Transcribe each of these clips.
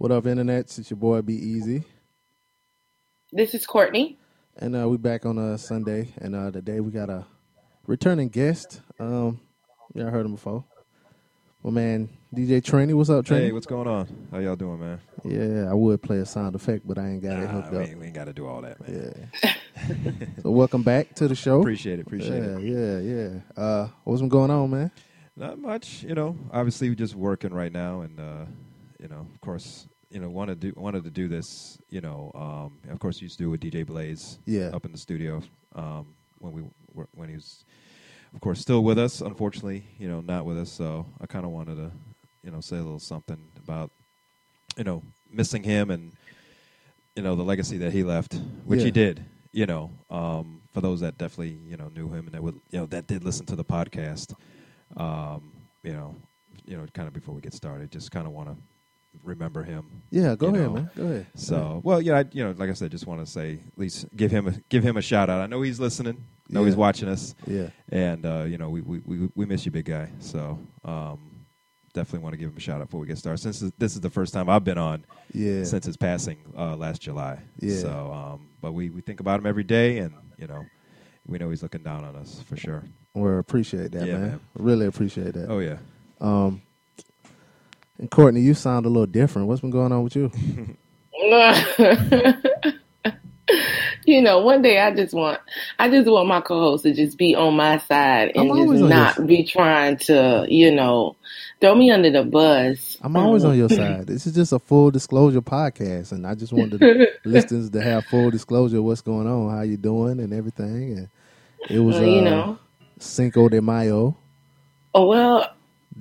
What up, Internet? It's your boy, Be Easy. This is Courtney. And we're back on a Sunday. And today we got a returning guest. Y'all heard him before. My man, DJ Trini. What's up, Trini? Hey, what's going on? How y'all doing, man? Yeah, I would play a sound effect, but I ain't got it hooked up. We ain't got to do all that, man. Yeah. So welcome back to the show. Appreciate it. Yeah. What's been going on, man? Not much. You know, obviously we're just working right now and... you know, of course, you know, wanted to do this, you know, of course, used to do with DJ Blaze up in the studio when he was, of course, still with us, unfortunately, you know, not with us. So I kind of wanted to, you know, say a little something about, you know, missing him and, you know, the legacy that he left, which he did, you know, for those that definitely, you know, knew him and that would, you know, that did listen to the podcast, you know, kind of before we get started, just kind of want to remember him. Yeah, go ahead, man. So, well, yeah, you know, like I said, just want to say at least give him a shout out. I know he's listening. I know he's watching us. Yeah. And you know, we miss you, big guy. So, definitely want to give him a shout out before we get started. Since this is the first time I've been on since his passing last July. Yeah. So, but we think about him every day and, you know, we know he's looking down on us for sure. We appreciate that, man. Really appreciate that. Oh, yeah. And Courtney, you sound a little different. What's been going on with you? You know, one day I just want my co-host to just be on my side and just not be trying to, you know, throw me under the bus. I'm always on your side. This is just a full disclosure podcast, and I just wanted the listeners to have full disclosure of what's going on, how you doing, and everything. And it was, you know, Cinco de Mayo. Oh well.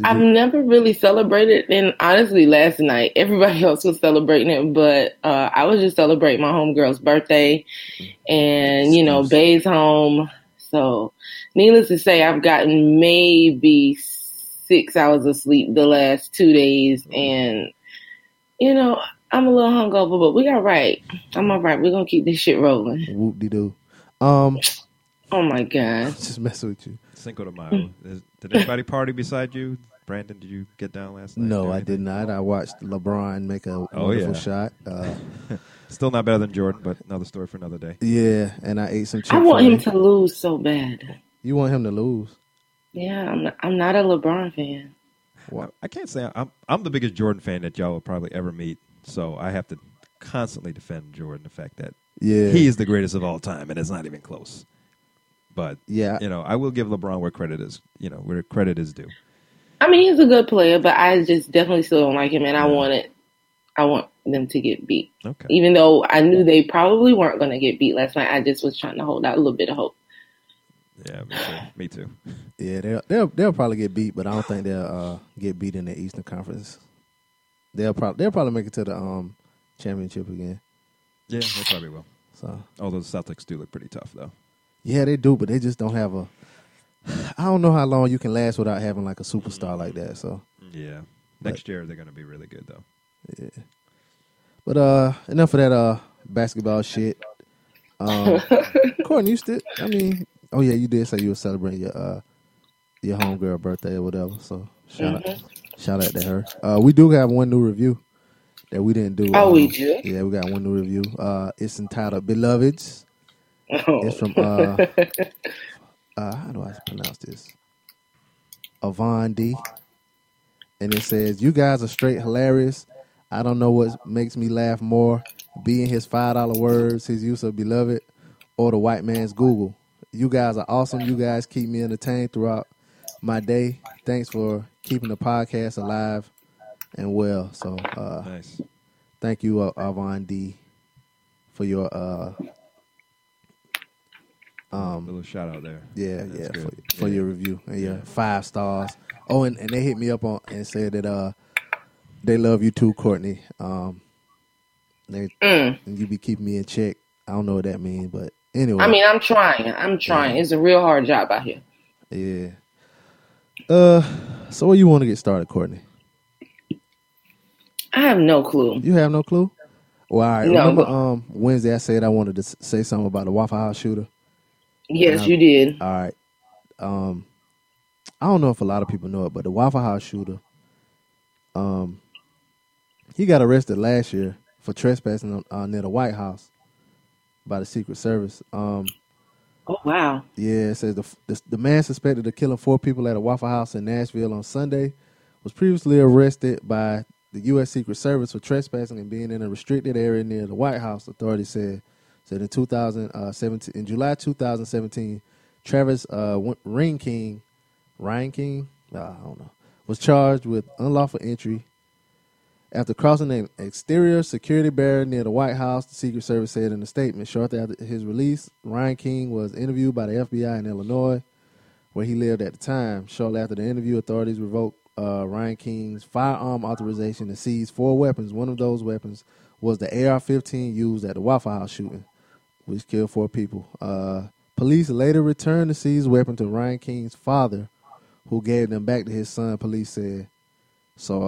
I've never really celebrated, and honestly, last night, everybody else was celebrating it, but I was just celebrating my homegirl's birthday, and, you know, Bae's home, so needless to say, I've gotten maybe 6 hours of sleep the last 2 days, and, you know, I'm a little hungover, but we all right. I'm all right. We're going to keep this shit rolling. Whoop-de-doo. Oh, my God. Just messing with you. Cinco de Mayo. Did anybody party beside you? Brandon, did you get down last night? No, I did not. I watched LeBron make a wonderful shot. Still not better than Jordan, but another story for another day. Yeah, and I ate some Chick-fil-A. I want him to lose so bad. You want him to lose? Yeah, I'm not a LeBron fan. Well, I can't say I'm the biggest Jordan fan that y'all will probably ever meet, so I have to constantly defend Jordan, the fact that he is the greatest of all time, and it's not even close. But, you know, I will give LeBron where credit is due. I mean, he's a good player, but I just definitely still don't like him, and I want them to get beat. Okay. Even though I knew they probably weren't going to get beat last night, I just was trying to hold out a little bit of hope. Yeah, me too. Yeah, they'll probably get beat, but I don't think they'll get beat in the Eastern Conference. They'll probably make it to the championship again. Yeah, they probably will. So, although the Celtics do look pretty tough, though. Yeah, they do, but they just don't have a... I don't know how long you can last without having, like, a superstar like that, so... Yeah. Next year, they're going to be really good, though. Yeah. But enough of that basketball shit. Courtney, you still... I mean... Oh, yeah, you did say you were celebrating your homegirl birthday or whatever, so shout out to her. We do have one new review that we didn't do. Oh, we do? Yeah, we got one new review. It's entitled Beloveds. Oh. It's from, how do I pronounce this? Avon D. And it says, you guys are straight hilarious. I don't know what makes me laugh more, being his $5 words, his use of beloved, or the white man's Google. You guys are awesome. You guys keep me entertained throughout my day. Thanks for keeping the podcast alive and well. So, nice. Thank you, Avon D, for your, a little shout out there. Yeah, for your review. And yeah, 5 stars. Oh, and they hit me up on and said that they love you too, Courtney. And you be keeping me in check. I don't know what that means, but anyway. I mean, I'm trying. Yeah. It's a real hard job out here. Yeah. So where you want to get started, Courtney? I have no clue. You have no clue? Well, all right. No, remember Wednesday I said I wanted to say something about the Waffle House shooter? Yes, you did. All right. I don't know if a lot of people know it, but the Waffle House shooter, He got arrested last year for trespassing on, near the White House by the Secret Service. Oh, wow. Yeah, it says the man suspected of killing four people at a Waffle House in Nashville on Sunday was previously arrested by the U.S. Secret Service for trespassing and being in a restricted area near the White House, authorities said in July 2017, Travis Reinking was charged with unlawful entry. After crossing an exterior security barrier near the White House, the Secret Service said in a statement. Shortly after his release, Reinking was interviewed by the FBI in Illinois, where he lived at the time. Shortly after the interview, authorities revoked Reinking's firearm authorization and seized four weapons. One of those weapons was the AR-15 used at the Waffle House shooting, which killed four people. Police later returned the seized weapon to Reinking's father, who gave them back to his son, police said. So,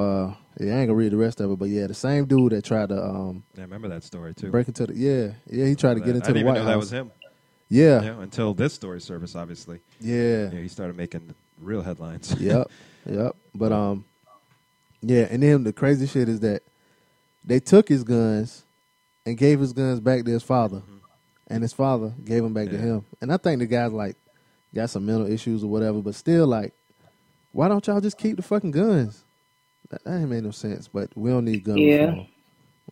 yeah, I ain't gonna read the rest of it, but yeah, the same dude that tried to, I remember that story too. Break into the, he tried to get into the White House. I didn't even know that was him. Yeah. You know, until this story surfaced, obviously. Yeah. You know, he started making real headlines. Yep. But, yeah, and then the crazy shit is that they took his guns and gave his guns back to his father, mm-hmm. and his father gave them back to him. And I think the guy's like got some mental issues or whatever, but still, like, why don't y'all just keep the fucking guns? That ain't made no sense, but we don't need gun laws.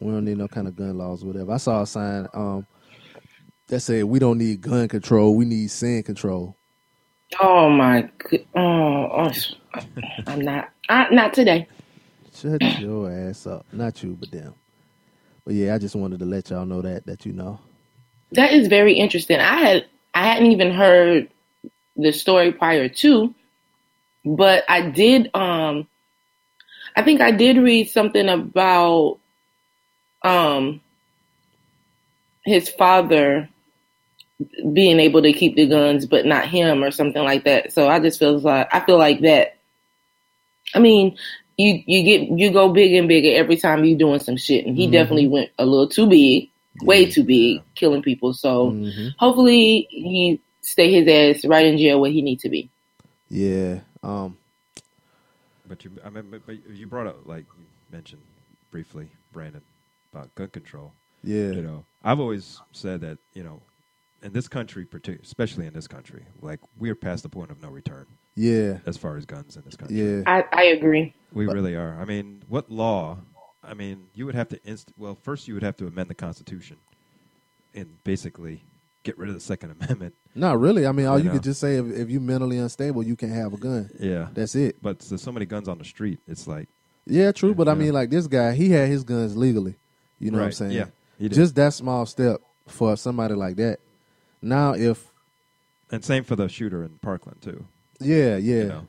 We don't need no kind of gun laws or whatever. I saw a sign that said, we don't need gun control, we need sin control. Oh, my God. Not today. Shut your ass up. Not you, but them. But, yeah, I just wanted to let y'all know that you know. That is very interesting. I hadn't even heard the story prior to, but I did I think I did read something about his father being able to keep the guns, but not him or something like that. So I just feel like that. I mean, you go big and bigger every time you're doing some shit, and he mm-hmm. definitely went a little too big, way too big, killing people. So hopefully he stay his ass right in jail where he need to be. Yeah. But you brought up, like you mentioned briefly, Brandon, about gun control. Yeah. You know, I've always said that, you know, in this country, especially in this country, like we're past the point of no return. Yeah. As far as guns in this country. Yeah. I agree. We really are. I mean, what law? I mean, you would have to first you would have to amend the Constitution and basically get rid of the Second Amendment. Not really. I mean, you could just say if you're mentally unstable, you can have a gun. Yeah. That's it. But there's so many guns on the street, it's like... Yeah, true. But, I mean, like this guy, he had his guns legally. You know what I'm saying? Yeah, he did. Just that small step for somebody like that. Now, if... And same for the shooter in Parkland, too. Yeah, yeah. You know?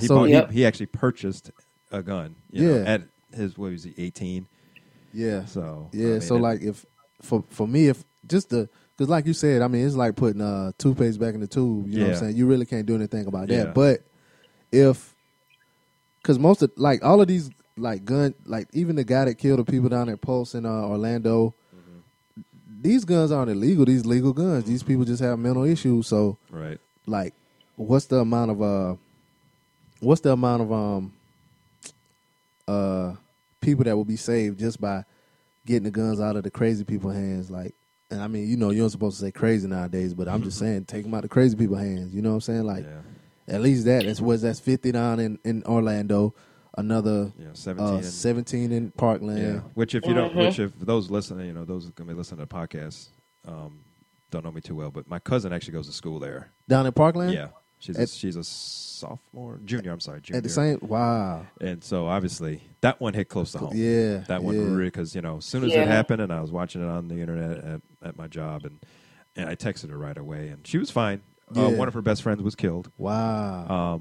Yeah. He actually purchased a gun. You know, at his, 18? Yeah. So... Yeah, I mean, if... For me, if... Just the... Because like you said, I mean, it's like putting toothpaste back in the tube. You know what I'm saying? You really can't do anything about that. But because most of, like, all of these, like, gun, like, even the guy that killed the people down at Pulse in Orlando, mm-hmm. these guns aren't illegal. These legal guns. Mm-hmm. These people just have mental issues. So, like, what's the amount of people that will be saved just by getting the guns out of the crazy people's hands, like, and I mean, you know, you aren't supposed to say crazy nowadays, but I'm just saying, take them out of crazy people's hands. You know what I'm saying? Like, at least that's 50 down in Orlando, another 17 in Parkland. Yeah. Which if you don't, which if those listening, you know, those gonna be listening to the podcast, don't know me too well, but my cousin actually goes to school there down in Parkland. Yeah, she's a sophomore, junior. I'm sorry, junior. At the same, wow. And so obviously that one hit close to home. Yeah, that one really because you know as soon as it happened, and I was watching it on the internet at my job, and I texted her right away, and she was fine. Yeah. One of her best friends was killed. Wow.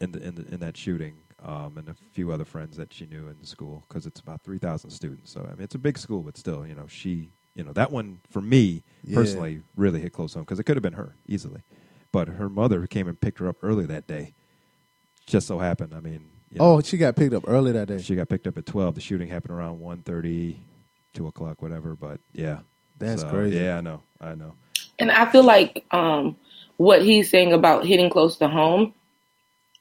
In that shooting, and a few other friends that she knew in the school because it's about 3,000 students. So I mean, it's a big school, but still, you know, that one for me personally really hit close to home because it could have been her easily. But her mother, who came and picked her up early that day, just so happened. I mean, she got picked up early that day. She got picked up at 12. The shooting happened around 1:30, 2:00, whatever. But yeah, that's crazy. Yeah, I know. And I feel like what he's saying about hitting close to home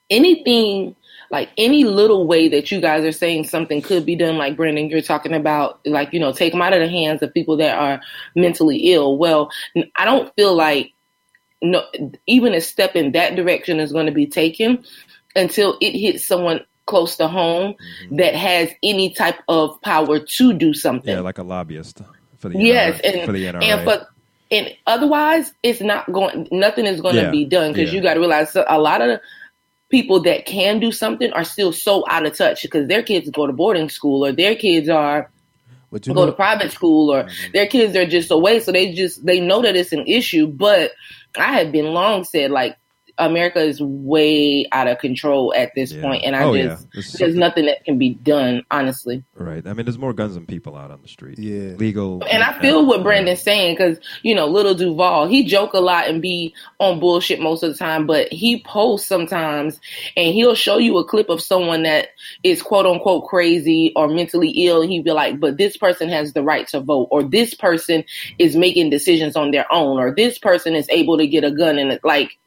anything, like any little way that you guys are saying something could be done, like Brandon, you're talking about, like, you know, take them out of the hands of people that are mentally ill. Well, I don't feel like no, even a step in that direction is going to be taken until it hits someone close to home that has any type of power to do something. Yeah, like a lobbyist for the NRA. Yes, and for the NRA. And otherwise, it's not going. Nothing is going to be done because you got to realize a lot of people that can do something are still so out of touch because their kids go to boarding school or their kids are go to private school or their kids are just away. So they know that it's an issue. But I have been long said, like, America is way out of control at this point, and there's nothing that can be done, honestly. Right. I mean, there's more guns than people out on the street. Yeah. Legal. And I feel what Brandon's saying because, you know, Little Duval, he joke a lot and be on bullshit most of the time, but he posts sometimes and he'll show you a clip of someone that is quote unquote crazy or mentally ill. And he'd be like, but this person has the right to vote, or this person is making decisions on their own, or this person is able to get a gun, and it's like,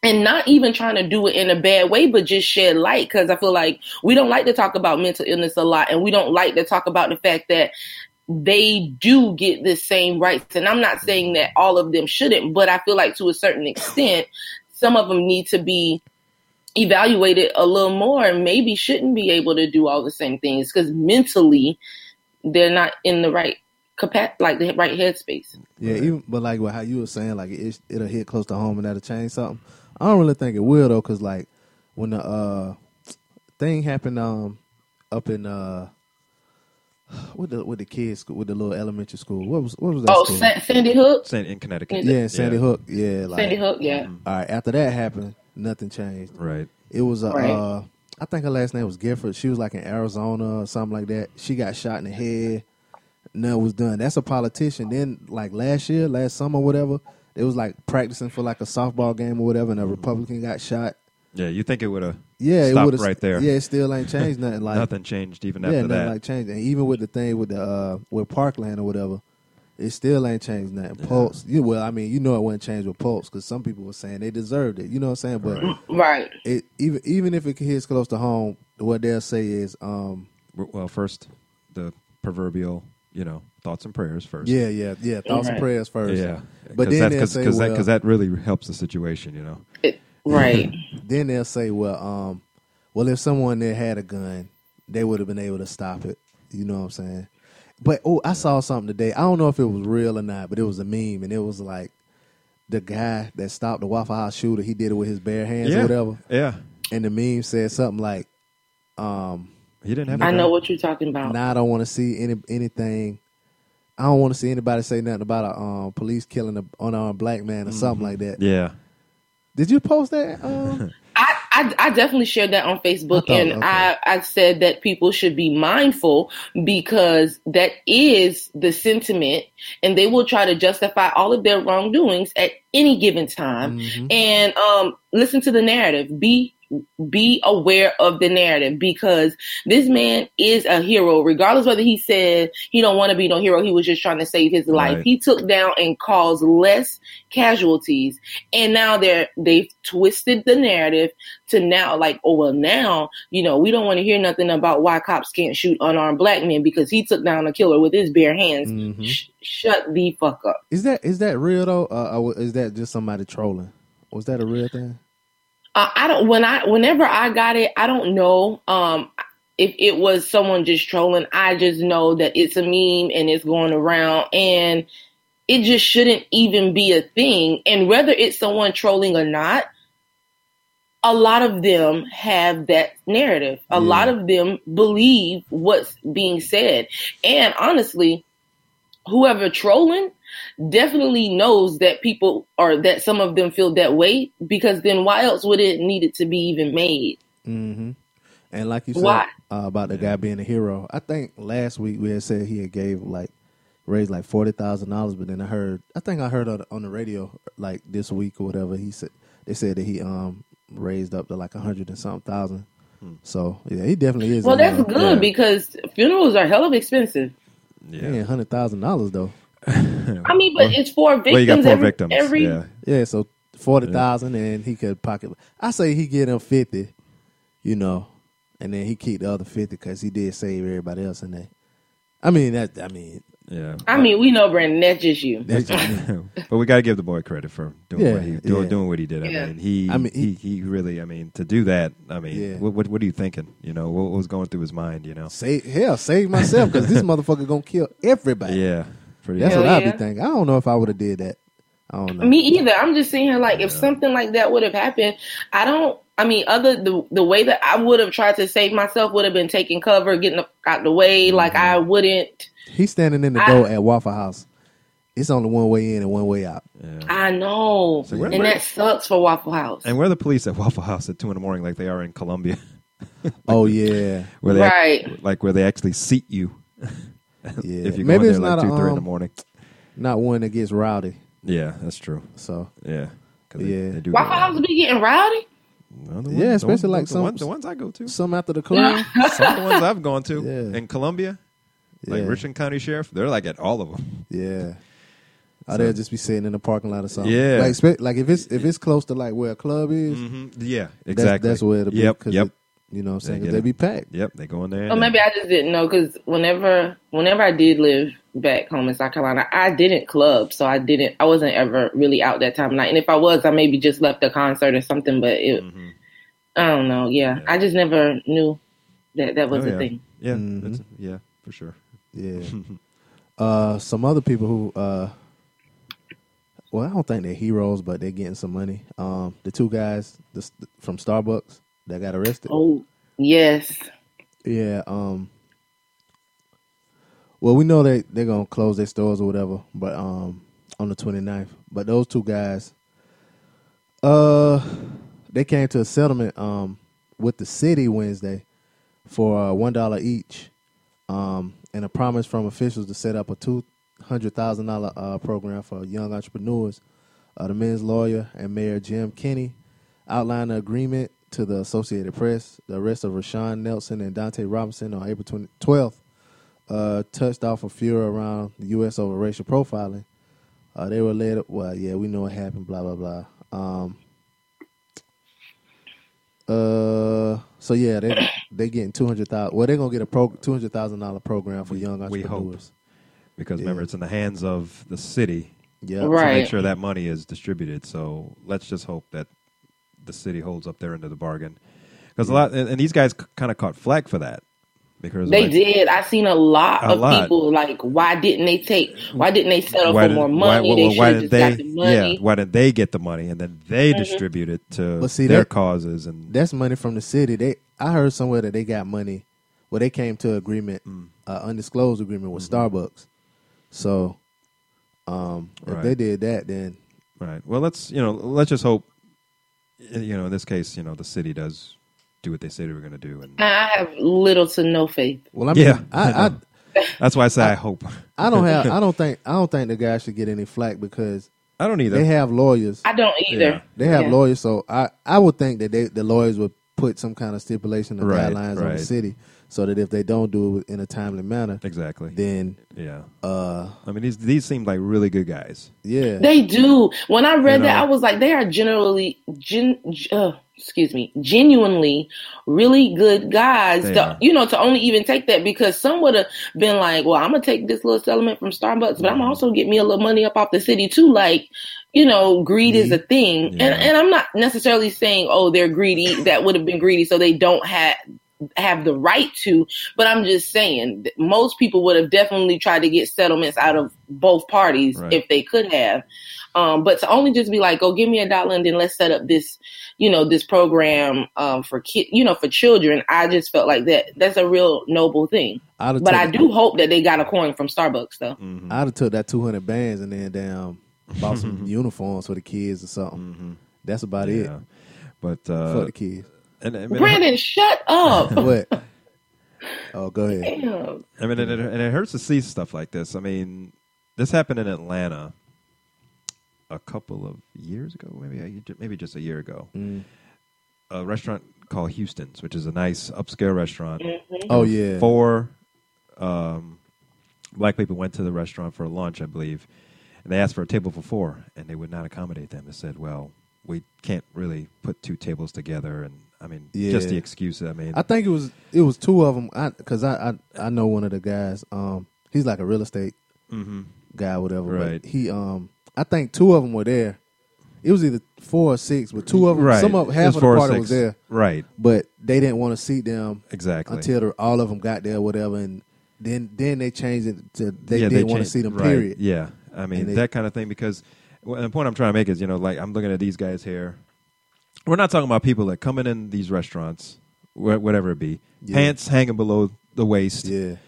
and not even trying to do it in a bad way, but just shed light. Because I feel like we don't like to talk about mental illness a lot. And we don't like to talk about the fact that they do get the same rights. And I'm not saying that all of them shouldn't, but I feel like to a certain extent, some of them need to be evaluated a little more and maybe shouldn't be able to do all the same things because mentally they're not in the right like the right headspace. Yeah, even, but like how you were saying, like it'll hit close to home and that'll change something. I don't really think it will, though, because, like, when the thing happened up in with the kids, with the little elementary school. What was that school? Sandy Hook? In Connecticut. Yeah, Sandy Hook. Yeah. Like, Sandy Hook, yeah. All right, after that happened, nothing changed. Right. It was, I think her last name was Gifford. She was, like, in Arizona or something like that. She got shot in the head. Nothing was done. That's a politician. Then, like, last summer, whatever, it was like practicing for like a softball game or whatever, and a Republican got shot. Yeah, you think it would have stopped right there. Yeah, it still ain't changed nothing. Like nothing changed even after that. Yeah, nothing changed. And even with the thing with the with Parkland or whatever, it still ain't changed nothing. Yeah. Pulse, it wouldn't change with Pulse because some people were saying they deserved it. You know what I'm saying? But right. It, even if it hits close to home, what they'll say is, well, first the proverbial, thoughts and prayers first. Yeah. Thoughts and prayers first. Yeah. But then they'll say, because that really helps the situation, Right. Then they'll say, well, if someone there had a gun, they would have been able to stop it. You know what I'm saying? But, I saw something today. I don't know if it was real or not, but it was a meme. And it was like the guy that stopped the Waffle House shooter, he did it with his bare hands or whatever. Yeah. And the meme said something like, he didn't have. I know what you're talking about. Now I don't want to see anything. I don't want to see anybody say nothing about a police killing an unarmed black man or something like that. Yeah. Did you post that? I definitely shared that on Facebook, I said that people should be mindful because that is the sentiment, and they will try to justify all of their wrongdoings at any given time. Mm-hmm. And listen to the narrative. Be aware of the narrative because this man is a hero, regardless whether he said he don't want to be no hero. He was just trying to save his life. Right. He took down and caused less casualties, and now they've twisted the narrative to now like, oh well, now we don't want to hear nothing about why cops can't shoot unarmed black men because he took down a killer with his bare hands. Mm-hmm. Shut the fuck up. Is that real though? Or is that just somebody trolling? Was that a real thing? Whenever I got it, I don't know if it was someone just trolling. I just know that it's a meme and it's going around, and it just shouldn't even be a thing. And whether it's someone trolling or not, a lot of them have that narrative. A lot of them believe what's being said. And honestly, whoever trolling definitely knows that people or that some of them feel that way, because then why else would it need it to be even made? Mm-hmm. And like you said about the guy being a hero, I think last week we had said he had raised like $40,000, but then I heard on the radio like this week or whatever they said that he raised up to like 100,000 So yeah, he definitely is. Well, that's good because funerals are hell of expensive. Yeah, $100,000 though. I mean, but it's four victims. Well, you got four victims. Yeah, so $40,000 and he could pocket. I say he get him 50, you know, and then he keep the other 50 because he did save everybody else in there. Yeah. I mean, we know, Brandon, that's just you. But we got to give the boy credit for doing what he did. Yeah. I mean, he really, to do that, what are you thinking? You know, what was going through his mind, you know? Save myself because this motherfucker going to kill everybody. Yeah. That's what I be thinking. I don't know if I would have did that. I don't know. Me either. I'm just saying, like, if something like that would have happened, the way that I would have tried to save myself would have been taking cover, getting out the way. Mm-hmm. Like, I wouldn't. He's standing in the door at Waffle House. It's only one way in and one way out. Yeah. I know. So that sucks for Waffle House. And where are the police at Waffle House at 2 a.m. like they are in Columbia? Where they actually seat you. If you go in there like 2, 3 in the morning. Not one that gets rowdy. Yeah, that's true. So they do Waffle House be getting rowdy? Well, the ones I go to. Some after the club. Some of the ones I've gone to in Columbia, like Richland County Sheriff, they're like at all of them. Yeah, they'll just be sitting in the parking lot or something. Yeah, like if it's close to like where a club is. Mm-hmm. Yeah, exactly. That's where it'll be. Yep. You know what I'm saying? They be packed. Yep, they go in there. Maybe I just didn't know because whenever I did live back home in South Carolina, I didn't club, so I wasn't ever really out that time of night. And if I was, I maybe just left a concert or something. But I don't know. Yeah, I just never knew that was a thing. Yeah, mm-hmm. Yeah, for sure. Yeah. Some other people who, I don't think they're heroes, but they're getting some money. The two guys from Starbucks. That got arrested. Oh, yes. Yeah. Well, we know they're going to close their stores or whatever, but on the 29th. But those two guys, they came to a settlement with the city Wednesday for $1 each and a promise from officials to set up a $200,000 program for young entrepreneurs. The men's lawyer and Mayor Jim Kenny outlined the agreement to the Associated Press. The arrest of Rashawn Nelson and Dante Robinson on April 12th touched off a furor around the U.S. over racial profiling. They were led up, we know what happened, blah, blah, blah. They getting $200,000. Well, they're going to get a $200,000 program for young entrepreneurs. We hope. Because remember, it's in the hands of the city to make sure that money is distributed. So let's just hope that the city holds up their end of the bargain, because a lot and these guys kind of caught flack for that because they did. I seen a lot of people like, why didn't they settle for more money? Why didn't they get the money and then they distribute it to their causes? And that's money from the city. I heard somewhere that they got money. Well, they came to agreement, undisclosed agreement with Starbucks. So, if they did that, then well, let's just hope. You know, in this case, you know, the city does do what they say they were going to do. And I have little to no faith. Well, I mean, that's why I say I hope. I don't think the guy should get any flack because I don't either. They have lawyers. I don't either. Yeah. They have lawyers, so I would think that the lawyers would put some kind of stipulation or guidelines on the city so that if they don't do it in a timely manner, then I mean these seem like really good guys. Yeah, they do. When I read that, I was like, they are genuinely really good guys. To only even take that because some would have been like, well, I'm gonna take this little settlement from Starbucks, but I'm gonna also get me a little money up off the city too, like. You know, greed is a thing. Yeah. And I'm not necessarily saying, oh, they're greedy. That would have been greedy. So they don't have the right to. But I'm just saying that most people would have definitely tried to get settlements out of both parties if they could have. But to only just be like, oh, give me $1 and then let's set up this, you know, this program for kids, you know, for children. I just felt like that's a real noble thing. But I do hope that they got a coin from Starbucks, though. Mm-hmm. I'd have took that 200 bands and then down. Bought some uniforms for the kids or something. Mm-hmm. That's about it. But for the kids. And Brandon, shut up. What? Oh, go ahead. Damn. I mean, and it hurts to see stuff like this. I mean, this happened in Atlanta a couple of years ago, maybe just a year ago. Mm. A restaurant called Houston's, which is a nice upscale restaurant. Mm-hmm. Oh yeah. 4 black people went to the restaurant for lunch, I believe. They asked for a table for 4, and they would not accommodate them. They said, well, we can't really put two tables together, and I mean, just the excuse. I mean, I think it was two of them, because I know one of the guys. He's like a real estate guy, whatever. Right. But he, I think two of them were there. It was either four or six, but two of them, right. Some of half of the party was there, right? But they didn't want to seat them exactly until all of them got there, whatever, and then they changed it to they didn't want to see them. Right. Period. Yeah, I mean that kind of thing, because the point I'm trying to make is, you know, like I'm looking at these guys here. We're not talking about people that coming in these restaurants, whatever it be, pants hanging below the waist, you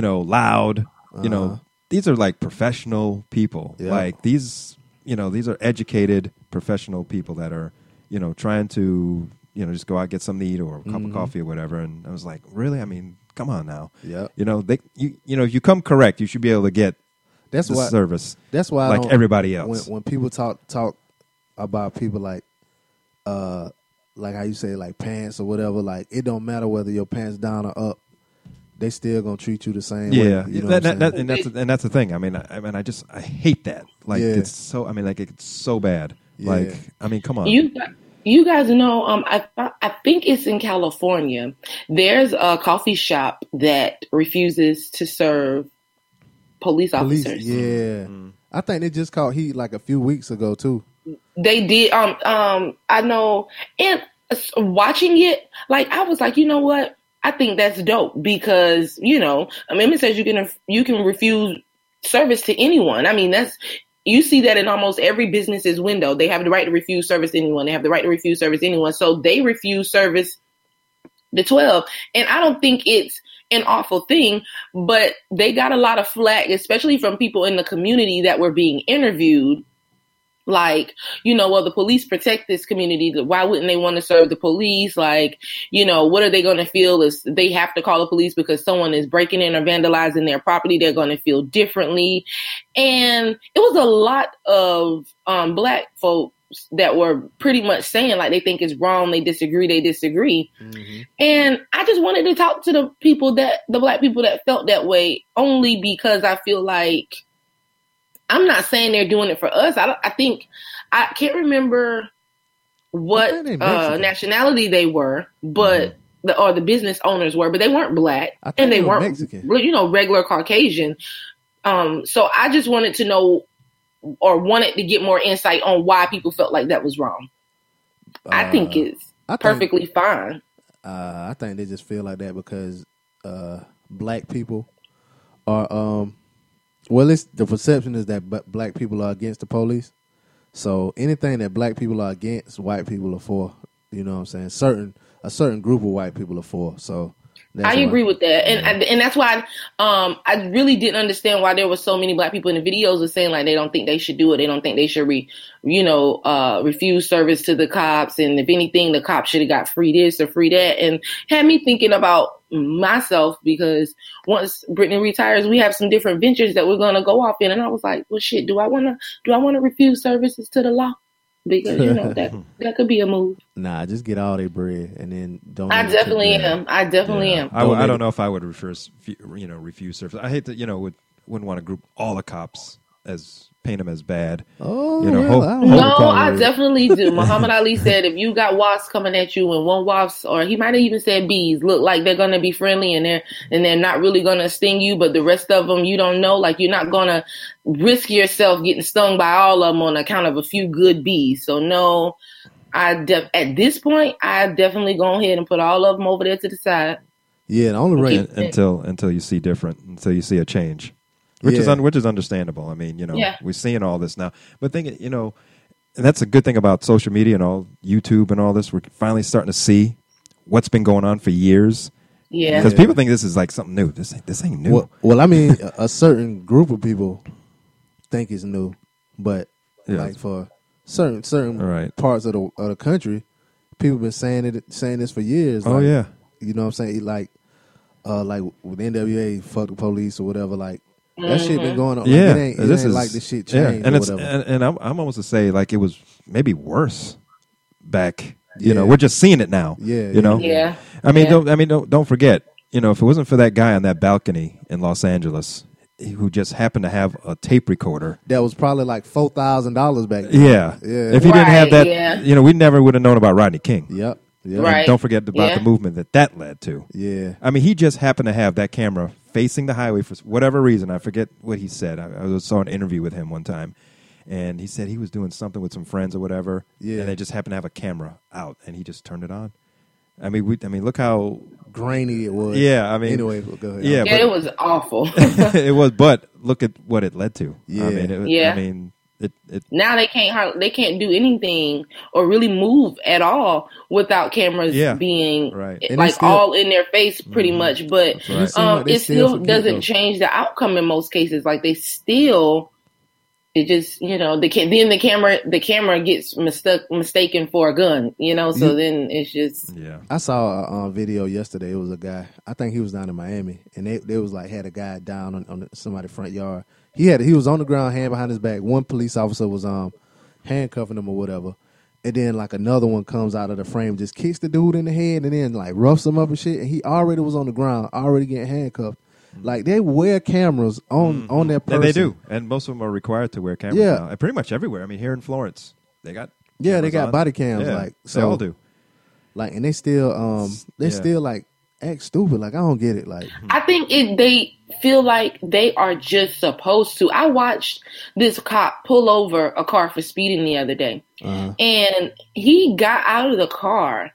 know, loud, you know, these are like professional people, like these. You know, these are educated, professional people that are, you know, trying to, you know, just go out and get something to eat or a cup of coffee or whatever. And I was like, really? I mean, come on now. Yeah. You know, you know, if you come correct, you should be able to get service. That's why, like everybody else. When people talk about people like how you say, like pants or whatever, like it don't matter whether your pants down or up. They still gonna treat you the same way. You know that's the thing. I mean, I hate that. Like it's so. I mean, like it's so bad. Yeah. Like I mean, come on. You guys know. I think it's in California. There's a coffee shop that refuses to serve police officers. Yeah, I think they just caught heat like a few weeks ago too. They did. I know. And watching it, like I was like, you know what? I think that's dope because, you know, amendment says you can refuse service to anyone. I mean, you see that in almost every business's window. They have the right to refuse service to anyone. They have the right to refuse service to anyone. So they refuse service to 12. And I don't think it's an awful thing, but they got a lot of flack, especially from people in the community that were being interviewed. Like, you know, well, the police protect this community. Why wouldn't they want to serve the police? Like, you know, what are they going to feel if they have to call the police because someone is breaking in or vandalizing their property? They're going to feel differently. And it was a lot of black folks that were pretty much saying, like, they think it's wrong. They disagree. Mm-hmm. And I just wanted to talk to the black people that felt that way, only because I feel like, I'm not saying they're doing it for us. I can't remember what nationality they were, but the business owners were, but they weren't black and they weren't Mexican. You know, regular Caucasian. So I just wanted to know or wanted to get more insight on why people felt like that was wrong. I think it's perfectly fine. I think they just feel like that because black people are. Well, the perception is that black people are against the police. So anything that black people are against, white people are for. You know what I'm saying? A certain group of white people are for. So I agree with that. And and that's why I really didn't understand why there were so many black people in the videos saying, like, they don't think they should do it. They don't think they should, refuse service to the cops. And if anything, the cops should have got free this or free that. And had me thinking about myself, because once Brittany retires, we have some different ventures that we're going to go off in. And I was like, well, shit, do I want to refuse services to the law? Because, you know, that could be a move. Nah, just get all their bread and then don't. I definitely am. I don't know if I would refuse service. I hate that, you know, wouldn't want to group all the cops as, paint them as bad. Oh, you know, I definitely do. Muhammad Ali said, if you got wasps coming at you and one wasp, or he might have even said bees, look like they're going to be friendly and they're not really going to sting you, but the rest of them, you don't know, like you're not going to risk yourself getting stung by all of them on account of a few good bees. So no, at this point, I definitely go ahead and put all of them over there to the side. Yeah, the only right until you see a change. Which is understandable. I mean, you know, we're seeing all this now. But think, you know, and that's a good thing about social media and all YouTube and all this. We're finally starting to see what's been going on for years. Yeah, because people think this is like something new. This ain't new. Well, I mean, a certain group of people think it's new, but like for certain parts of the country, people have been saying this for years. Oh, like, yeah, you know what I'm saying? Like with NWA, fuck the police or whatever. Like. That shit been going on. Yeah, like, it ain't like this shit changed. And I'm almost to say like it was maybe worse back. Yeah. You know, we're just seeing it now. Yeah, you know. Yeah. I mean, don't forget. You know, if it wasn't for that guy on that balcony in Los Angeles, who just happened to have a tape recorder. That was probably like $4,000 back then. Yeah. If he didn't have that, you know, we never would have known about Rodney King. Yep. Yep. Right. And don't forget about the movement that led to. Yeah. I mean, he just happened to have that camera facing the highway for whatever reason. I forget what he said. I saw an interview with him one time, and he said he was doing something with some friends or whatever, and they just happened to have a camera out, and he just turned it on. I mean, look how grainy it was. Yeah, I mean, anyway, go ahead. Yeah, but it was awful. It was, but look at what it led to. Yeah, I mean, now they can't do anything or really move at all without cameras being like still, all in their face, pretty much. But it still doesn't change the outcome in most cases. Like then the camera gets mistaken for a gun, you know. So then it's just I saw a video yesterday. It was a guy. I think he was down in Miami, and they was like had a guy down on somebody's front yard. He was on the ground, hand behind his back. One police officer was handcuffing him or whatever, and then like another one comes out of the frame, just kicks the dude in the head, and then like roughs him up and shit. And he already was on the ground, already getting handcuffed. Like, they wear cameras on their person. And they do. And most of them are required to wear cameras now. And pretty much everywhere. I mean, here in Florence, they got body cams. Yeah, like, so, they all do. Like, and they still, like, act stupid. Like, I don't get it. Like, I think they feel like they are just supposed to. I watched this cop pull over a car for speeding the other day. Uh-huh. And he got out of the car.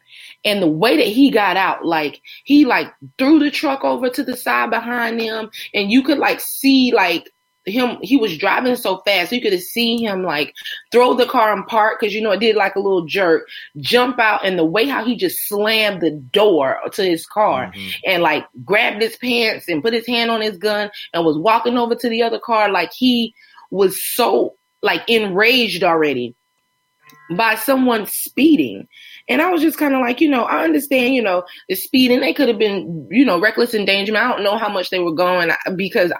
And the way that he got out, like, he, like, threw the truck over to the side behind them. And you could, like, see, like, him. He was driving so fast. You could have seen him, like, throw the car and park because, you know, it did, like, a little jerk. Jump out. And the way how he just slammed the door to his car and, like, grabbed his pants and put his hand on his gun and was walking over to the other car. Like, he was so, like, enraged already by someone speeding. And I was just kind of like, you know, I understand, you know, the speeding. They could have been, you know, reckless endangerment. I don't know how much they were going because,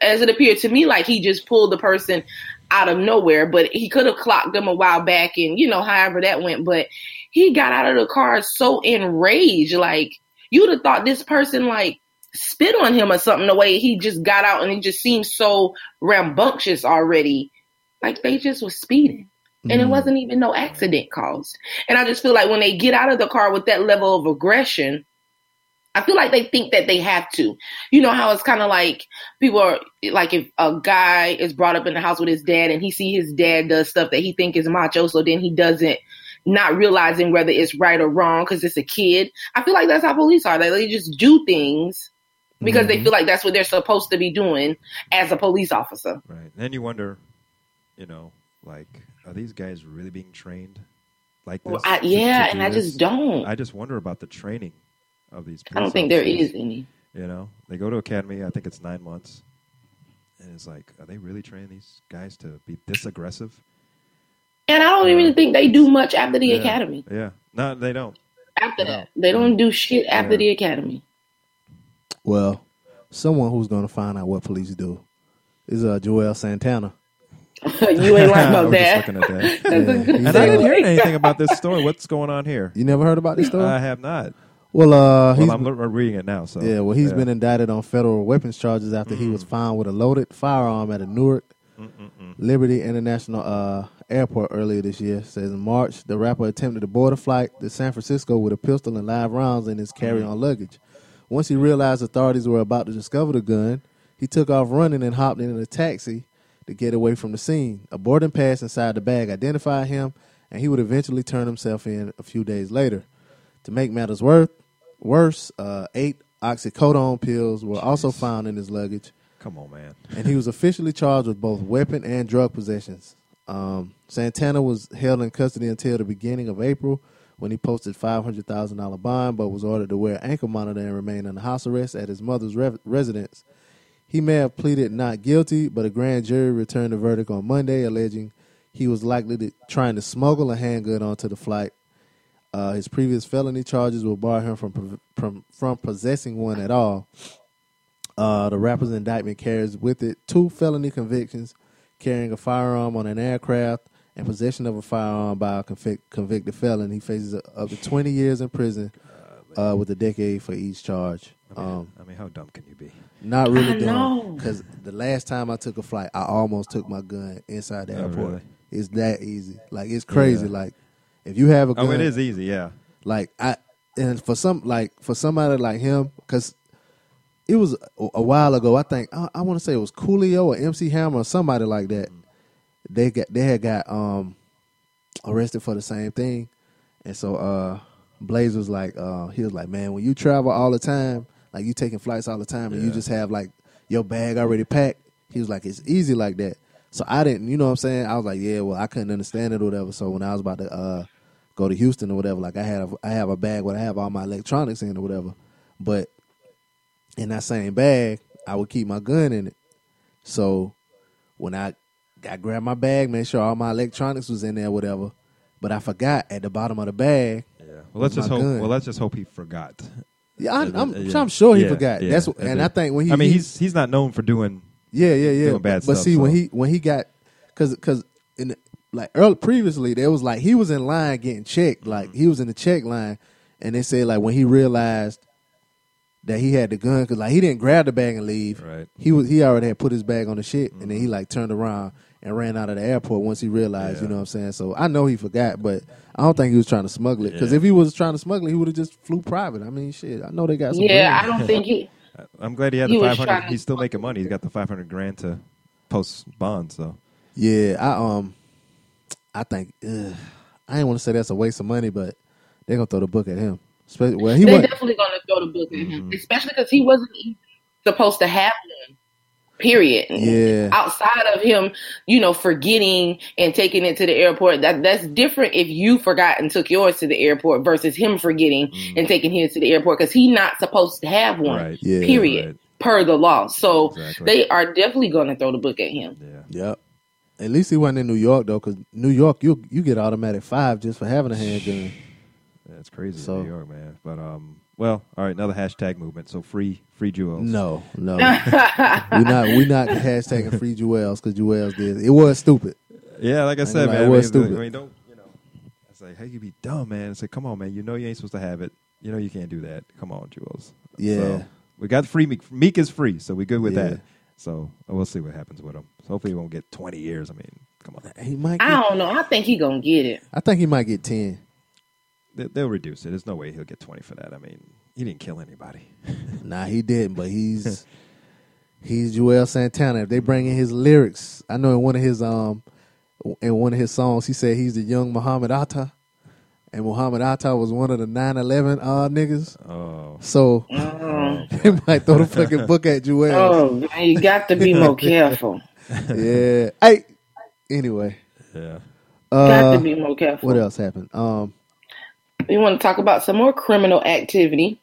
as it appeared to me, like he just pulled the person out of nowhere. But he could have clocked them a while back and, you know, however that went. But he got out of the car so enraged. Like, you'd have thought this person, like, spit on him or something the way he just got out. And it just seemed so rambunctious already. Like, they just were speeding. And it wasn't even no accident caused. And I just feel like when they get out of the car with that level of aggression, I feel like they think that they have to. You know how it's kind of like people are like if a guy is brought up in the house with his dad and he see his dad does stuff that he think is macho, so then he doesn't, not realizing whether it's right or wrong because it's a kid. I feel like that's how police are. Like, they just do things because they feel like that's what they're supposed to be doing as a police officer. Right. And you wonder, you know, like, are these guys really being trained like this? Well, I just wonder about the training of these people. I don't think there is any. You know, they go to academy. I think it's 9 months. And it's like, are they really training these guys to be this aggressive? And I don't even think they do much after the academy. Yeah. No, they don't. After that. They don't do shit after the academy. Well, someone who's going to find out what police do is Joel Santana. You ain't lying about that. Just looking at that. And I didn't hear anything about this story. What's going on here? You never heard about this story? I have not. Well, I'm reading it now. So he's been indicted on federal weapons charges after he was found with a loaded firearm at a Newark Liberty International Airport earlier this year. It says in March, the rapper attempted to board a flight to San Francisco with a pistol and live rounds in his carry-on luggage. Once he realized authorities were about to discover the gun, he took off running and hopped in a taxi to get away from the scene. A boarding pass inside the bag identified him, and he would eventually turn himself in a few days later. To make matters worse, 8 oxycodone pills were also found in his luggage. Come on, man. And he was officially charged with both weapon and drug possessions. Santana was held in custody until the beginning of April when he posted $500,000 bond, but was ordered to wear an ankle monitor and remain under house arrest at his mother's residence. He may have pleaded not guilty, but a grand jury returned a verdict on Monday, alleging he was likely trying to smuggle a handgun onto the flight. His previous felony charges will bar him from possessing one at all. The rapper's indictment carries with it 2 felony convictions, carrying a firearm on an aircraft and possession of a firearm by a convicted felon. He faces up to 20 years in prison with a decade for each charge. I mean, how dumb can you be? Not really dumb. Because the last time I took a flight, I almost took my gun inside the airport. Really? It's that easy. Like, it's crazy. Yeah. Like, if you have a gun. Oh, it is easy, yeah. Like, for somebody like him, because it was a while ago, I think, I want to say it was Coolio or MC Hammer or somebody like that. They had got arrested for the same thing. And so Blaze was like, man, when you travel all the time, like you taking flights all the time and you just have like your bag already packed, he was like, it's easy like that. So I didn't, you know what I'm saying? I was like, yeah, well, I couldn't understand it or whatever. So when I was about to go to Houston or whatever, like I have a bag where I have all my electronics in or whatever. But in that same bag, I would keep my gun in it. So when I grabbed my bag, made sure all my electronics was in there, whatever. But I forgot at the bottom of the bag. Yeah. Well, let's just hope he forgot. Yeah, I'm sure he forgot. Yeah, that's what, and I think when he. I mean, he's not known for doing. Yeah. Doing bad stuff. But see, so. when he got, because in the, like early previously, there was like he was in line getting checked, like he was in the check line, and they said like when he realized that he had the gun, because like he didn't grab the bag and leave. Right. He already had put his bag on the shit, and then he like turned around and ran out of the airport once he realized, you know what I'm saying? So I know he forgot, but I don't think he was trying to smuggle it. Because if he was trying to smuggle it, he would have just flew private. I mean, shit, I know they got some. Yeah, I don't think he. I'm glad he had the 500. He's still making money. He's got the 500 grand to post bonds, though. Yeah, I think I didn't want to say that's a waste of money, but they're gonna throw the book at him. Well, they're definitely going to throw the book at him, especially because he wasn't even supposed to have one, period. Yeah. Outside of him, you know, forgetting and taking it to the airport, that's different if you forgot and took yours to the airport versus him forgetting and taking his to the airport because he's not supposed to have one, period, per the law. So they are definitely going to throw the book at him. Yeah. Yep. At least he wasn't in New York, though, because New York, you get automatic 5 just for having a handgun. That's crazy in New York, man. But, all right, another hashtag movement. So free Jewels. No. We're not hashtagging free Jewels because Jewels did. It was stupid. Yeah, like I said, man. It was stupid. Don't, you know. I say, hey, you be dumb, man. I say, come on, man. You know you ain't supposed to have it. You know you can't do that. Come on, Jewels. Yeah. So we got free Meek. Meek is free, so we're good with that. So we'll see what happens with him. So hopefully he won't get 20 years. I mean, come on. He might. I don't know. I think he's going to get it. I think he might get 10. They'll reduce it. There's no way he'll get 20 for that. I mean, he didn't kill anybody. Nah, he didn't, but he's Joel Santana. If they bring in his lyrics, I know in one of his songs he said he's the young Muhammad Atta, and Muhammad Atta was one of the 9/11 niggas. Oh, so they might throw the fucking book at Joel. Oh, you got to be more careful. Yeah. Hey. Anyway. Yeah. Got to be more careful. What else happened? We want to talk about some more criminal activity.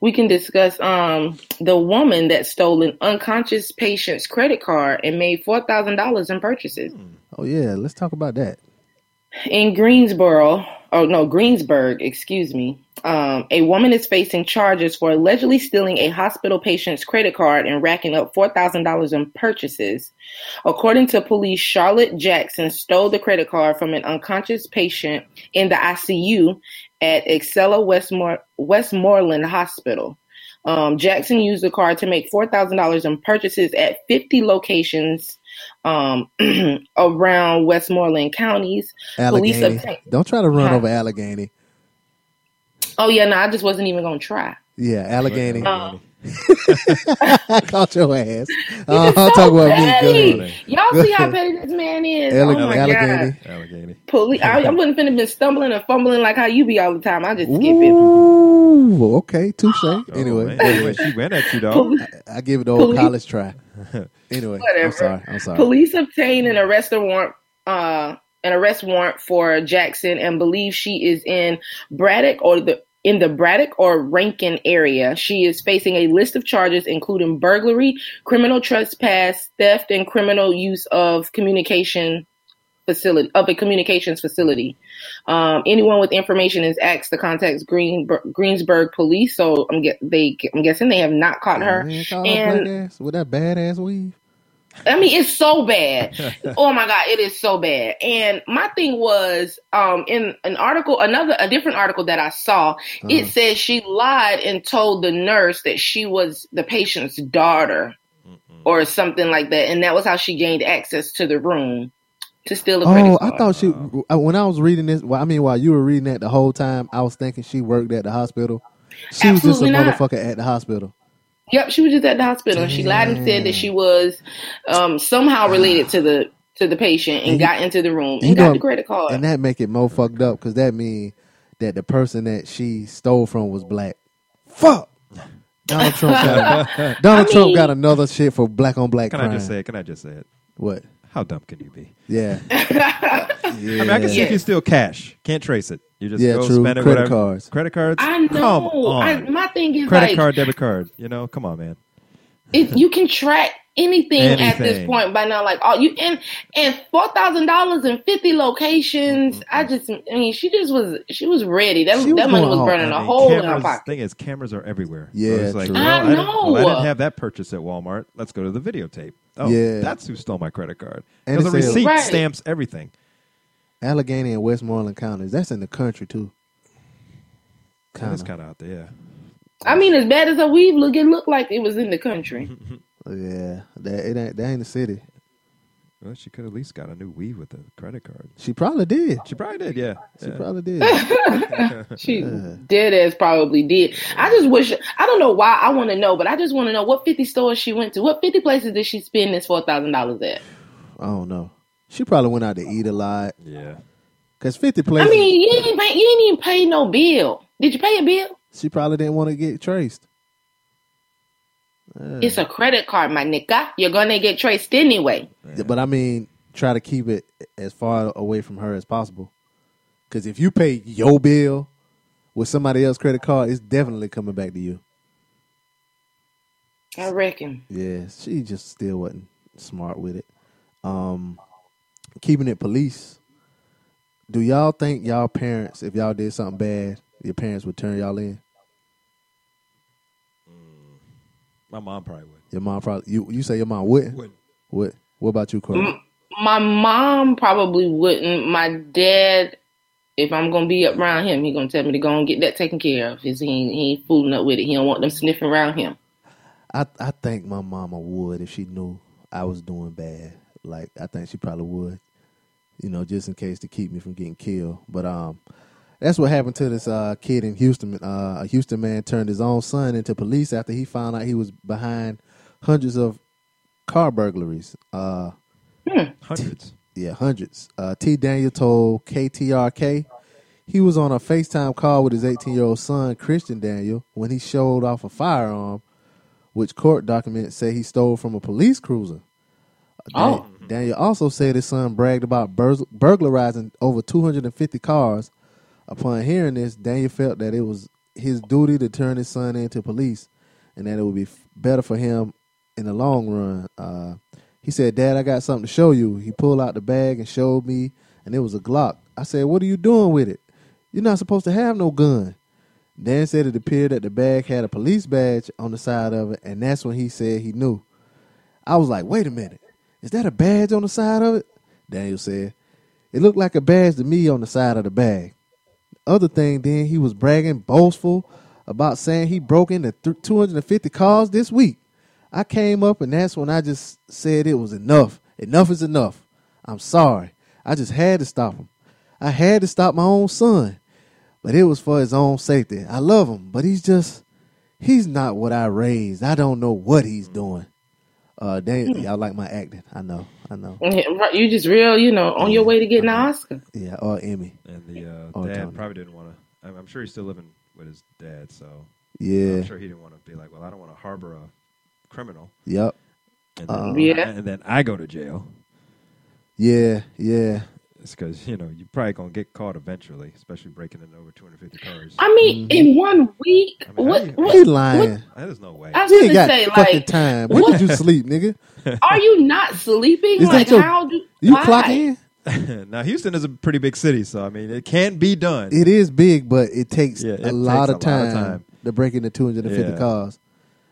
We can discuss the woman that stole an unconscious patient's credit card and made $4,000 in purchases. Oh, yeah. Let's talk about that. In Greensburg, a woman is facing charges for allegedly stealing a hospital patient's credit card and racking up $4,000 in purchases. According to police, Charlotte Jackson stole the credit card from an unconscious patient in the ICU at Excella Westmoreland Hospital. Jackson used the card to make $4,000 in purchases at 50 locations around Westmoreland counties. Allegheny. Don't try to run over Allegheny. Oh, yeah, no, I just wasn't even going to try. Yeah, Allegheny. I caught your ass. I'll talk about me. Y'all see how petty this man is? Allegheny. Police. I wouldn't have been stumbling and fumbling like how you be all the time. I just skip it. Ooh, okay, touche. Anyway, she went at you, though. I give it the old college try. Anyway, whatever. I'm sorry. Police obtained an arrest warrant for Jackson and believe she is in Braddock or in the Braddock or Rankin area. She is facing a list of charges, including burglary, criminal trespass, theft, and criminal use of a communications facility. Anyone with information is asked to contact Greensburg police. So I'm guessing they have not caught her. With that badass weave. I mean, it's so bad. Oh my God, it is so bad. And my thing was, in an article, a different article that I saw, it said she lied and told the nurse that she was the patient's daughter or something like that. And that was how she gained access to the room to steal the credit card. I thought she, when I was reading this, while you were reading that the whole time, I was thinking she worked at the hospital. She was just a motherfucker at the hospital. Yep, she was just at the hospital, and she lied and said that she was somehow related to the patient, and got into the room and got the credit card. And that make it more fucked up, because that mean that the person that she stole from was black. Fuck. Donald Trump got another shit for black on black crime. Can I just say it? What? How dumb can you be? Yeah. I mean, I can see if you steal cash. Can't trace it. You just go spend it. Credit cards. I know. Come on. My thing is credit card, debit card. You know, come on, man. If you can track anything at this point by now, like all you and $4,000 in 50 locations. She was ready. That money was burning a hole in her pocket. The thing is, cameras are everywhere. Yeah, so it's like, I didn't have that purchase at Walmart. Let's go to the videotape. Oh, yeah, that's who stole my credit card. And the receipt stamps everything. Allegheny and Westmoreland counties. That's in the country too. That's kind of out there. I mean, as bad as a weave look, it looked like it was in the country. Yeah, that ain't the city. Well, she could at least got a new weave with a credit card. She probably did. Yeah, she probably did. She dead ass probably did. I just wish. I don't know why. I want to know, but I just want to know what 50 stores she went to. What 50 places did she spend this $4,000 at? I don't know. She probably went out to eat a lot. Yeah. Because 50 places. I mean, you didn't even pay no bill. Did you pay a bill? She probably didn't want to get traced. It's a credit card, my nigga. You're going to get traced anyway. Yeah. But I mean, try to keep it as far away from her as possible. Because if you pay your bill with somebody else's credit card, it's definitely coming back to you. I reckon. Yeah, she just still wasn't smart with it. Keeping it police. Do y'all think y'all parents, if y'all did something bad, your parents would turn y'all in? My mom probably would. Your mom probably. You say your mom wouldn't? Wouldn't. What about you, Corey? My mom probably wouldn't. My dad, if I'm gonna be around him, he gonna tell me to go and get that taken care of. Cause he ain't fooling up with it. He don't want them sniffing around him. I think my mama would if she knew I was doing bad. Like, I think she probably would, you know, just in case to keep me from getting killed. But that's what happened to this kid in Houston. A Houston man turned his own son into police after he found out he was behind hundreds of car burglaries. Hundreds. Hundreds. T. Daniel told KTRK he was on a FaceTime call with his 18-year-old son, Christian Daniel, when he showed off a firearm, which court documents say he stole from a police cruiser. Daniel also said his son bragged about burglarizing over 250 cars. Upon hearing this, Daniel felt that it was his duty to turn his son in to police and that it would be better for him in the long run. He said, "Dad, I got something to show you." He pulled out the bag and showed me, and it was a Glock. I said, "What are you doing with it? You're not supposed to have no gun." Dan said it appeared that the bag had a police badge on the side of it, and that's when he said he knew. I was like, "Wait a minute. Is that a badge on the side of it?" Daniel said. "It looked like a badge to me on the side of the bag." The other thing, then, he was bragging, boastful, about saying he broke into 250 cars this week. I came up, and that's when I just said it was enough. Enough is enough. I'm sorry. I just had to stop him. I had to stop my own son, but it was for his own safety. I love him, but he's not what I raised. I don't know what he's doing. Y'all like my acting. I know. You just real, you know, on your way to getting an Oscar. Yeah, or Emmy. And the dad probably didn't want to. I'm sure he's still living with his dad, so yeah, I'm sure he didn't want to be like, well, I don't want to harbor a criminal. Yep. And then, I go to jail. Yeah. It's because, you know, you're probably going to get caught eventually, especially breaking in over 250 cars. I mean, in 1 week? I mean, what? He lying. There's no way. I was going to say, fucking time. When did you sleep, nigga? Are you not sleeping? You clock in? Now, Houston is a pretty big city, so, I mean, it can be done. It is big, but it takes a lot of time to break into 250 cars.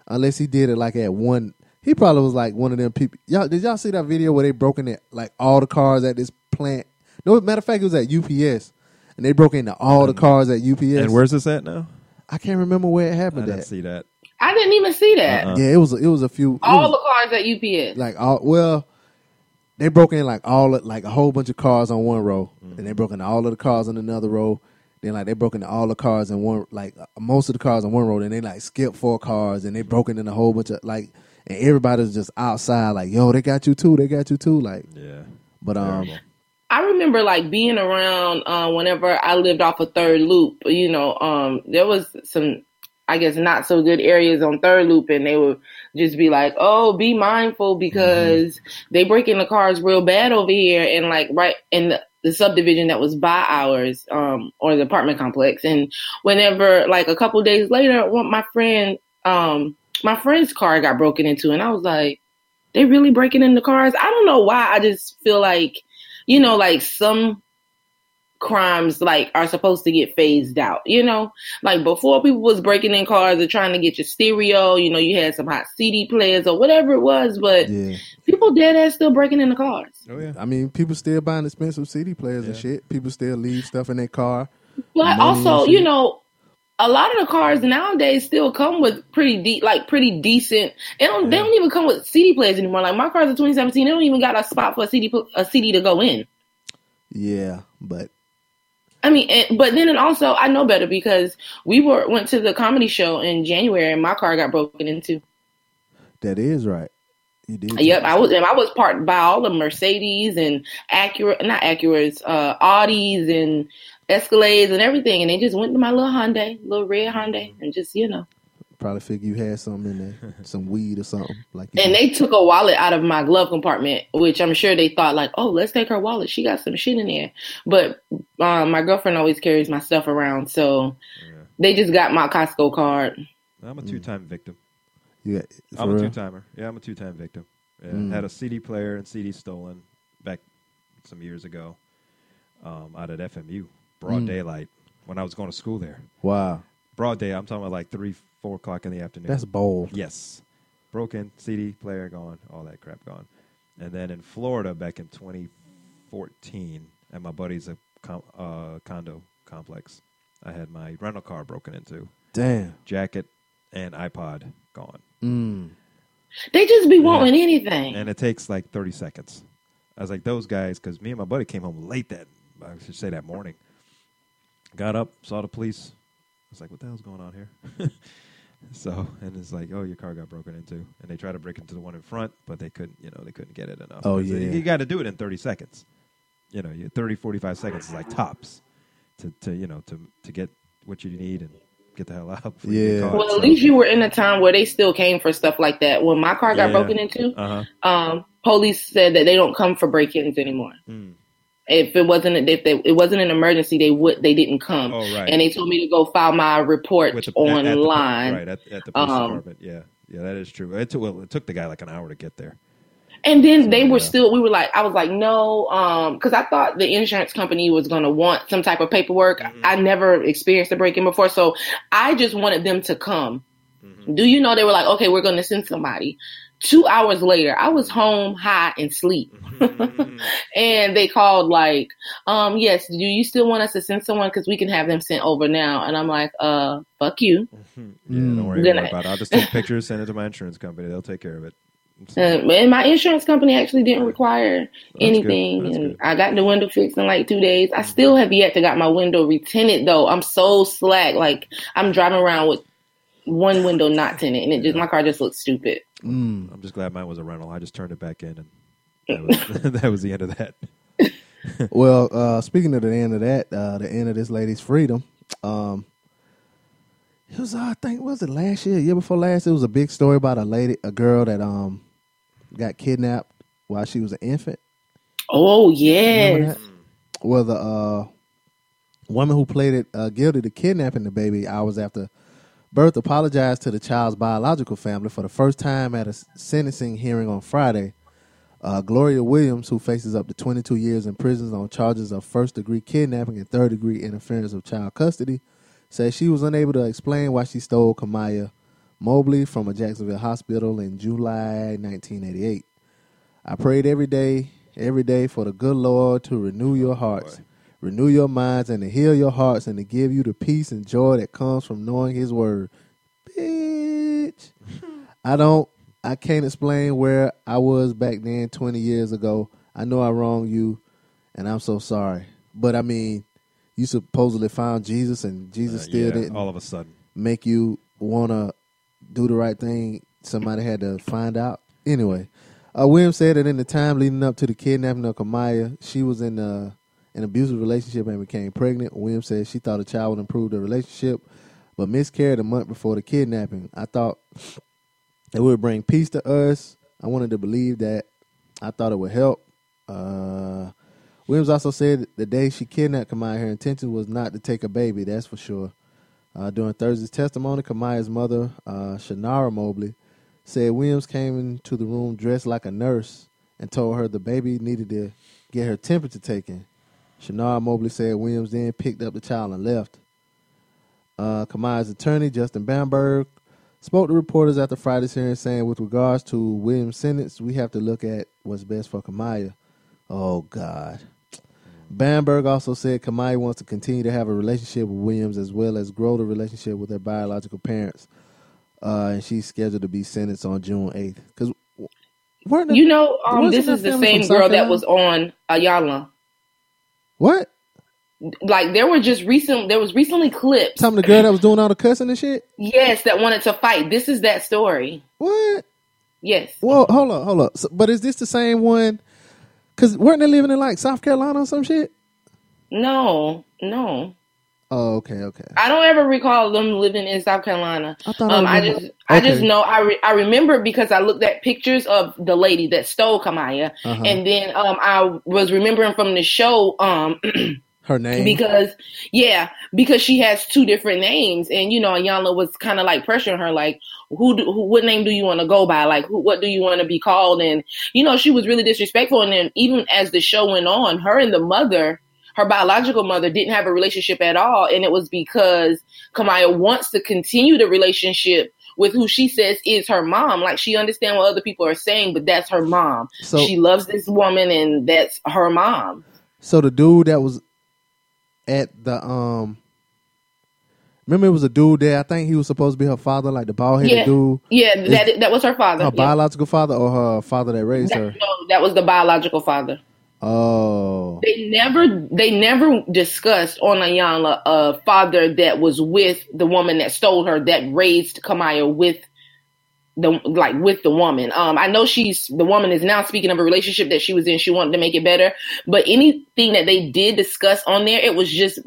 Unless he did it like at one. He probably was like one of them people. Y'all, did y'all see that video where they broke in like all the cars at this plant? No, matter of fact, it was at UPS, and they broke into all the cars at UPS. And where's this at now? I can't remember where it happened. I didn't see that. I didn't even see that. Yeah, it was a few. All the cars at UPS. Like all they broke in like like a whole bunch of cars on one row, and they broke into all of the cars on another row. Then like they broke into all the cars in one, like most of the cars on one road, and they like skipped 4 cars, and they broke in a whole bunch of like, and everybody's just outside like, yo, they got you too, like, yeah. But I remember like being around whenever I lived off of Third Loop, you know, there was some, I guess, not so good areas on Third Loop, and they would just be like, oh, be mindful because they break in the cars real bad over here, and like right in the subdivision that was by ours, or the apartment complex. And whenever, like a couple days later, my friend's car got broken into, and I was like, they really breaking into cars? I don't know why. I just feel like, you know, like some crimes like are supposed to get phased out, you know, like before people was breaking in cars or trying to get your stereo, you know, you had some hot CD players or whatever it was, but people dead ass still breaking in the cars. Oh yeah, I mean, people still buying expensive CD players and shit. People still leave stuff in their car. But also, you know, a lot of the cars nowadays still come with pretty decent. They don't even come with CD players anymore. Like my car's a 2017. They don't even got a spot for a CD to go in. Yeah, but. I mean, but then and also I know better because we went to the comedy show in January and my car got broken into. That is right. You did. Yep, I was parked by all the Mercedes and Audis and Escalades and everything, and they just went to my little red Hyundai, and just, you know. Probably figure you had something in there, some weed or something like. And know. They took a wallet out of my glove compartment, which I'm sure they thought like, "Oh, let's take her wallet. She got some shit in there." But my girlfriend always carries my stuff around, so they just got my Costco card. I'm a two-time victim. Yeah, I'm a two-timer. Yeah, I'm a two-time victim. Yeah, had a CD player and CD stolen back some years ago out at FMU, broad daylight when I was going to school there. Wow, broad day. I'm talking about like 3-4 o'clock in the afternoon. That's bold. Yes. Broken, CD player gone, all that crap gone. And then in Florida back in 2014 at my buddy's condo complex, I had my rental car broken into. Damn. Jacket and iPod gone. They just be wanting anything. And it takes like 30 seconds. I was like, those guys, because me and my buddy came home late that morning. Got up, saw the police. I was like, what the hell's going on here? So, and it's like, oh, your car got broken into. And they tried to break into the one in front, but they couldn't, you know, they couldn't get it enough. Oh, yeah. You got to do it in 30 seconds. You know, 30, 45 seconds is like tops to get what you need and get the hell out. Yeah. Well, at least you were in a time where they still came for stuff like that. When my car got broken into, police said that they don't come for break-ins anymore. If it wasn't an emergency, they didn't come. Oh, right. And they told me to go file my report online. At the police department. Yeah, that is true. It took the guy like an hour to get there. And then I was like, no, because I thought the insurance company was going to want some type of paperwork. Mm-hmm. I never experienced a break-in before, so I just wanted them to come. Mm-hmm. Do you know, they were like, okay, we're going to send somebody. 2 hours later, I was home high and sleep. And they called like, yes, do you still want us to send someone? Because we can have them sent over now. And I'm like, fuck you. Don't worry about it. I'll just take pictures, send it to my insurance company. They'll take care of it. And my insurance company actually didn't require anything. And I got the window fixed in like 2 days. I still have yet to got my window retinted, though. I'm so slack. Like, I'm driving around with one window not tinted, and it just my car just looks stupid. I'm just glad mine was a rental. I just turned it back in, and that was the end of that. Well, speaking of the end of that, the end of this lady's freedom. It was, I think, was it last year? Year before last, it was a big story about a girl that got kidnapped while she was an infant. Oh yes. Well, the woman who played it guilty to kidnapping the baby hours after birth apologized to the child's biological family for the first time at a sentencing hearing on Friday. Gloria Williams, who faces up to 22 years in prison on charges of first-degree kidnapping and third-degree interference of child custody, says she was unable to explain why she stole Kamiya Mobley from a Jacksonville hospital in July 1988. I prayed every day for the good Lord to renew your hearts, renew your minds, and to heal your hearts, and to give you the peace and joy that comes from knowing his word. Bitch. I can't explain where I was back then 20 years ago. I know I wronged you, and I'm so sorry. But, I mean, you supposedly found Jesus, and Jesus still didn't all of a sudden make you want to do the right thing. Somebody had to find out. Anyway. Williams said that in the time leading up to the kidnapping of Kamiya, she was in an abusive relationship and became pregnant. Williams said she thought a child would improve the relationship, but miscarried a month before the kidnapping. I thought it would bring peace to us. I wanted to believe that. I thought it would help. Williams also said that the day she kidnapped Kamiya, her intention was not to take a baby, that's for sure. During Thursday's testimony, Kamiya's mother, Shanara Mobley, said Williams came into the room dressed like a nurse and told her the baby needed to get her temperature taken. Shanara Mobley said Williams then picked up the child and left. Kamiya's attorney, Justin Bamberg, spoke to reporters after Friday's hearing, saying, with regards to Williams' sentence, we have to look at what's best for Kamiya. Oh, God. Bamberg also said Kamiya wants to continue to have a relationship with Williams as well as grow the relationship with her biological parents. And she's scheduled to be sentenced on June 8th. Cause this is the same girl that was on Iyanla. What? Like there was recently clips. Some of the girl that was doing all the cussing and shit? Yes, that wanted to fight. This is that story. What? Yes. Well, hold on. So, but is this the same one? Because weren't they living in like South Carolina or some shit? No. Oh, okay. I don't ever recall them living in South Carolina. I remember because I looked at pictures of the lady that stole Kamiya, and then I was remembering from the show her name because she has two different names, and you know Iyanla was kind of like pressuring her like what name do you want to go by, like what do you want to be called, and you know she was really disrespectful, and then even as the show went on, her and the mother. Her biological mother didn't have a relationship at all, and it was because Kamiya wants to continue the relationship with who she says is her mom. Like, she understands what other people are saying, but that's her mom. So, she loves this woman, and that's her mom. So the dude that was at the... remember, it was a dude there. I think he was supposed to be her father, like the bald-headed dude. Yeah, that was her father. Her biological father or her father that raised her? No, that was the biological father. Oh, they never discussed on Iyanla a father that was with the woman that stole her, that raised Kamiya with the woman. I know the woman is now speaking of a relationship that she was in. She wanted to make it better, but anything that they did discuss on there, it was just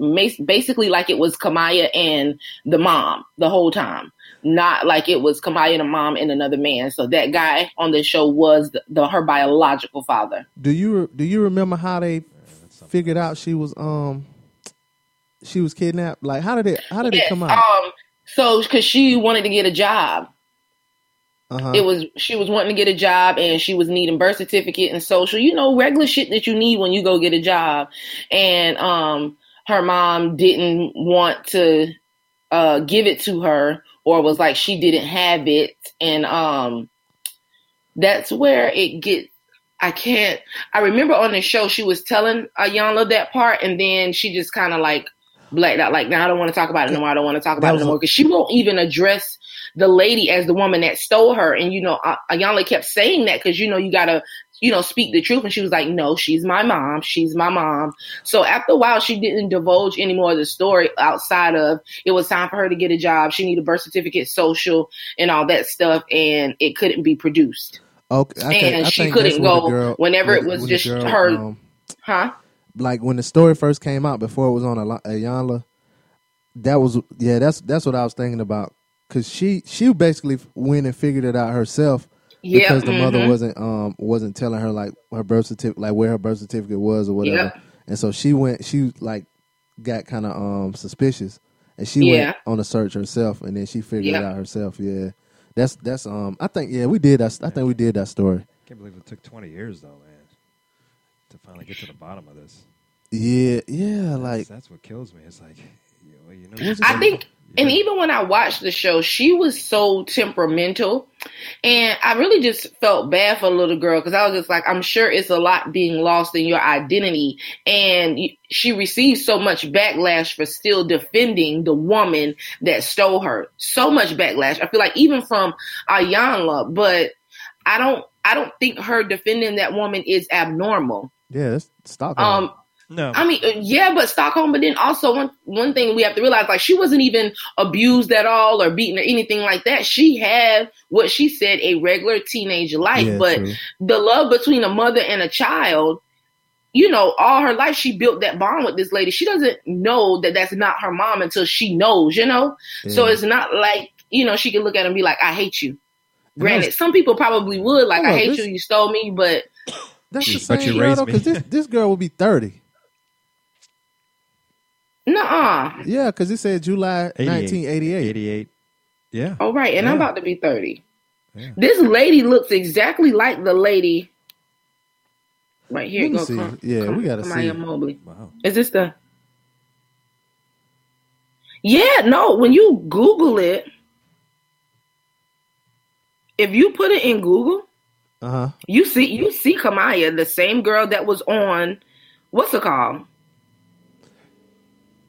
basically like it was Kamiya and the mom the whole time. Not like it was Kamiya and a mom and another man. So that guy on the show was her biological father. Do you remember how they figured out she was kidnapped? Like how did it come out? So because she wanted to get a job. She was wanting to get a job, and she was needing birth certificate and social, you know, regular shit that you need when you go get a job. And her mom didn't want to give it to her. Or was like she didn't have it, and that's where it gets. I remember on the show she was telling Iyanla that part, and then she just kind of like blacked out. Like, now I don't want to talk about it no more. I don't want to talk about it no more, because she won't even address the lady as the woman that stole her. And you know, Iyanla kept saying that because you know you gotta speak the truth. And she was like, no, she's my mom. She's my mom. So after a while, she didn't divulge any more of the story outside of it was time for her to get a job. She needed a birth certificate, social, and all that stuff. And it couldn't be produced. Okay. And she couldn't go whenever it was just her. Like when the story first came out before it was on Iyanla, that was, that's what I was thinking about. Cause she basically went and figured it out herself. Because the mother wasn't telling her like her birth certificate, like where her birth certificate was or whatever, and so she got kind of suspicious, and she went on a search herself, and then she figured it out herself. Yeah, that's I think we did that story. I can't believe it took 20 years though, man, to finally get to the bottom of this. Yeah, that's what kills me. It's like, you know, I think Yeah. And even when I watched the show, she was so temperamental. And I really just felt bad for the little girl because I was just like, I'm sure it's a lot being lost in your identity. And she received so much backlash for still defending the woman that stole her. So much backlash. I feel like even from Iyanla, but I don't think her defending that woman is abnormal. Yeah, that's Stockholm. No, I mean, yeah, but Stockholm. But then also one thing we have to realize, like, she wasn't even abused at all or beaten or anything like that. She had what she said a regular teenage life, yeah, but true. The love between a mother and a child, you know, all her life she built that bond with this lady. She doesn't know that that's not her mom until she knows, you know. Yeah. So it's not like, you know, she can look at him and be like, "I hate you." Granted, some people probably would like, "I hate you, you stole me," but that's the same, you know, because this girl will be 30. Nuh-uh. Yeah, because it said July 1988. 88. Yeah. Oh, right. And yeah. I'm about to be 30. Yeah. This lady looks exactly like the lady. Right here. Go. We got to see. Kamiya Mobley. Wow. Is this the... Yeah, no. When you Google it, if you put it in Google, you see Kamiya, the same girl that was on, what's it called?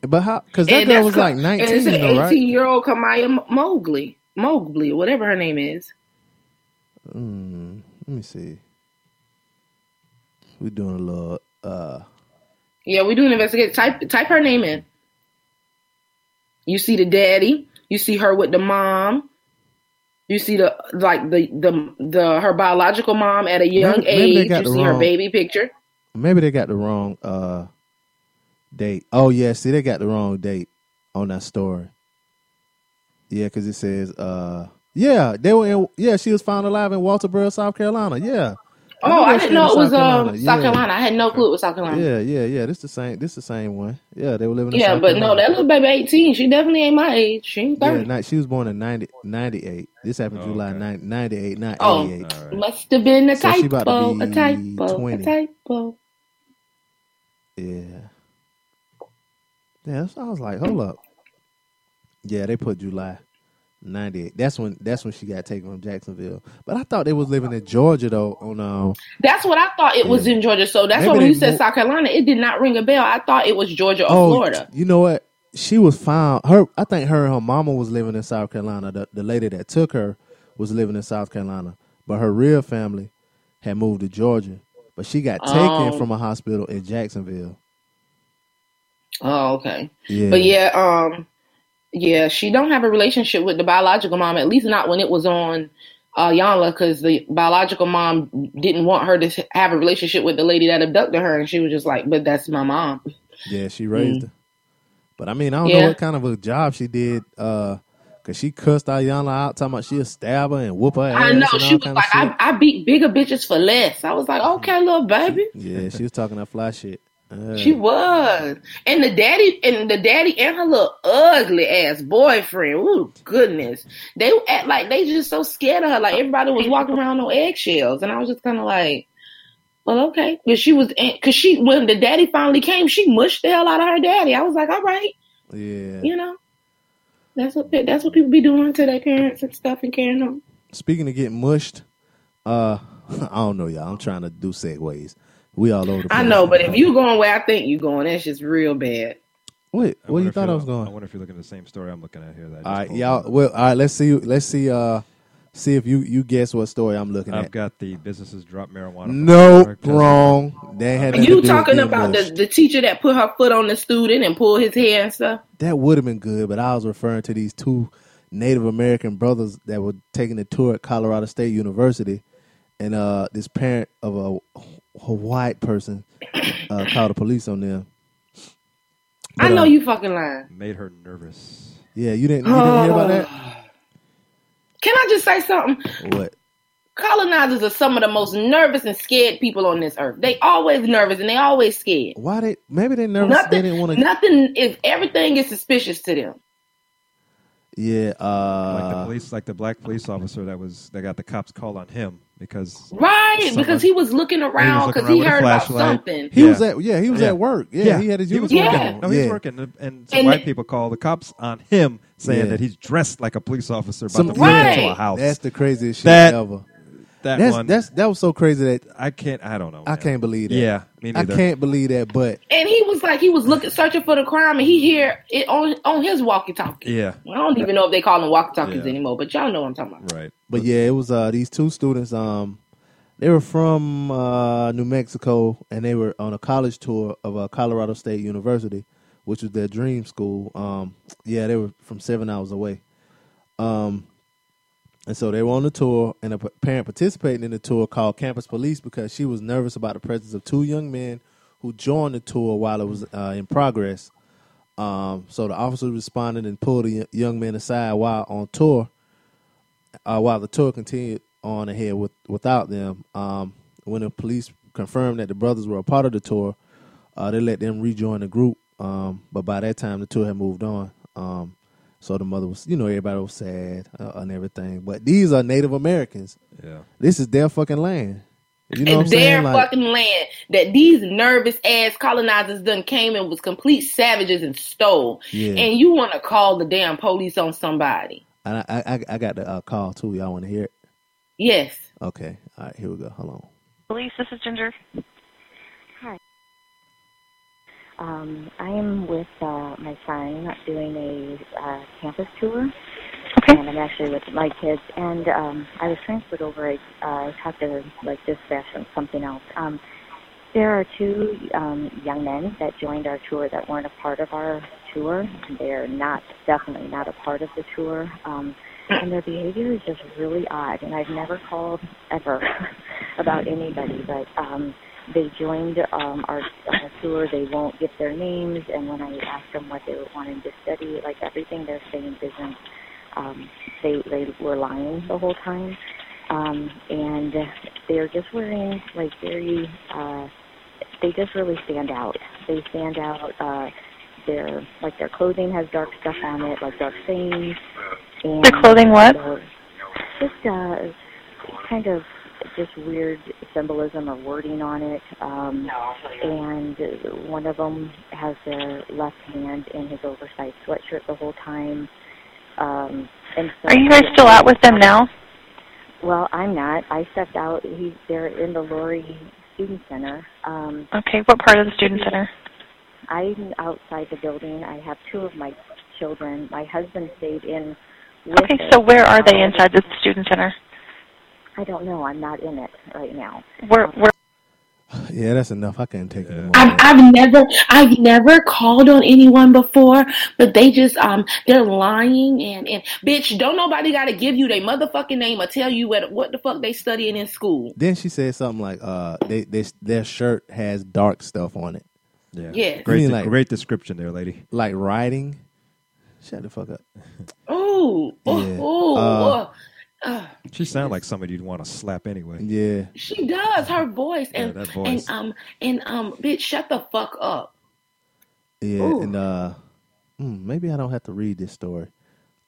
But how? Because that girl was like 19, and it's an 18-year-old Kamiya Mobley, whatever her name is. Let me see. We're doing a little. Yeah, we're doing investigation. Type her name in. You see the daddy. You see her with the mom. You see the her biological mom at a young age. You see her baby picture. Maybe they got the wrong. Date. Oh yeah, see they got the wrong date on that story. Yeah, because it says she was found alive in Walterboro, South Carolina. Yeah. Oh, I didn't know it was South Carolina. I had no clue it was South Carolina. Yeah. This the same one. Yeah, they were living in South Carolina. Yeah, but no, that little baby 18. She definitely ain't my age. She ain't 30. Yeah, she was born in 98. This happened July 98, not 88. Right. Must have been a typo. Yeah. Yeah, so I was like, hold up. Yeah, they put July 98. That's when she got taken from Jacksonville. But I thought they was living in Georgia though. That's what I thought. It was in Georgia. So that's why when you said South Carolina, it did not ring a bell. I thought it was Georgia or Florida. You know what? She was found. I think her and her mama was living in South Carolina. The lady that took her was living in South Carolina, but her real family had moved to Georgia. But she got taken from a hospital in Jacksonville. Oh, okay. Yeah. But she don't have a relationship with the biological mom, at least not when it was on Iyanla, because the biological mom didn't want her to have a relationship with the lady that abducted her, and she was just like, but that's my mom. Yeah, she raised her. But I mean, I don't know what kind of a job she did, because she cussed Iyanla out, talking about she'll stab her and whoop her ass. I know, she was like, I beat bigger bitches for less. I was like, okay, little baby. She was talking that fly shit. She was, and the daddy and her little ugly ass boyfriend. Ooh, goodness! They act like they just so scared of her. Like everybody was walking around on eggshells, and I was just kind of like, "Well, okay." But she was, when the daddy finally came, she mushed the hell out of her daddy. I was like, "All right, yeah," you know. That's what people be doing to their parents and stuff and carrying them. Speaking of getting mushed, I don't know, y'all. I'm trying to do segues. We all over the place. I know, but if you going where I think you going, that's just real bad. Wait, where you thought I was going? I wonder if you're looking at the same story I'm looking at here. All right, y'all. Well, all right. Let's see. See if you guess what story I'm looking at. I've got the businesses drop marijuana. No, wrong. They had. You talking about the teacher that put her foot on the student and pulled his hair and stuff? That would have been good, but I was referring to these two Native American brothers that were taking a tour at Colorado State University, and this parent of a white person called the police on them. But, I know you fucking lying. Made her nervous. Yeah, you didn't hear about that? Can I just say something? What? Colonizers are some of the most nervous and scared people on this earth. They always nervous and they always scared. Why they? Maybe they're nervous. Nothing, they didn't want to. Nothing is. Everything is suspicious to them. Yeah, like the black police officer that got the cops call on him. because because he was looking around because he heard about something. He was at at work. He had his working. No, he's working, and some white people call the cops on him saying that he's dressed like a police officer about to break into a house. That's the craziest shit ever. That was so crazy that I can't believe that. Yeah, me neither. I can't believe that. But and he was like, he was searching for the crime, and he hear it on his walkie talkie. Yeah, well, I don't even know if they call them walkie talkies anymore, but y'all know what I'm talking about, right? But yeah, it was these two students. They were from New Mexico, and they were on a college tour of Colorado State University, which was their dream school. They were from 7 hours away. And so they were on the tour, and a parent participating in the tour called campus police because she was nervous about the presence of two young men who joined the tour while it was in progress. So the officers responded and pulled the young men aside while the tour continued on ahead without them. When the police confirmed that the brothers were a part of the tour, they let them rejoin the group. But by that time, the tour had moved on. So the mother was, everybody was sad and everything. But these are Native Americans. Yeah, this is their fucking land. You know what I'm saying? Their fucking land that these nervous ass colonizers done came and was complete savages and stole. Yeah. And you want to call the damn police on somebody? And I got the call too. Y'all want to hear it? Yes. Okay. All right. Here we go. Hold on. Police, this is Ginger. Hi. I am with my son doing a campus tour, okay. And I'm actually with my kids. And I was transferred over. I talked to dispatch on something else. There are two young men that joined our tour that weren't a part of our tour. They are definitely not a part of the tour, and their behavior is just really odd. And I've never called ever about anybody, but. They joined our tour. They won't give their names, and when I asked them what they were wanting to study, everything they're saying isn't. They were lying the whole time, and they're just wearing very. They just really stand out. They stand out. Their their clothing has dark stuff on it, dark stains. Their clothing what? Just kind of. Just weird symbolism or wording on it, and one of them has their left hand in his oversized sweatshirt the whole time. And so are you guys still out with them now? Well, I'm not. I stepped out. They're in the Lori Student Center. Okay, what part of the Student Center? I'm outside the building. I have two of my children. My husband stayed in with Okay, so where are they inside the Student Center? I don't know. I'm not in it right now. Yeah, that's enough. I can't take it. I've never called on anyone before, but they just they're lying and bitch, don't nobody gotta give you their motherfucking name or tell you what the fuck they studying in school. Then she said something like, their shirt has dark stuff on it. Yeah, yes. Great description there, lady. Like writing. Shut the fuck up. Ooh, yeah. She sounds like somebody you'd want to slap anyway. Yeah, she does. Her voice and bitch, shut the fuck up. Yeah, ooh. And maybe I don't have to read this story.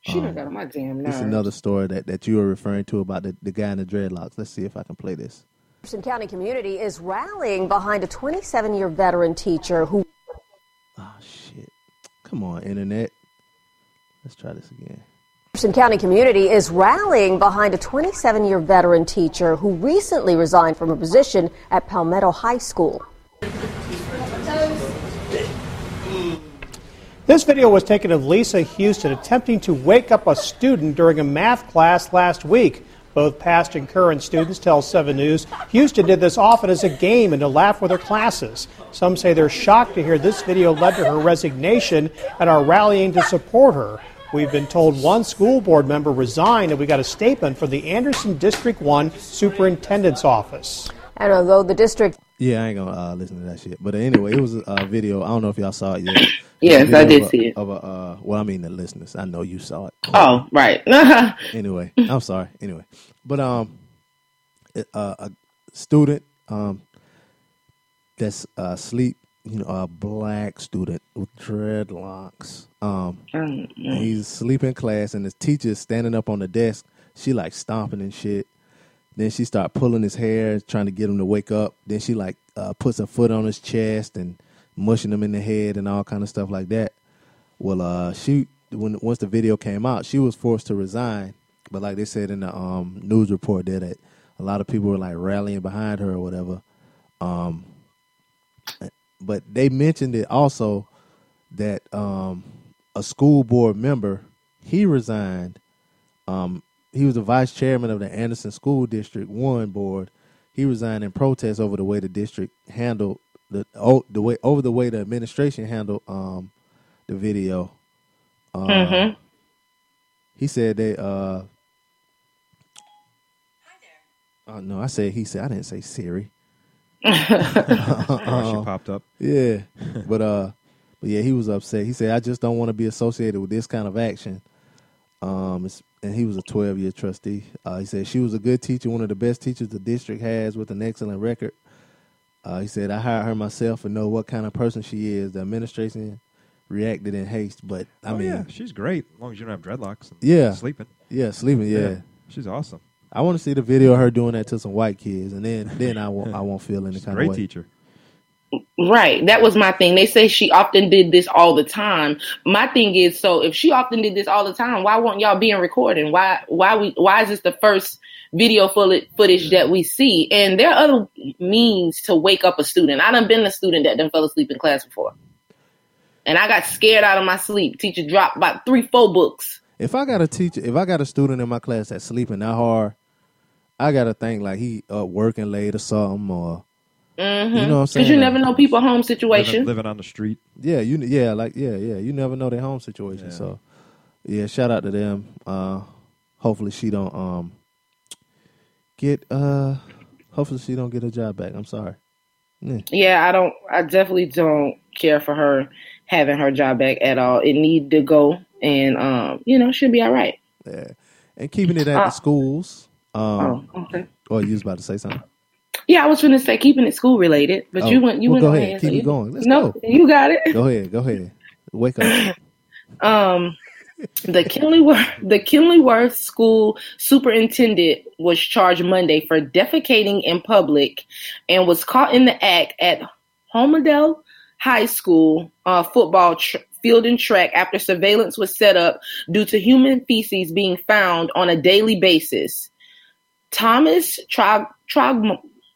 She done got on my damn nerves. It's another story that you were referring to about the guy in the dreadlocks. Let's see if I can play this. Houston County community is rallying behind a 27-year veteran teacher who. Oh shit! Come on, internet. Let's try this again. Houston County community is rallying behind a 27-year veteran teacher who recently resigned from a position at Palmetto High School. This video was taken of Lisa Houston attempting to wake up a student during a math class last week. Both past and current students tell 7 News Houston did this often as a game and to laugh with her classes. Some say they're shocked to hear this video led to her resignation and are rallying to support her. We've been told one school board member resigned, and we got a statement from the Anderson District 1 Superintendent's Office. And although the district... Yeah, I ain't going to listen to that shit. But anyway, it was a video. I don't know if y'all saw it yet. Yes, I did see it. The listeners. I know you saw it. Oh, right. Anyway, I'm sorry. Anyway. But a student that's asleep, a black student with dreadlocks. And he's asleep in class, and his teacher's standing up on the desk. She stomping and shit. Then she started pulling his hair, trying to get him to wake up. Then she like puts her foot on his chest and mushing him in the head and all kind of stuff like that. Well, once the video came out, she was forced to resign. But like they said in the news report there, that a lot of people were like rallying behind her or whatever. But they mentioned it also that a school board member, he resigned. He was the vice chairman of the Anderson School District 1 board. He resigned in protest over the way the district handled the administration handled the video. He said they. Hi there. No, I didn't say Siri. She popped up. Yeah, but yeah, he was upset. He said, "I just don't want to be associated with this kind of action." And he was a 12-year trustee. He said she was a good teacher, one of the best teachers the district has, with an excellent record. He said, I hired her myself and know what kind of person she is. The administration reacted in haste, but I mean, she's great as long as you don't have dreadlocks. And sleeping. Yeah, sleeping. Yeah, she's awesome. I want to see the video of her doing that to some white kids, and then I won't feel any kind of way. Great teacher. Right. That was my thing. They say she often did this all the time. My thing is, so if she often did this all the time, why weren't y'all being recorded? Why is this the first video footage that we see? And there are other means to wake up a student. I done been a student that done fell asleep in class before. And I got scared out of my sleep. Teacher dropped about 3-4 books. If I got a student in my class that's sleeping that hard, I got to think like he up working late or something, or you know what I'm saying? Because you never know people home situation. Living on the street. Yeah, you never know their home situation. Yeah. So, yeah, shout out to them. Hopefully she don't get her job back. I'm sorry. Yeah. I definitely don't care for her having her job back at all. It need to go, and she'll be all right. Yeah. And keeping it at the schools. Okay. Oh, you was about to say something. Yeah, I was going to say keeping it school related, but go ahead. Keep it going. Let's go. You got it. Go ahead. Wake up. The Kenilworth school superintendent was charged Monday for defecating in public and was caught in the act at Homedale High School football field and track after surveillance was set up due to human feces being found on a daily basis. Thomas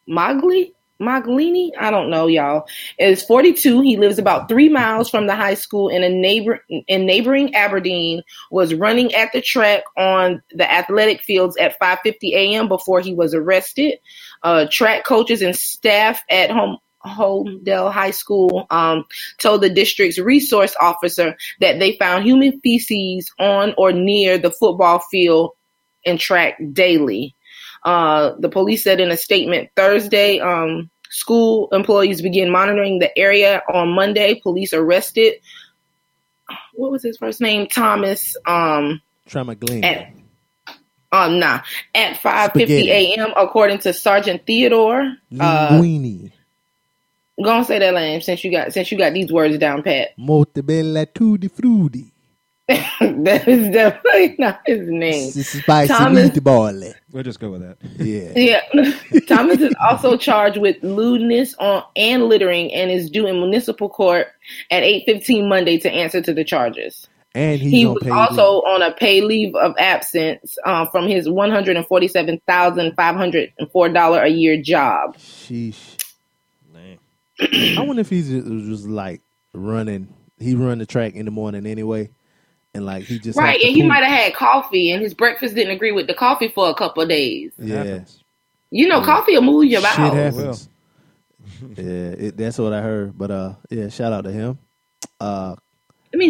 Maglini, I don't know, y'all, is 42. He lives about 3 miles from the high school in neighboring Aberdeen, was running at the track on the athletic fields at 5:50 a.m. before he was arrested. Track coaches and staff at Homedale High School told the district's resource officer that they found human feces on or near the football field and track daily. The police said in a statement Thursday, school employees began monitoring the area on Monday. Police arrested, what was his first name? Thomas, Tramagleen. At 5:50 a.m., according to Sergeant Theodore. Linguini. Go and say that name since you got these words down, Pat. Montebella tutti frutti. That is definitely not his name. Thomas, we'll just go with that. Yeah. Thomas is also charged with lewdness and littering, and is due in municipal court at 8:15 Monday to answer to the charges. And he was also on a pay leave of absence from his $147,504 a year job. Sheesh. Man. I wonder if he's just like running. He run the track in the morning anyway. And like he just right, and he might have had coffee, and his breakfast didn't agree with the coffee for a couple of days. Yeah, coffee will move your bowels. Shit happens. That's what I heard. But shout out to him.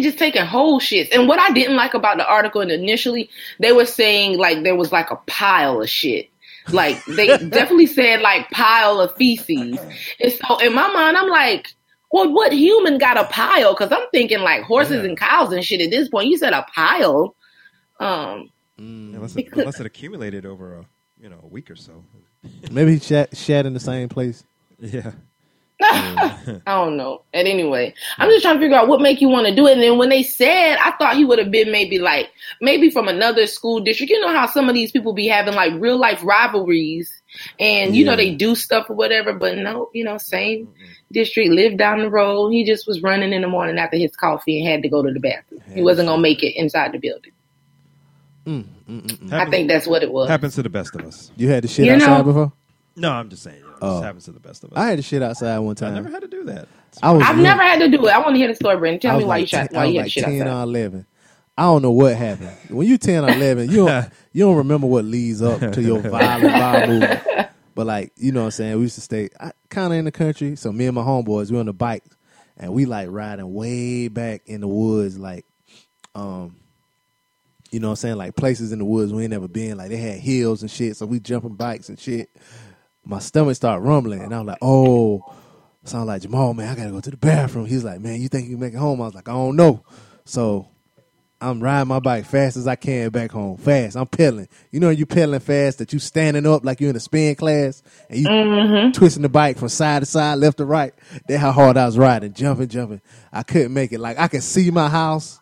Just taking whole shits. And what I didn't like about the article, and initially they were saying like there was like a pile of shit. Like they definitely said like pile of feces. And so in my mind, I'm like, well, what human got a pile? Because I'm thinking like horses and cows and shit at this point. You said a pile. Unless it accumulated over a week or so. Maybe he shat in the same place. Yeah. No, I don't know. And anyway, I'm just trying to figure out what make you want to do it. And then when they said, I thought he would have been maybe from another school district. You know how some of these people be having like real life rivalries and you know, they do stuff or whatever, but no, you know, same district, lived down the road. He just was running in the morning after his coffee and had to go to the bathroom. He wasn't going to make it inside the building. I think that's what it was. Happens to the best of us. You had to shit outside before? No, I'm just saying. It happens to the best of us. I had to shit outside one time. I never had to do that. I've never had to do it. I want to hear the story, Brandon. Tell me why you had to shit outside. I was 10 or 11. I don't know what happened. When you're 10 or 11, you don't remember what leads up to your violent vibe movement. But like, you know what I'm saying? We used to stay kind of in the country. So me and my homeboys, we were on the bikes. And we like riding way back in the woods like, you know what I'm saying? Like places in the woods we ain't never been. Like they had hills and shit. So we jumping bikes and shit. My stomach started rumbling. And I was like, sound like, Jamal, man, I got to go to the bathroom. He's like, man, you think you can make it home? I was like, I don't know. So I'm riding my bike fast as I can back home. Fast. I'm pedaling. You know, you pedaling fast that you standing up like you're in a spin class. And you twisting the bike from side to side, left to right. That's how hard I was riding. Jumping. I couldn't make it. Like I could see my house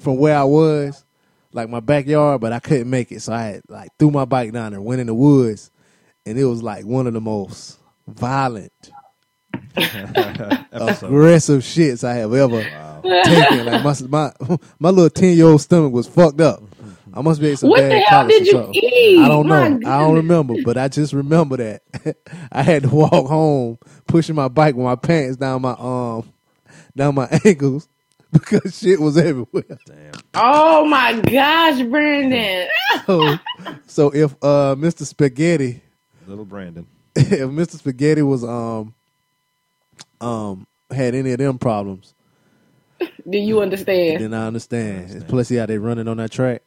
from where I was. Like my backyard, but I couldn't make it. So I had, like threw my bike down there, went in the woods, and it was like one of the most violent, aggressive shits I have ever taken. Like my little 10-year-old stomach was fucked up. I must be some bad college or something. What the hell did you eat? I don't know. I don't remember, but I just remember that I had to walk home pushing my bike with my pants down my down my ankles. Because shit was everywhere. Damn. Oh my gosh, Brandon. So if Mr. Spaghetti, little Brandon, if Mr. Spaghetti was had any of them problems, then you understand. Then I understand. Plus he out there running on that track.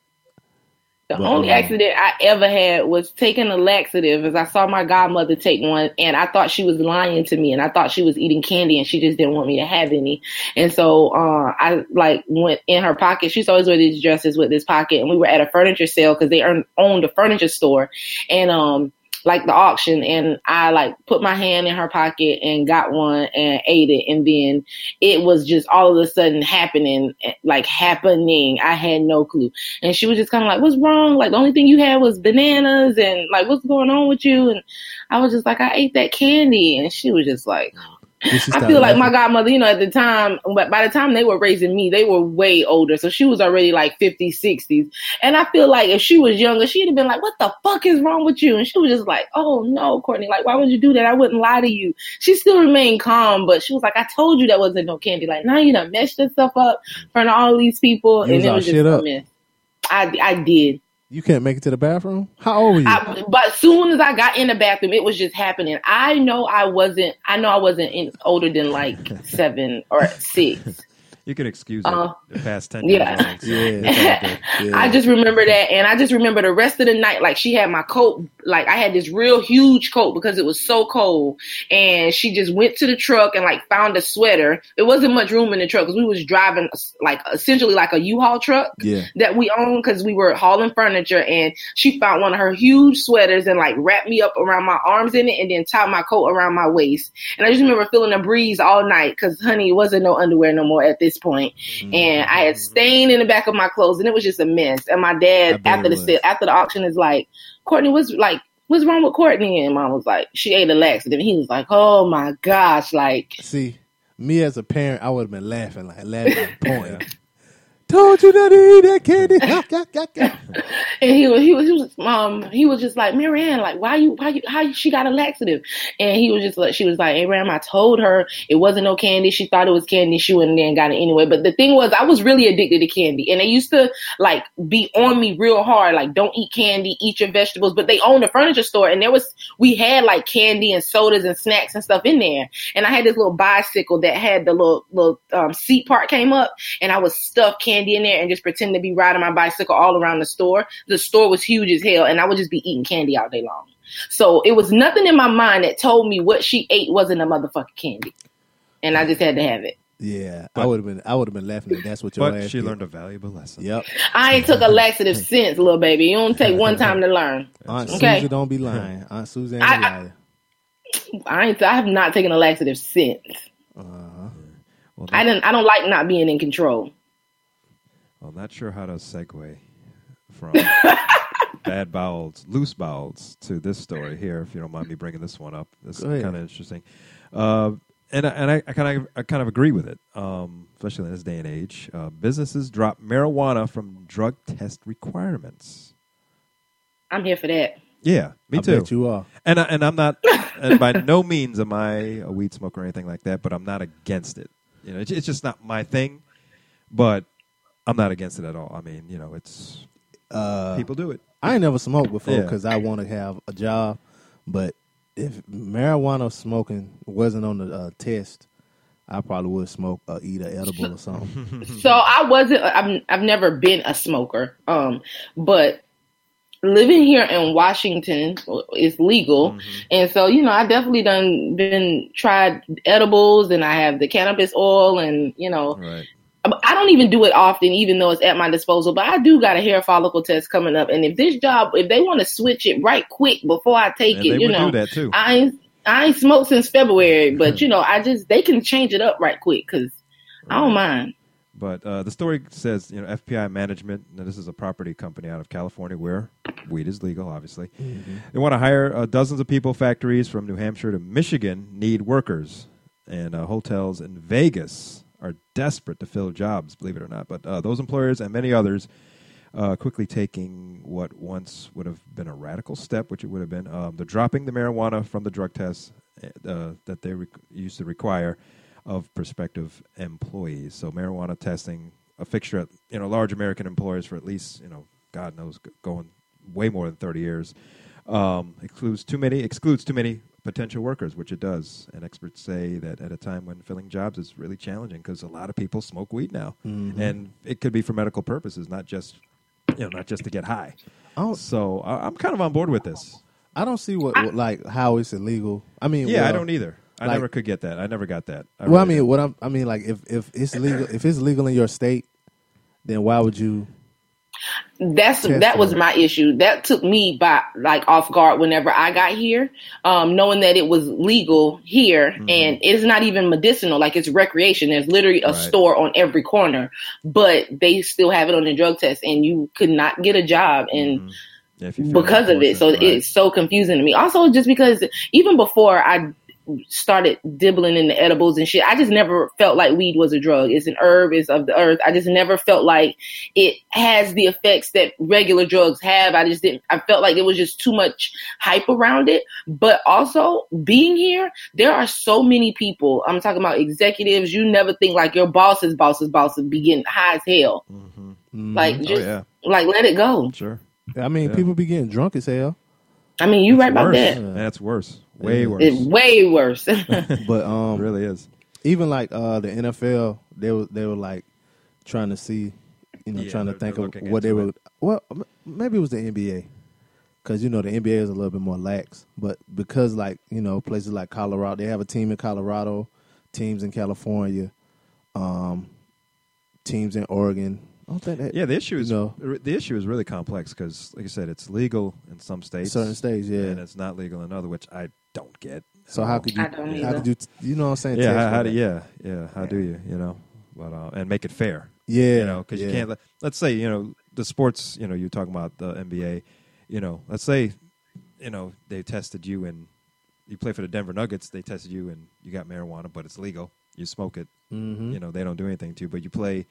The only accident I ever had was taking a laxative, as I saw my godmother take one, and I thought she was lying to me, and I thought she was eating candy, and she just didn't want me to have any. And so I like went in her pocket. She's always wear these dresses with this pocket, and we were at a furniture sale because they owned a furniture store, and like the auction. And I like put my hand in her pocket and got one and ate it. And then it was just all of a sudden happening. I had no clue. And she was just kind of like, what's wrong? Like the only thing you had was bananas and like, what's going on with you? And I was just like, I ate that candy. And she was just like, I feel like my godmother, you know, at the time, but by the time they were raising me, they were way older. So she was already like 50s, 60s. And I feel like if she was younger, she'd have been like, what the fuck is wrong with you? And she was just like, oh no, Courtney, like, why would you do that? I wouldn't lie to you. She still remained calm, but she was like, I told you that wasn't no candy. Like, now you done messed yourself up in front of all these people. And it was just a mess. I did. You can't make it to the bathroom? How old were you? But as soon as I got in the bathroom, it was just happening. I know I wasn't older than like 7 or 6. You can excuse it. The past 10 years. Yeah. I just remember that. And I just remember the rest of the night, like she had my coat. Like I had this real huge coat because it was so cold. And she just went to the truck and like found a sweater. It wasn't much room in the truck because we was driving like essentially like a U-Haul truck that we owned because we were hauling furniture. And she found one of her huge sweaters and like wrapped me up around my arms in it and then tied my coat around my waist. And I just remember feeling a breeze all night because, honey, it wasn't no underwear no more at this point. And I had stain in the back of my clothes and it was just a mess. And my dad after the auction is like, Courtney, what's wrong with Courtney? And Mom was like, she ate a laxative. And he was like, oh my gosh, like, see, me as a parent, I would have been laughing pointing. Told you not to eat that candy. And he was just like, Marianne, like, how she got a laxative? And he was just like, she was like, hey, Ram, I told her it wasn't no candy. She thought it was candy. She went and then got it anyway. But the thing was, I was really addicted to candy. And they used to like be on me real hard. Like, don't eat candy, eat your vegetables. But they owned a furniture store and we had like candy and sodas and snacks and stuff in there. And I had this little bicycle that had the little seat part came up and I was stuffed candy in there and just pretend to be riding my bicycle all around the store. The store was huge as hell and I would just be eating candy all day long. So it was nothing in my mind that told me what she ate wasn't a motherfucking candy. And I just had to have it. Yeah, but I would have been laughing if that's what your ass did. Learned a valuable lesson. Yep. I ain't took a laxative since, little baby. You don't take one time to learn. Aunt Susan don't be lying. Aunt Susan ain't lying. I have not taken a laxative since. Well, I don't like not being in control. Well, not sure how to segue from bad bowels, loose bowels to this story here. If you don't mind me bringing this one up, this is kind of interesting. And I kind of agree with it, especially in this day and age. Businesses drop marijuana from drug test requirements. I'm here for that. Yeah, me too. I bet you are. And I'm not, and by no means am I a weed smoker or anything like that, but I'm not against it. You know, it's just not my thing, but I'm not against it at all. I mean, you know, it's people do it. I ain't never smoked before because I want to have a job, but if marijuana smoking wasn't on the test, I probably would smoke or eat an edible or something. So I wasn't. I've never been a smoker, but living here in Washington is legal, and so you know I definitely done been tried edibles, and I have the cannabis oil, and you know. Right. I don't even do it often, even though it's at my disposal, but I do got a hair follicle test coming up. And if this job, if they want to switch it right quick before I take it, you know, I ain't smoked since February, but you know, they can change it up right quick. Cause I don't mind. But the story says, you know, FPI Management, now this is a property company out of California where weed is legal, obviously. Mm-hmm. They want to hire dozens of people. Factories from New Hampshire to Michigan need workers, and hotels in Vegas are desperate to fill jobs, believe it or not. But those employers and many others quickly taking what once would have been a radical step, which it would have been. They're dropping the marijuana from the drug tests that they used to require of prospective employees. So marijuana testing, a fixture at large American employers for at least, God knows, going way more than 30 years, excludes too many potential workers, which it does. And experts say that at a time when filling jobs is really challenging because a lot of people smoke weed now. Mm-hmm. And it could be for medical purposes, not just to get high. So I'm kind of on board with this. I don't see how it's illegal. I mean, I don't either. I never could get that. I never got that. If it's legal, if it's legal in your state, then why would you? That was my issue. That took me off guard whenever I got here, knowing that it was legal here, and it's not even medicinal, it's recreation. There's literally a store on every corner, but they still have it on the drug test, and you could not get a job, and because of it, so it's so confusing to me. Also, just because even before I started dibbling in the edibles and shit, I just never felt like weed was a drug. It's an herb, it's of the earth. I just never felt like it has the effects that regular drugs have. I felt like there was just too much hype around it. But also being here, there are so many people, I'm talking about executives, you never think your boss's be getting high as hell. Mm-hmm. Let it go. Sure. People be getting drunk as hell. You're right about that. Yeah. That's worse. Way worse. It's way worse. But it really is. Even the NFL, they were trying to see, trying to think of what they were. Well, maybe it was the NBA, because the NBA is a little bit more lax. But because places like Colorado, they have a team in Colorado, teams in California, teams in Oregon. I don't think that, the issue is really complex because, like I said, it's legal in some states, certain states, and it's not legal in other, which I don't get. So how could you? You know what I'm saying? Yeah. How do you? You know, but and make it fair. Yeah. Because you can't. Let's say the sports. You're talking about the NBA. Let's say they tested you and you play for the Denver Nuggets. They tested you and you got marijuana, but it's legal. You smoke it. Mm-hmm. They don't do anything to you, but you play.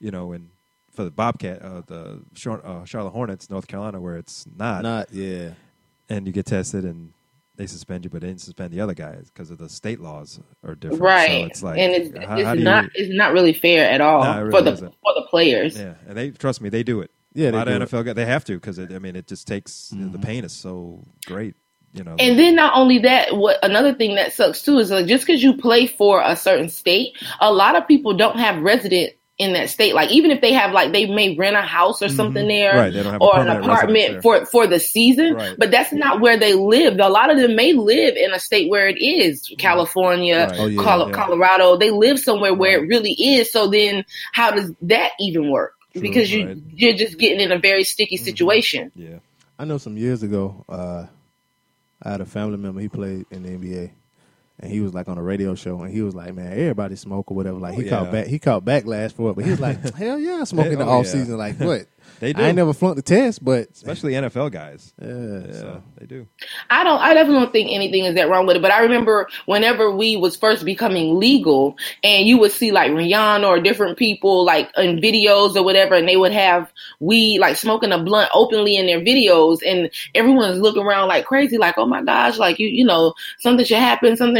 And for the Bobcat, the Charlotte Hornets, North Carolina, where it's not. And you get tested and they suspend you, but they didn't suspend the other guys because of the state laws are different. Right, so it's not really fair at all for the players. Yeah, and they trust me, they do it. Yeah, a lot of NFL guys they have to because it just takes the pain is so great. And then not only that, another thing that sucks too is just because you play for a certain state, a lot of people don't have resident in that state, even if they have, they may rent a house or something there, or an apartment for the season, but that's not where they live. A lot of them may live in a state where it is, California, Colorado. They live somewhere where it really is. So then, how does that even work? True, because you're just getting in a very sticky situation. Yeah, I know some years ago, I had a family member, he played in the NBA. And he was like on a radio show, and he was like, "Man, everybody smoke or whatever." Like he caught backlash for it, but he was like, "Hell yeah, I smoke in the off season." Like what? They do. I ain't never flunked the test, but especially NFL guys. Yeah, so they do. I definitely don't think anything is that wrong with it. But I remember whenever we was first becoming legal, and you would see like Rihanna or different people like in videos or whatever, and they would have weed like smoking a blunt openly in their videos, and everyone's looking around like crazy, like oh my gosh, like you know something should happen, and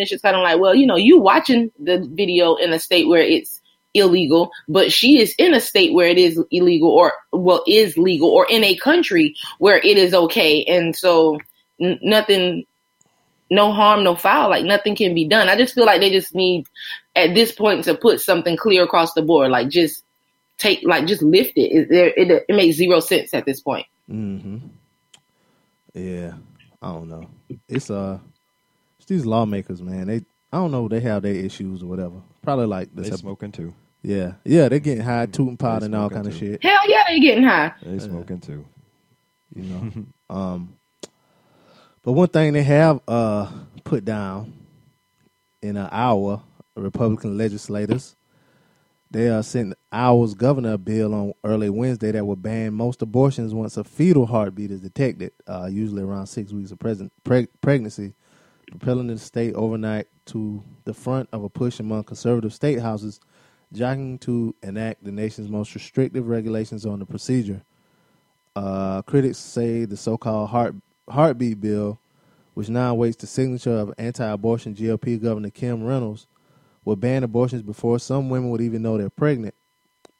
it's just kind of like, well, you know, you watching the video in a state where it's illegal, but she is in a state where it is illegal or, well, is legal or in a country where it is okay. And so nothing, no harm, no foul, like nothing can be done. I just feel like they just need at this point to put something clear across the board, like just take, like just lift it. It makes zero sense at this point. Mm-hmm. Yeah. I don't know. It's these lawmakers, man. I don't know. They have their issues or whatever. Probably like they smoking too. Yeah, yeah. They're getting high, tooting pot and all kind of shit. Hell yeah, they getting high. They smoking too. You know. But one thing they have put down in an hour, Republican legislators, they sent Iowa's governor a bill on early Wednesday that would ban most abortions once a fetal heartbeat is detected, usually around 6 weeks of pregnancy. Propelling the state overnight to the front of a push among conservative state houses, jockeying to enact the nation's most restrictive regulations on the procedure. Critics say the so-called heartbeat bill, which now awaits the signature of anti-abortion GOP Governor Kim Reynolds, will ban abortions before some women would even know they're pregnant.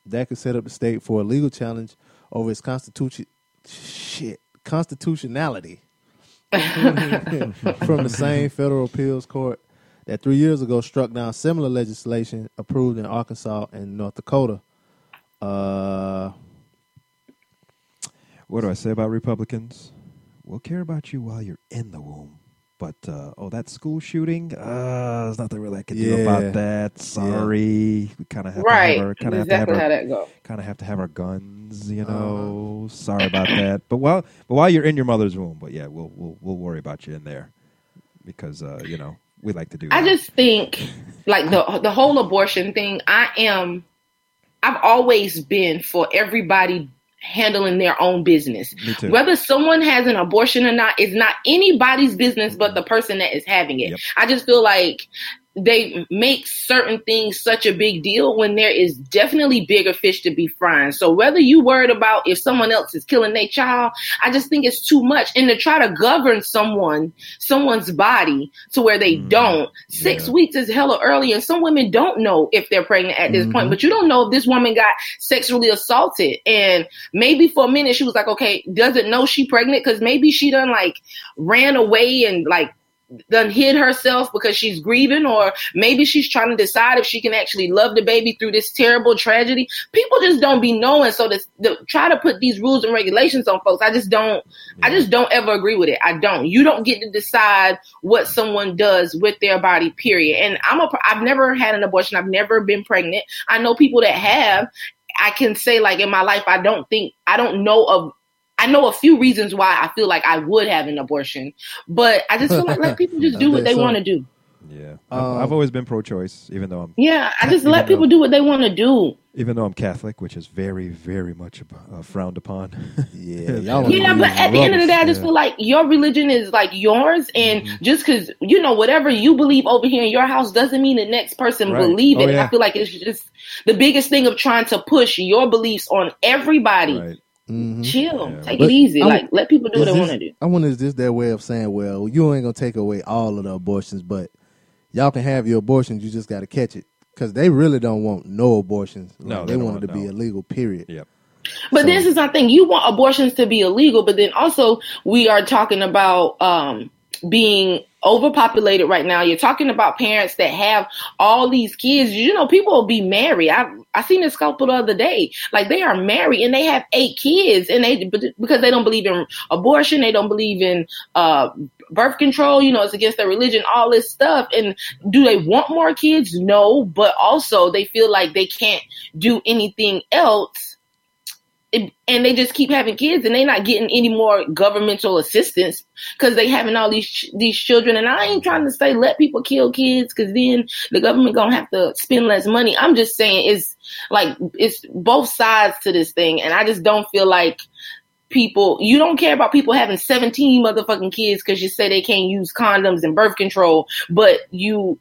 That could set up the state for a legal challenge over its constitutionality. From the same federal appeals court that 3 years ago struck down similar legislation approved in Arkansas and North Dakota. What do I say about Republicans? We'll care about you while you're in the womb. But, that school shooting, there's nothing really I can do about that. Sorry. Yeah. We kind of have to have our guns, you know. Sorry about that. But while you're in your mother's womb, but yeah, we'll worry about you in there because, you know, we like to do that. I just think like the whole abortion thing, I've always been for everybody handling their own business. Whether someone has an abortion or not is not anybody's business but the person that is having it. Yep. I just feel like they make certain things such a big deal when there is definitely bigger fish to be frying. So whether you worried about if someone else is killing their child, I just think it's too much. And to try to govern someone's body to where they don't, 6 weeks is hella early, and some women don't know if they're pregnant at this point, but you don't know if this woman got sexually assaulted. And maybe for a minute she was like, okay, doesn't know she pregnant because maybe she done like ran away and like done hid herself because she's grieving, or maybe she's trying to decide if she can actually love the baby through this terrible tragedy. People just don't be knowing, so to try to put these rules and regulations on folks, I just don't ever agree with it. You don't get to decide what someone does with their body, period. And I've never had an abortion. I've never been pregnant. I know people that have. I can say like in my life, I know a few reasons why I feel like I would have an abortion, but I just feel like people just do what they want to do. Yeah. I've always been pro-choice, even though I just let people do what they want to do. Even though I'm Catholic, which is very, very much frowned upon. But at the end of the day, I just feel like your religion is like yours, and just because, you know, whatever you believe over here in your house doesn't mean the next person believe it. Yeah. I feel like it's just the biggest thing of trying to push your beliefs on everybody. Right. Mm-hmm. Chill, take it easy. Let people do what they want to do. I wonder, is this their way of saying, well, you ain't gonna take away all of the abortions, but y'all can have your abortions. You just got to catch it, because they really don't want no abortions. Like, no, they want it to be illegal. Period. Yep. But this is my thing. You want abortions to be illegal, but then also we are talking about being overpopulated right now. You're talking about parents that have all these kids. You know, people will be married. I seen this couple the other day. Like, they are married and they have 8 kids, and because they don't believe in abortion, they don't believe in birth control, you know, it's against their religion, all this stuff. And do they want more kids? No, but also they feel like they can't do anything else and they just keep having kids, and they not getting any more governmental assistance because they having all these children. And I ain't trying to say let people kill kids because then the government gonna have to spend less money. I'm just saying it's both sides to this thing, and I just don't feel like people, you don't care about people having 17 motherfucking kids because you say they can't use condoms and birth control, but you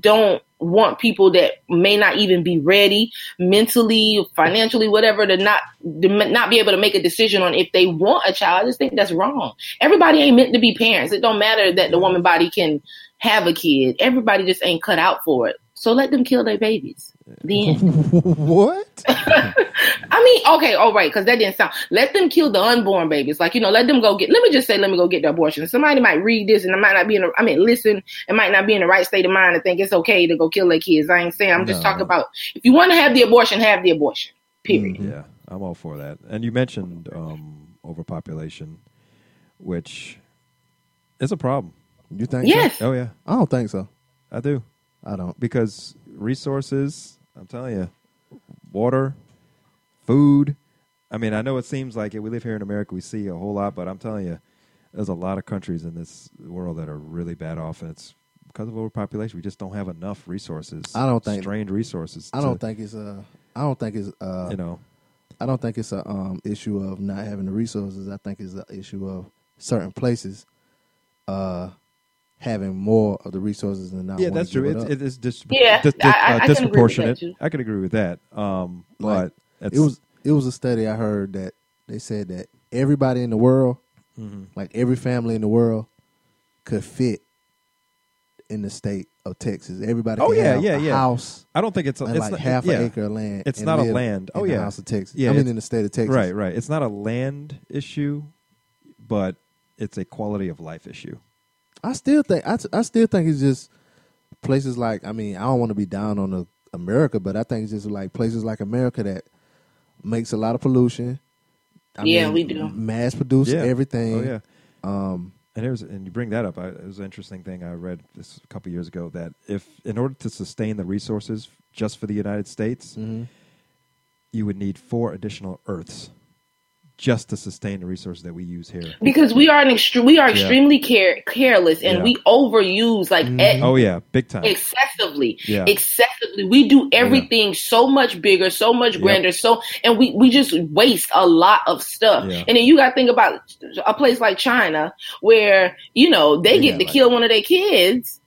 don't want people that may not even be ready mentally, financially, whatever, to not be able to make a decision on if they want a child. I just think that's wrong. Everybody ain't meant to be parents. It don't matter that the woman body can have a kid. Everybody just ain't cut out for it. So let them kill their babies. The end. What? I mean, okay, all right, because that didn't sound. Let them kill the unborn babies. Like, let them go get. Let me just say, let me go get the abortion. Somebody might read this and it might not be in the right state of mind to think it's okay to go kill their kids. I ain't saying. I'm just talking about if you want to have the abortion, have the abortion. Period. Yeah, I'm all for that. And you mentioned overpopulation, which is a problem. You think? Yes. So? Oh yeah. I don't think so. I do. I don't, because resources, I'm telling you, water, food. I mean, I know it seems like it. We live here in America, we see a whole lot, but I'm telling you, there's a lot of countries in this world that are really bad off, and it's because of overpopulation. We just don't have enough resources. I don't think strained resources. I don't think it's a issue of not having the resources. I think it's an issue of certain places having more of the resources than not. Yeah, that's true. It's disproportionate. I can agree with that. But it was a study I heard that they said that everybody in the world, like every family in the world, could fit in the state of Texas. Everybody could have a house. I don't think it's half an acre of land. It's not a land. Oh yeah, house of Texas. Yeah, I mean in the state of Texas. Right, right. It's not a land issue, but it's a quality of life issue. I still think it's just places like, I mean, I don't want to be down on America, but I think it's just like places like America that makes a lot of pollution. We do mass produce everything. Oh yeah. And you bring that up. It was an interesting thing I read this a couple years ago that if in order to sustain the resources just for the United States, you would need 4 additional Earths. Just to sustain the resources that we use here, because we are extremely careless, and we overuse big time, excessively. We do everything so much bigger, so much grander, and we just waste a lot of stuff. Yeah. And then you got to think about a place like China, where they get to kill one of their kids.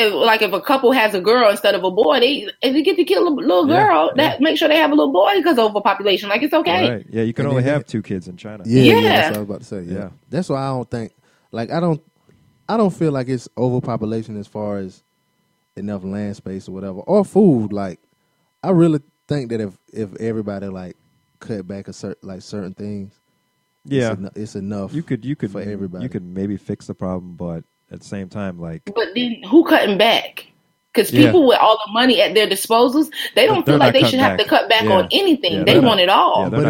If a couple has a girl instead of a boy, if they get to kill a little girl, that make sure they have a little boy because of overpopulation. Like, it's okay. Right. Yeah, you can only have 2 kids in China. That's what I was about to say. Yeah, that's why I don't think. Like, I don't feel like it's overpopulation as far as enough land space or whatever or food. Like, I really think that if everybody like cut back certain things, it's enough. You could for everybody. You could maybe fix the problem, but. At the same time, But then who cutting back? Because people with all the money at their disposals, they don't feel like they should have to cut back on anything. They want it all. Yeah, but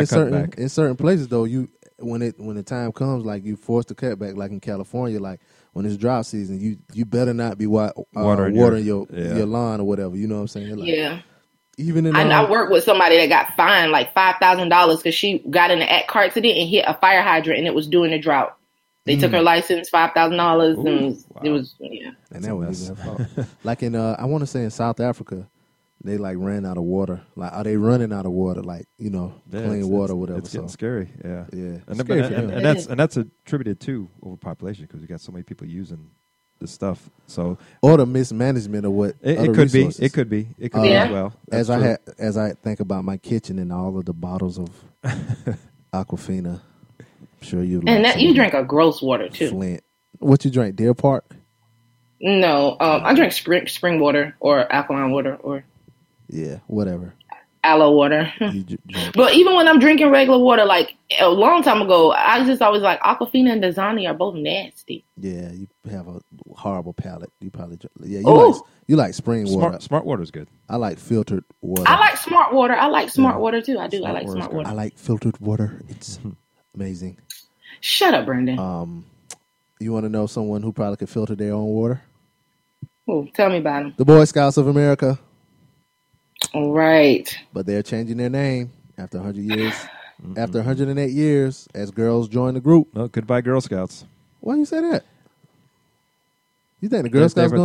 in certain places, though, when the time comes, like you forced to cut back, like in California, like when it's drought season, you better not be watering your lawn or whatever. You know what I'm saying? Like, yeah. I worked with somebody that got fined like $5,000 because she got in an car accident and hit a fire hydrant, and it was during the drought. They took her license, $5,000, and it was And that was like in I want to say in South Africa, they like ran out of water. Like, are they running out of water? Like clean water, or whatever. It's getting scary. Yeah, yeah. And that's attributed to overpopulation because you got so many people using the stuff. So or the mismanagement of what it could be. It could be as well. That's as I think about my kitchen and all of the bottles of Aquafina. I'm sure you and that you drink a gross water too. Flint. What you drink? Deer Park? No, I drink spring water or alkaline water or whatever. Aloe water. But even when I'm drinking regular water, like a long time ago, I just always like Aquafina and Dasani are both nasty. Yeah, you have a horrible palate. You probably like spring water. Smart water is good. I like filtered water. I like smart water. I like smart water too. I do. I like smart water. I like filtered water. It's amazing. Shut up, Brandon. You want to know someone who probably could filter their own water? Oh, tell me about them. The Boy Scouts of America. All right. But they're changing their name after 100 years. after 108 years as girls join the group. Oh, goodbye, Girl Scouts. Why do you say that? You think the Girl Scouts the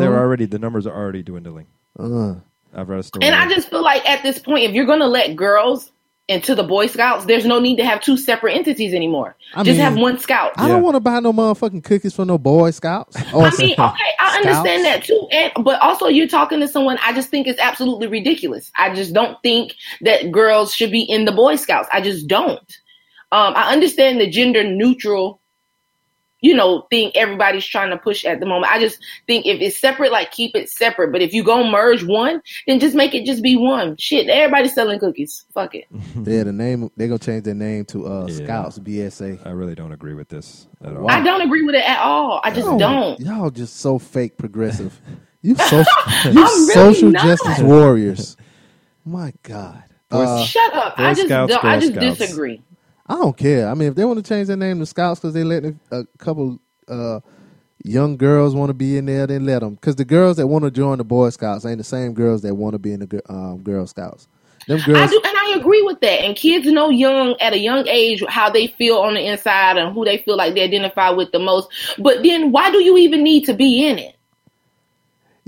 numbers are already dwindling. I've read a story. And I just feel like at this point, if you're going to let girls into the Boy Scouts, there's no need to have two separate entities anymore. I mean, have one Scout. I don't want to buy no motherfucking cookies from no Boy Scouts. I understand that too. But also you're talking to someone, I just think it's absolutely ridiculous. I just don't think that girls should be in the Boy Scouts. I just don't. I understand the gender neutral thing everybody's trying to push at the moment. I just think if it's separate, like, keep it separate. But if you go merge one, then just make it just be one. Shit, everybody's selling cookies. Fuck it. Yeah, the name, they're going to change their name to Scouts, BSA. I really don't agree with this at all. I don't agree with it at all. I just don't. Y'all just so fake progressive. You social justice warriors. My God. Shut up. I just disagree. I don't care. I mean, if they want to change their name to Scouts because they let a couple young girls want to be in there, then let them. Because the girls that want to join the Boy Scouts ain't the same girls that want to be in the Girl Scouts. Them girls, I do, and I agree with that. And kids know at a young age how they feel on the inside and who they feel like they identify with the most. But then why do you even need to be in it?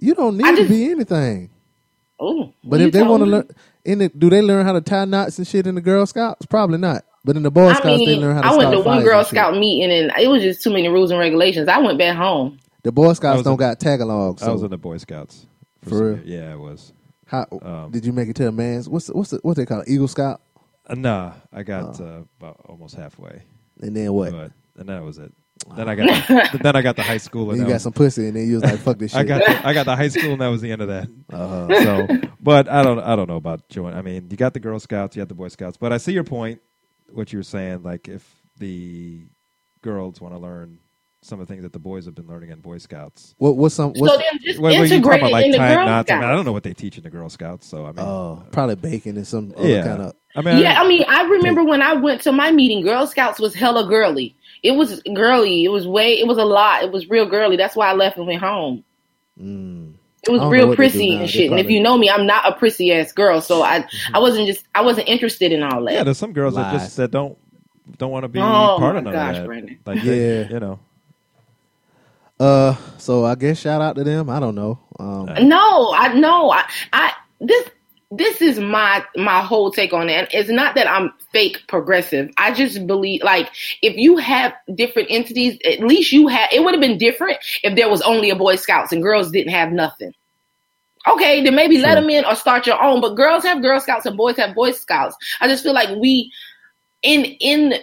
You don't need to be anything. Oh, but if they want to learn, do they learn how to tie knots and shit in the Girl Scouts? Probably not. But in the Boy Scouts, they learn how to start fires. I went to one Girl Scout meeting, and it was just too many rules and regulations. I went back home. The Boy Scouts don't got tagalogs. So. I was in the Boy Scouts. For real? Yeah, I was. How did you make it to a man's? What they call it? Eagle Scout? Nah, I got about almost halfway. And then what? And that was it. Then I got the high school. And you got some pussy, and then you was like, "Fuck this shit." I got the high school, and that was the end of that. But I don't know about joining. I mean, you got the Girl Scouts, you got the Boy Scouts, but I see your point. What you were saying, like if the girls want to learn some of the things that the boys have been learning in Boy Scouts, integrate it in the Girl Scouts. I mean, I don't know what they teach in the Girl Scouts, so I mean, probably baking and some other kind of. I remember when I went to my meeting, Girl Scouts was hella girly. It was girly. It was a lot. It was real girly. That's why I left and went home. Mm. It was real prissy and shit. And if you know me, I'm not a prissy ass girl, so I wasn't interested in all that. Yeah, there's some girls that just don't want to be part of none of that. Brandon. Like they, you know. So I guess shout out to them. I don't know. This is my whole take on it. And it's not that I'm fake progressive. I just believe, like, if you have different entities, at least it would have been different if there was only a Boy Scouts and girls didn't have nothing. Okay, then maybe let them in or start your own. But girls have Girl Scouts and boys have Boy Scouts. I just feel like we, in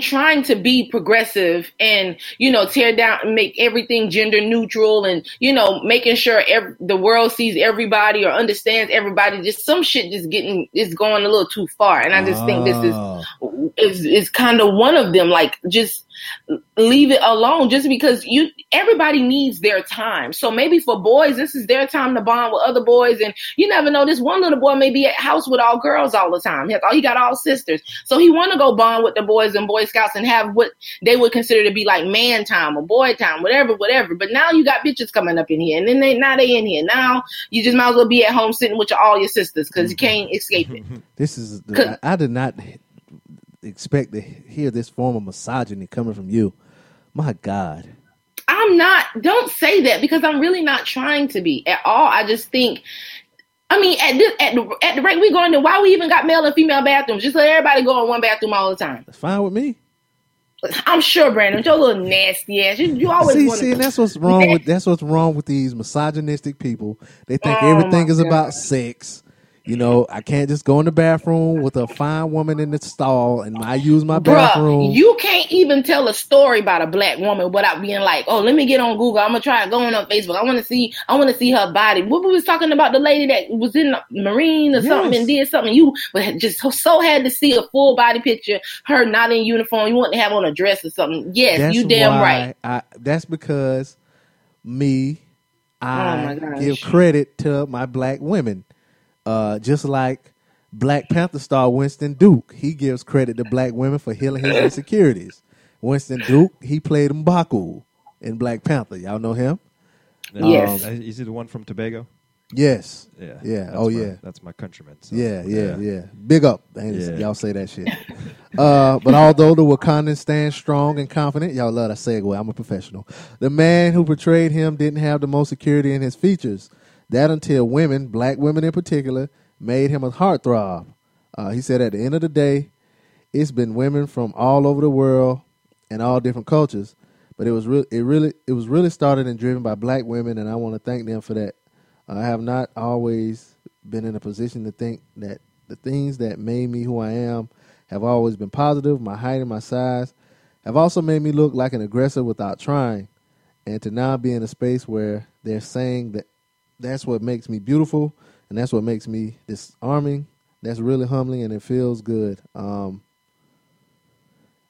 trying to be progressive and, tear down and make everything gender neutral and, making sure the world sees everybody or understands everybody, just some shit is going a little too far. And I just think this is kind of one of them, like, just leave it alone just because everybody needs their time. So maybe for boys, this is their time to bond with other boys. And you never know, this one little boy may be at house with all girls all the time. He got all sisters. So he want to go bond with the boys and Boy Scouts and have what they would consider to be like man time or boy time, whatever. But now you got bitches coming up in here and then they in here. Now you just might as well be at home sitting with all your sisters because you can't escape it. This is, I did not expect to hear this form of misogyny coming from you. My God. I'm not. Don't say that because I'm really not trying to be at all. I just think, at the rate we going to, why we even got male and female bathrooms? Just let everybody go in one bathroom all the time. That's fine with me. I'm sure, Brandon, your little nasty ass. You always see, and that's what's wrong with these misogynistic people. They think everything is about sex. I can't just go in the bathroom with a fine woman in the stall and I use my bathroom. You can't even tell a story about a black woman without being like, oh, let me get on Google. I'm going to try going on Facebook. I want to see her body. What we was talking about, the lady that was in the Marine or something and did something. You just so had to see a full body picture, her not in uniform. You want to have on a dress or something. Yes, that's you damn right. That's because I give credit to my black women. Just like Black Panther star Winston Duke, he gives credit to black women for healing his insecurities. Winston Duke, he played M'Baku in Black Panther. Y'all know him? Yes. Is he the one from Tobago? Yes. Yeah. Yeah. That's yeah. That's my countryman. So. Yeah. Big up. Y'all say that shit. But although the Wakandan stands strong and confident, y'all love that segue. I'm a professional. The man who portrayed him didn't have the most security in his features. That until women, black women in particular, made him a heartthrob. He said at the end of the day, it's been women from all over the world and all different cultures. But it was really started and driven by black women, and I want to thank them for that. I have not always been in a position to think that the things that made me who I am have always been positive. My height and my size have also made me look like an aggressor without trying. And to now be in a space where they're saying that that's what makes me beautiful and that's what makes me disarming, that's really humbling and it feels good.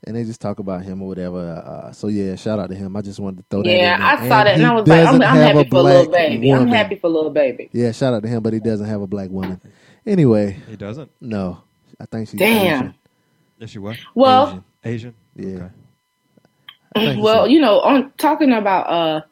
And they just talk about him or whatever. Shout out to him. I just wanted to throw that in there. Yeah, I saw that and I was like, I'm happy for Lil Baby. Woman. I'm happy for Lil Baby. Yeah, shout out to him, but he doesn't have a black woman. Anyway. He doesn't? No. I think she's Asian. Is she what? Well. Asian? Yeah. Okay. On talking about,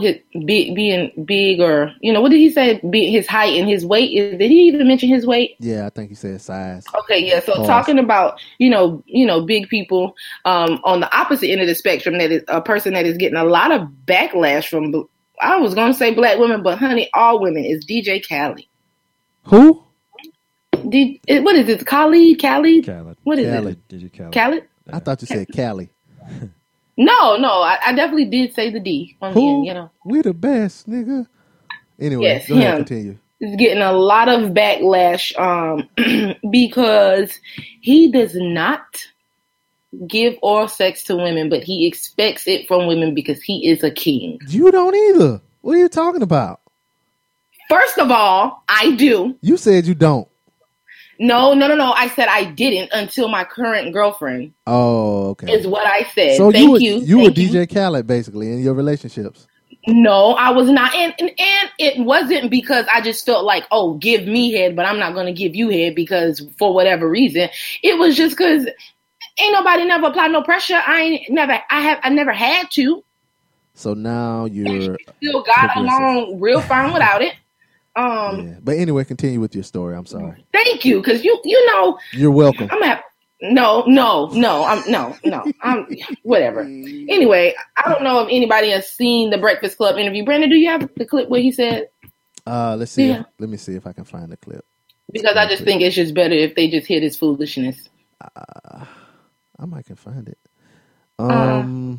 his being big or, what did he say? His height and his weight. Did he even mention his weight? Yeah, I think he said size. Okay, yeah. So talking about, big people on the opposite end of the spectrum, that is a person that is getting a lot of backlash from, I was going to say black women, but honey, all women is DJ Khaled. Who? What is it? Khaled? What is it? DJ Khaled. Khaled? I thought you said Cali. No, I definitely did say the D on the end, We the best, nigga. Anyway, yes, go ahead, continue. He's getting a lot of backlash because he does not give oral sex to women, but he expects it from women because he is a king. You don't either. What are you talking about? First of all, I do. You said you don't. No. I said I didn't until my current girlfriend. Oh, okay. Is what I said. So you were DJ Khaled basically in your relationships. No, I was not. And it wasn't because I just felt like, oh, give me head, but I'm not going to give you head because for whatever reason. It was just because ain't nobody never applied no pressure. I never had to. So now you still got along real fine without it. But anyway, continue with your story. I'm sorry. Thank you, because you're welcome. Whatever. Anyway, I don't know if anybody has seen the Breakfast Club interview. Brandon, do you have the clip where he said? Let's see. Yeah. Let me see if I can find the clip. Because I just think it's just better if they just hear his foolishness. I might can find it.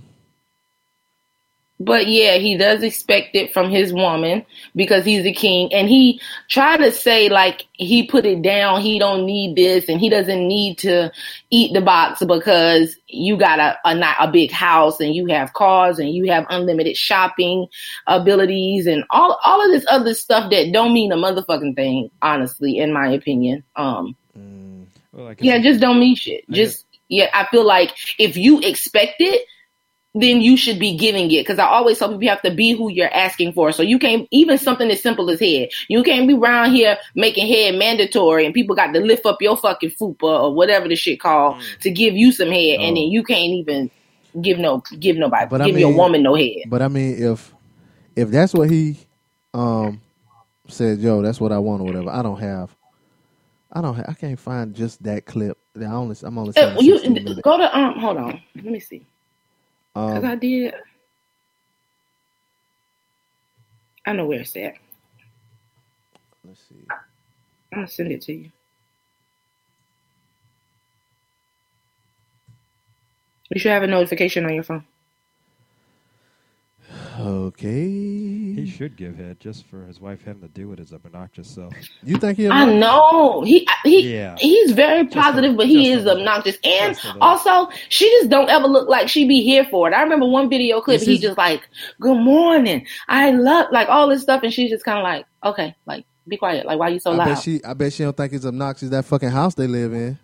But yeah, he does expect it from his woman because he's a king. And he tried to say like he put it down. He don't need this and he doesn't need to eat the box because you got a big house and you have cars and you have unlimited shopping abilities and all of this other stuff that don't mean a motherfucking thing, honestly, in my opinion. Just don't mean shit. I feel like if you expect it, then you should be giving it. Because I always tell people you have to be who you're asking for. So you can't, even something as simple as head, you can't be around here making head mandatory and people got to lift up your fucking fupa or whatever the shit called to give you some head. And then you can't even give your woman no head. But I mean, if that's what he said, yo, that's what I want or whatever, I can't find just that clip. I'm only go to, hold on. Let me see. Because I did. I know where it's at. Let's see. I'm going to send it to you. You should have a notification on your phone. Okay. He should give head just for his wife having to deal with his obnoxious self. You think he obnoxious? I know. He's very positive, but he is obnoxious. And also, she just don't ever look like she be here for it. I remember one video clip, he's just like, good morning. I love, like, all this stuff. And she's just kind of like, okay, like, be quiet. Like, why are you so loud? I bet she don't think it's obnoxious, that fucking house they live in.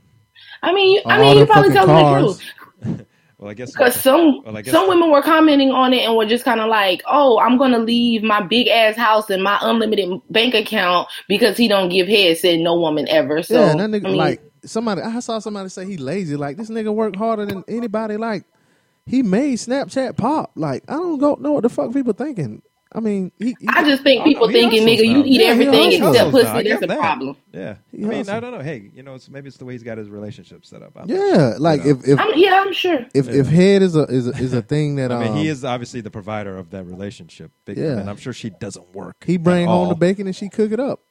I mean, you probably tell me the truth. Well, I guess because some women were commenting on it and were just kind of like, "Oh, I'm gonna leave my big ass house and my unlimited bank account because he don't give head." Said no woman ever. So yeah, that nigga, I saw somebody say he lazy. Like this nigga worked harder than anybody. Like he made Snapchat pop. Like I don't know what the fuck people thinking. I mean, I just think people thinking, nigga, you eat everything except pussy. That's a problem. Yeah. I mean, I don't know. Hey, you know, it's, maybe it's the way he's got his relationship set up. Yeah. Like, I'm sure. If head is a thing that, I mean, he is obviously the provider of that relationship. Yeah. And I'm sure she doesn't work. He bring home the bacon and she cook it up.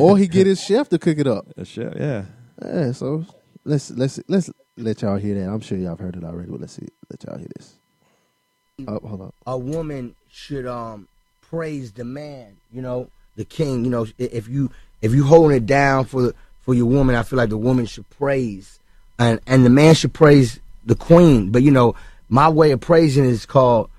Or he get his chef to cook it up. The chef, yeah. Yeah. So let's let y'all hear that. I'm sure y'all have heard it already, but let y'all hear this. Oh, hold on. A woman should praise the man, you know, the king. You know, if you holding it down for your woman, I feel like the woman should praise, and the man should praise the queen. But you know, my way of praising is called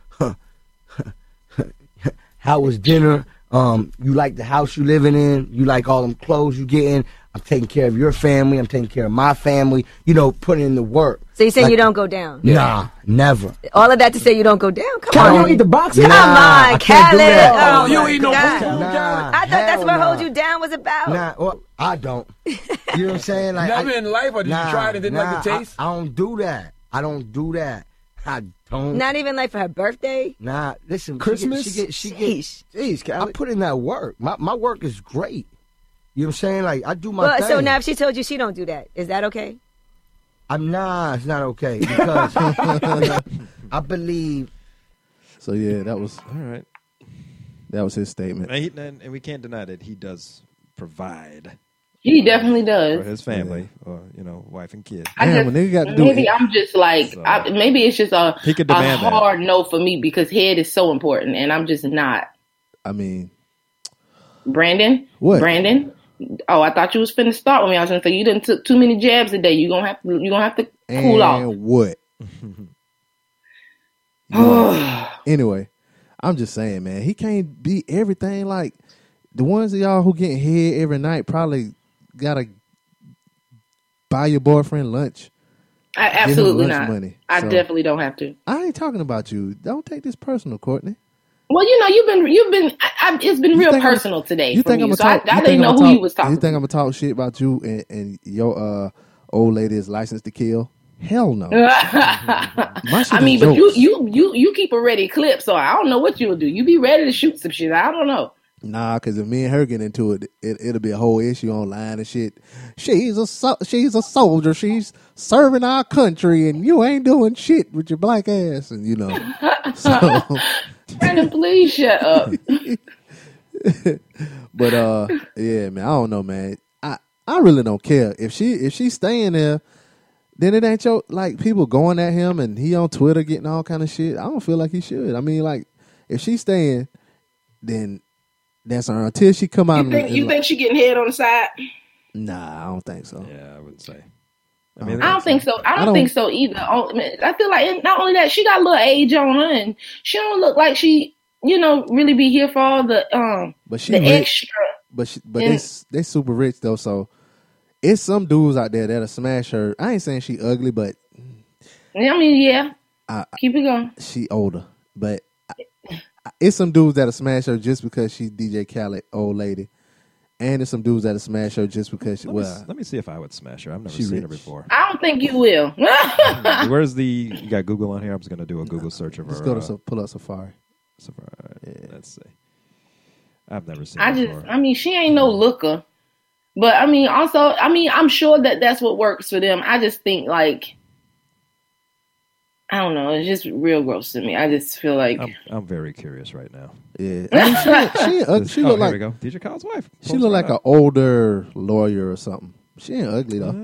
how was dinner? You like the house you living in? You like all them clothes you getting? I'm taking care of your family. I'm taking care of my family. You know, putting in the work. So you say like, you don't go down? Nah, never. All of that to say you don't go down? Come on. You eat the box? Come on, Khaled. Oh, you eat no box? Nah, I thought that's what hold you down was about. Nah, well, I don't. You know what I'm saying? Like, never in life, or did you try it and didn't like the taste? I don't do that. I don't. Not even like for her birthday? Nah, listen. Christmas? Jeez, I put in that work. My work is great. You know what I'm saying? Like, I do my thing. So now if she told you she don't do that, is that okay? It's not okay. Because I believe. So, yeah, that was. All right. That was his statement. And we can't deny that he does provide. He definitely does. For his family or, you know, wife and kids. I'm just like, so, maybe it's just a hard no for me because head is so important and I'm just not. I mean. Brandon? What? Brandon? Oh, I thought you was finna start with me. I was gonna say you didn't took too many jabs today. You gonna have to cool off. And what? Anyway, I'm just saying, man, he can't be everything. Like the ones of y'all who getting head every night probably gotta buy your boyfriend lunch. I absolutely not. Money. I definitely don't have to. I ain't talking about you. Don't take this personal, Courtney. Well, you know, you've been. It's been real personal today. I didn't know who you was talking. You think I'm gonna talk shit about you and your old lady is licensed to kill? Hell no. I mean, but you keep a ready clip, so I don't know what you'll do. You be ready to shoot some shit. I don't know. Nah, because if me and her get into it, it'll be a whole issue online and shit. She's a soldier. She's serving our country, and you ain't doing shit with your black ass, and you know. So, Brandon, please shut up. But yeah, man, I don't know, man. I really don't care if she's staying there. Then it ain't your like people going at him, and he on Twitter getting all kind of shit. I don't feel like he should. I mean, like if she's staying, then. That's her until she come out. You think she getting head on the side? Nah, I don't think so. Yeah, I wouldn't say. I mean, I don't think so. I don't think so either. I feel like not only that, she got a little age on her, and she don't look like she, you know, really be here for all the extra. But they super rich though, so it's some dudes out there that'll smash her. I ain't saying she ugly, but I mean, yeah, keep it going. She older, but. It's some dudes that'll smash her just because she's DJ Khaled, old lady. And there's some dudes that'll smash her just because let me see if I would smash her. I've never seen her before. I don't think you will. Where's you got Google on here? I'm just going to do a Google search of her. Let's go to pull up Safari. Yeah. Let's see. I've never seen her before. I mean, she ain't no looker. But, I mean, also, I'm sure that that's what works for them. I just think, like... I don't know. It's just real gross to me. I just feel like I'm very curious right now. Yeah, I mean, she looked like DJ Kyle's wife. She looked like an older lawyer or something. She ain't ugly though.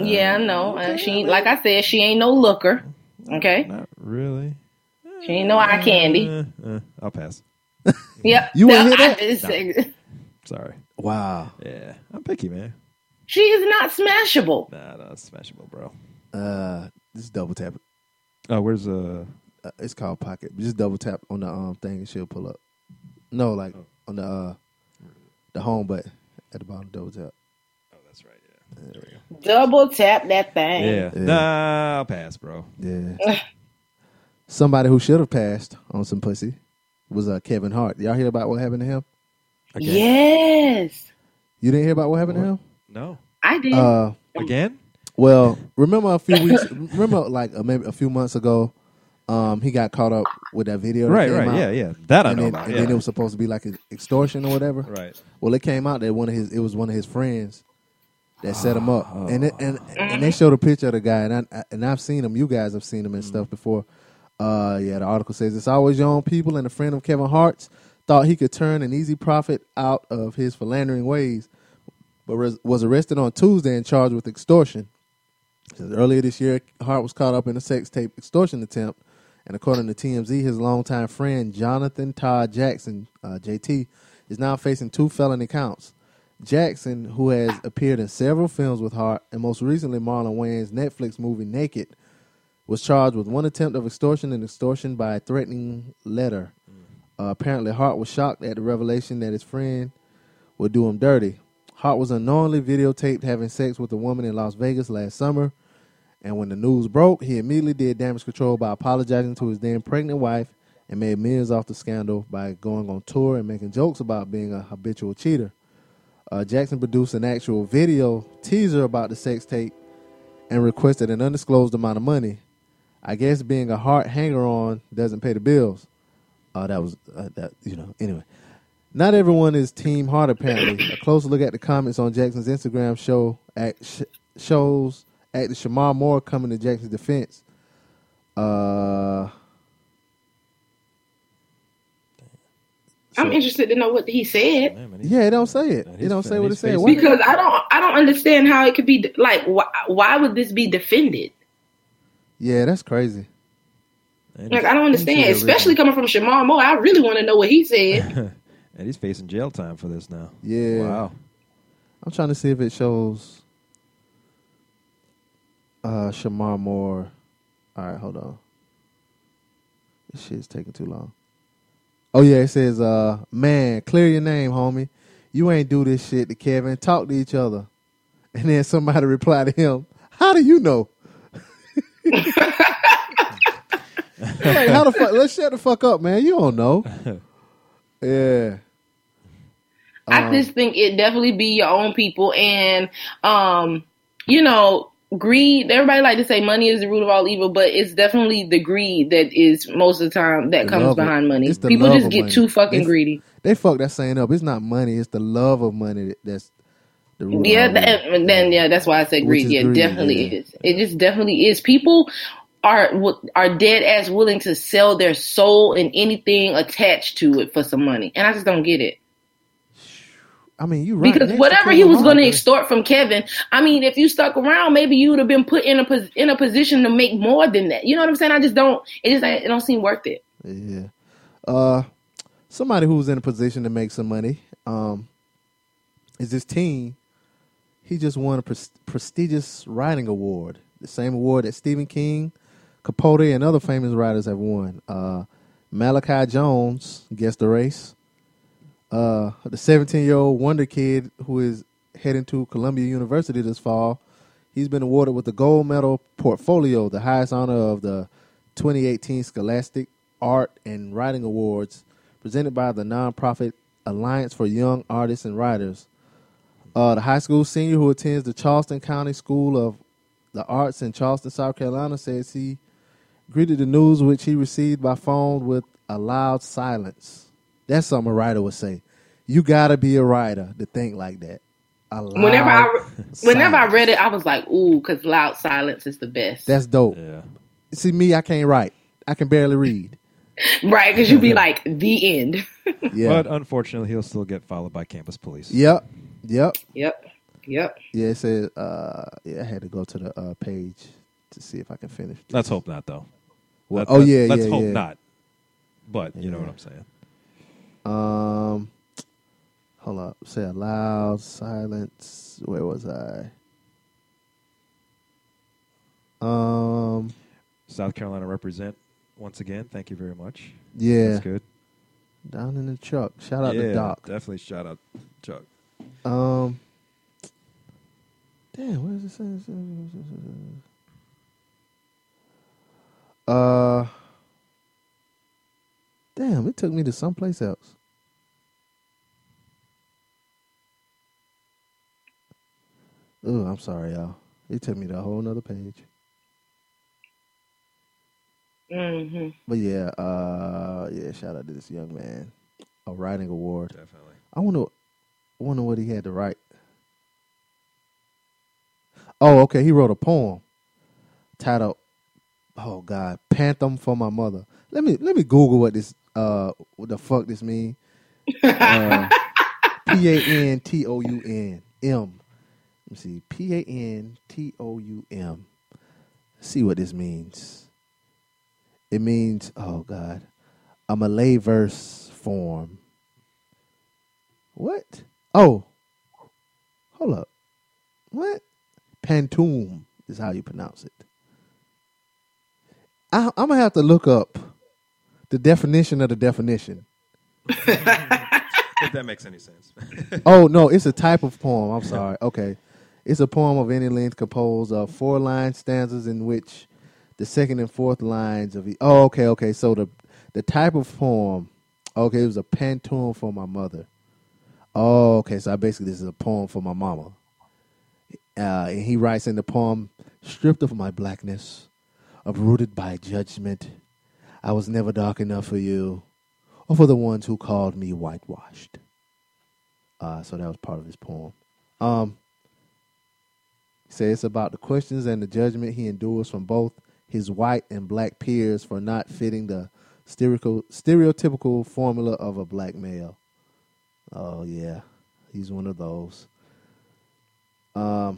Yeah, no. Okay, she like I said, she ain't no looker. Okay. Not really. She ain't no eye candy. I'll pass. Yep. You want to hear that? No. Sorry. Wow. Yeah, I'm picky, man. She is not smashable. Nah, that's smashable, bro. Just double tap it. Oh, where's it's called Pocket. Just double tap on the thing and she'll pull up. No, like on the home button at the bottom. Double tap. Oh, that's right. Yeah, there we go. Double tap that thing. Yeah. Nah, I'll pass, bro. Yeah. Somebody who should have passed on some pussy was Kevin Hart. Y'all hear about what happened to him? Okay. Yes. You didn't hear about what happened to him? No, I did again. Well, remember a few weeks, like maybe a few months ago, He got caught up with that video. That came out. Yeah. That I know about. And then it was supposed to be like an extortion or whatever. Right. Well, it came out that it was one of his friends that set him up, and they showed a picture of the guy, and I've seen him. You guys have seen him and stuff before. The article says it's always your own people, and a friend of Kevin Hart's thought he could turn an easy profit out of his philandering ways, but was arrested on Tuesday and charged with extortion. Says earlier this year, Hart was caught up in a sex tape extortion attempt, and according to TMZ, his longtime friend Jonathan Todd Jackson, JT, is now facing 2 felony counts. Jackson, who has appeared in several films with Hart, and most recently Marlon Wayans' Netflix movie Naked, was charged with 1 attempt of extortion and extortion by a threatening letter. Apparently, Hart was shocked at the revelation that his friend would do him dirty. Hart was unknowingly videotaped having sex with a woman in Las Vegas last summer, and when the news broke, he immediately did damage control by apologizing to his then-pregnant wife and made millions off the scandal by going on tour and making jokes about being a habitual cheater. Jackson produced an actual video teaser about the sex tape and requested an undisclosed amount of money. I guess being a Hart hanger-on doesn't pay the bills. Anyway. Not everyone is Team Hart, apparently. A closer look at the comments on Jackson's Instagram shows actor Shamar Moore coming to Jackson's defense. I'm interested to know what he said. Yeah, it don't say it. It don't say what it said. Because I don't understand how it could be like. Why would this be defended? Yeah, that's crazy. Like I don't understand, especially coming from Shamar Moore. I really want to know what he said. And he's facing jail time for this now. Yeah. Wow. I'm trying to see if it shows Shamar Moore. All right, hold on. This shit's taking too long. Oh, yeah, it says, man, clear your name, homie. You ain't do this shit to Kevin. Talk to each other. And then somebody replied to him, how do you know? Like, how the fuck? Let's shut the fuck up, man. You don't know. Yeah. I just think it definitely be your own people. And, greed, everybody like to say money is the root of all evil, but it's definitely the greed that is most of the time that comes behind money. People just get too fucking greedy. They fuck that saying up. It's not money, it's the love of money that's the root of all evil. Yeah, then that's why I said greed. Yeah, definitely is. It just definitely is. People are dead ass willing to sell their soul and anything attached to it for some money, and I just don't get it. I mean, you're right. Because whatever he was going to extort from Kevin, I mean, if you stuck around, maybe you would have been put in a position to make more than that. You know what I'm saying? I just don't. It don't seem worth it. Yeah. Somebody who's in a position to make some money is this teen. He just won a prestigious writing award, the same award that Stephen King, Capote, and other famous writers have won. Malachi Jones guessed the race. The 17-year-old wonder kid who is heading to Columbia University this fall, he's been awarded with the gold medal portfolio, the highest honor of the 2018 Scholastic Art and Writing Awards, presented by the nonprofit Alliance for Young Artists and Writers. The high school senior who attends the Charleston County School of the Arts in Charleston, South Carolina, says he greeted the news which he received by phone with a loud silence. That's something a writer would say. You gotta be a writer to think like that. Whenever I read it, I was like, "Ooh," because loud silence is the best. That's dope. Yeah. See me, I can't write. I can barely read. Right, because you'd be like the end. Yeah. But unfortunately, he'll still get followed by campus police. Yep. Yeah, it says. I had to go to the page to see if I can finish this. Let's hope not, though. Well, let's hope not. But you know what I'm saying. Hold up. Say a loud silence. Where was I? South Carolina represent once again. Thank you very much. Yeah, that's good. Down in the truck. Shout out to Doc. Definitely shout out Chuck. Damn. What is it saying? Damn, it took me to someplace else. Ooh, I'm sorry, y'all. It took me to a whole nother page. Mm-hmm. But yeah, yeah. Shout out to this young man, a writing award. Definitely. I wonder what he had to write. Oh, okay. He wrote a poem titled, "Oh God, Panthem for My Mother." Let me Google what this what the fuck this means. P-A-N-T-O-U-N-M. Let me see. P-A-N-T-O-U-M. See what this means. It means, oh God, a Malay verse form. What? Oh, hold up. What? Pantoum is how you pronounce it. I'm going to have to look up the definition of the definition. If that makes any sense. Oh, no, it's a type of poem. I'm sorry. Okay. It's a poem of any length composed of four-line stanzas in which the second and fourth lines of... Oh, okay, okay. So the type of poem... Okay, it was a pantoum for my mother. Oh, okay. So basically this is a poem for my mama. And he writes in the poem, stripped of my blackness, uprooted by judgment, I was never dark enough for you, or for the ones who called me whitewashed. So that was part of his poem. Says it's about the questions and the judgment he endures from both his white and black peers for not fitting the stereotypical formula of a black male. Oh yeah, he's one of those. But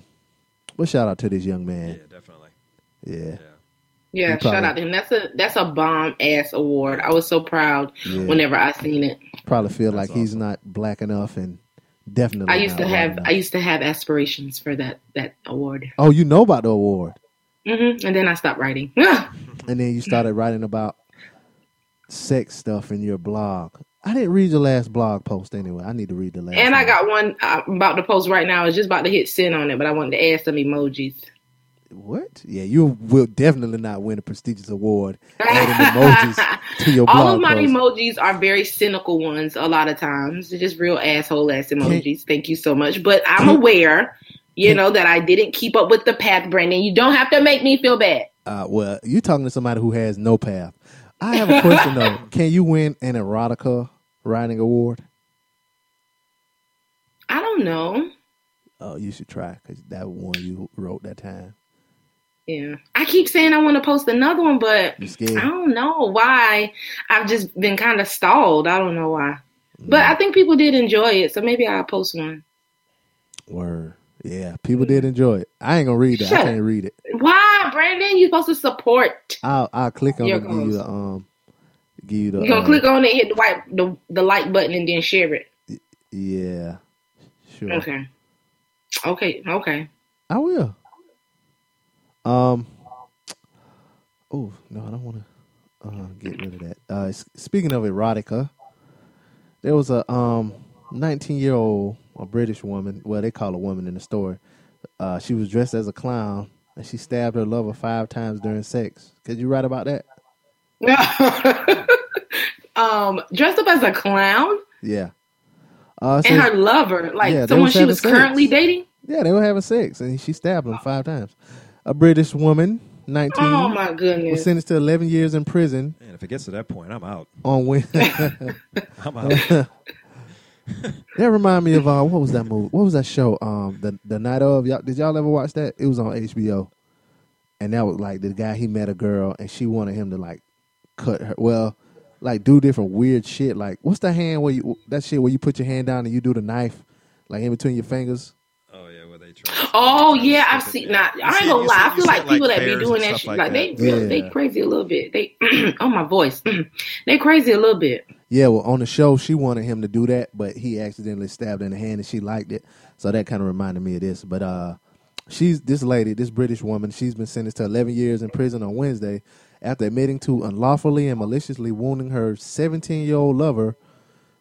shout out to this young man. Yeah, definitely. Yeah. Yeah, shout out to him. That's a bomb ass award. I was so proud whenever I seen it. Probably feel that's like awesome. He's not black enough, and definitely I used to have aspirations for that award. Oh, you know about the award. Mm-hmm. And then I stopped writing. And then you started writing about sex stuff in your blog. I didn't read your last blog post anyway. I need to read the last. And I got one about to post right now. I was just about to hit send on it, but I wanted to add some emojis. What? Yeah, you will definitely not win a prestigious award adding emojis to your blog. All of my emojis are very cynical ones a lot of times. They're just real asshole-ass emojis. Thank you so much. But I'm aware, that I didn't keep up with the path, Brandon. You don't have to make me feel bad. Well, you're talking to somebody who has no path. I have a question, though. Can you win an erotica writing award? I don't know. Oh, you should try, because that one you wrote that time. Yeah, I keep saying I want to post another one, but I don't know why. I've just been kind of stalled. I don't know why, but I think people did enjoy it, so maybe I'll post one. Word, yeah, people did enjoy it. I ain't gonna read that. I can't read it. Why, Brandon? You supposed to support? I'll click on it. Give you the. You gonna click on it, hit the like button, and then share it. Yeah, sure. Okay. I will. Oh no, I don't want to get rid of that. Speaking of erotica, there was a 19-year-old, a British woman. Well, they call a woman in the story. She was dressed as a clown and she stabbed her lover 5 times during sex. Could you write about that? No. Dressed up as a clown. Yeah. And her lover, someone she was currently dating. Yeah, they were having sex and she stabbed him 5 times. A British woman, 19, was sentenced to 11 years in prison. And if it gets to that point, I'm out. On Wednesday. I'm out. That remind me of, what was that movie? What was that show? The Night Of? Did y'all ever watch that? It was on HBO. And that was like the guy, he met a girl and she wanted him to cut her. Well, do different weird shit. Like, what's the hand where you, that shit where you put your hand down and you do the knife, in between your fingers? I've seen. I ain't gonna lie. I feel like people that be doing that shit, they crazy a little bit. They my voice. They crazy a little bit. Yeah, well, on the show, she wanted him to do that, but he accidentally stabbed her in the hand, and she liked it. So that kind of reminded me of this. But this British woman, she's been sentenced to 11 years in prison on Wednesday after admitting to unlawfully and maliciously wounding her 17-year-old lover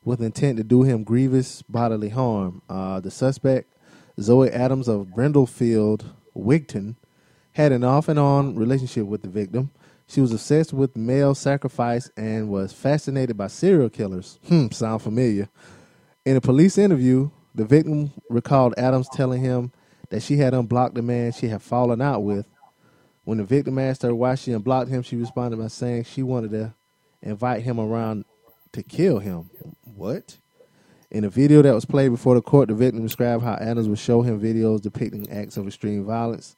with intent to do him grievous bodily harm. The suspect, Zoe Adams of Brindlefield, Wigton, had an off-and-on relationship with the victim. She was obsessed with male sacrifice and was fascinated by serial killers. Sound familiar. In a police interview, the victim recalled Adams telling him that she had unblocked the man she had fallen out with. When the victim asked her why she unblocked him, she responded by saying she wanted to invite him around to kill him. What? In a video that was played before the court, the victim described how Adams would show him videos depicting acts of extreme violence.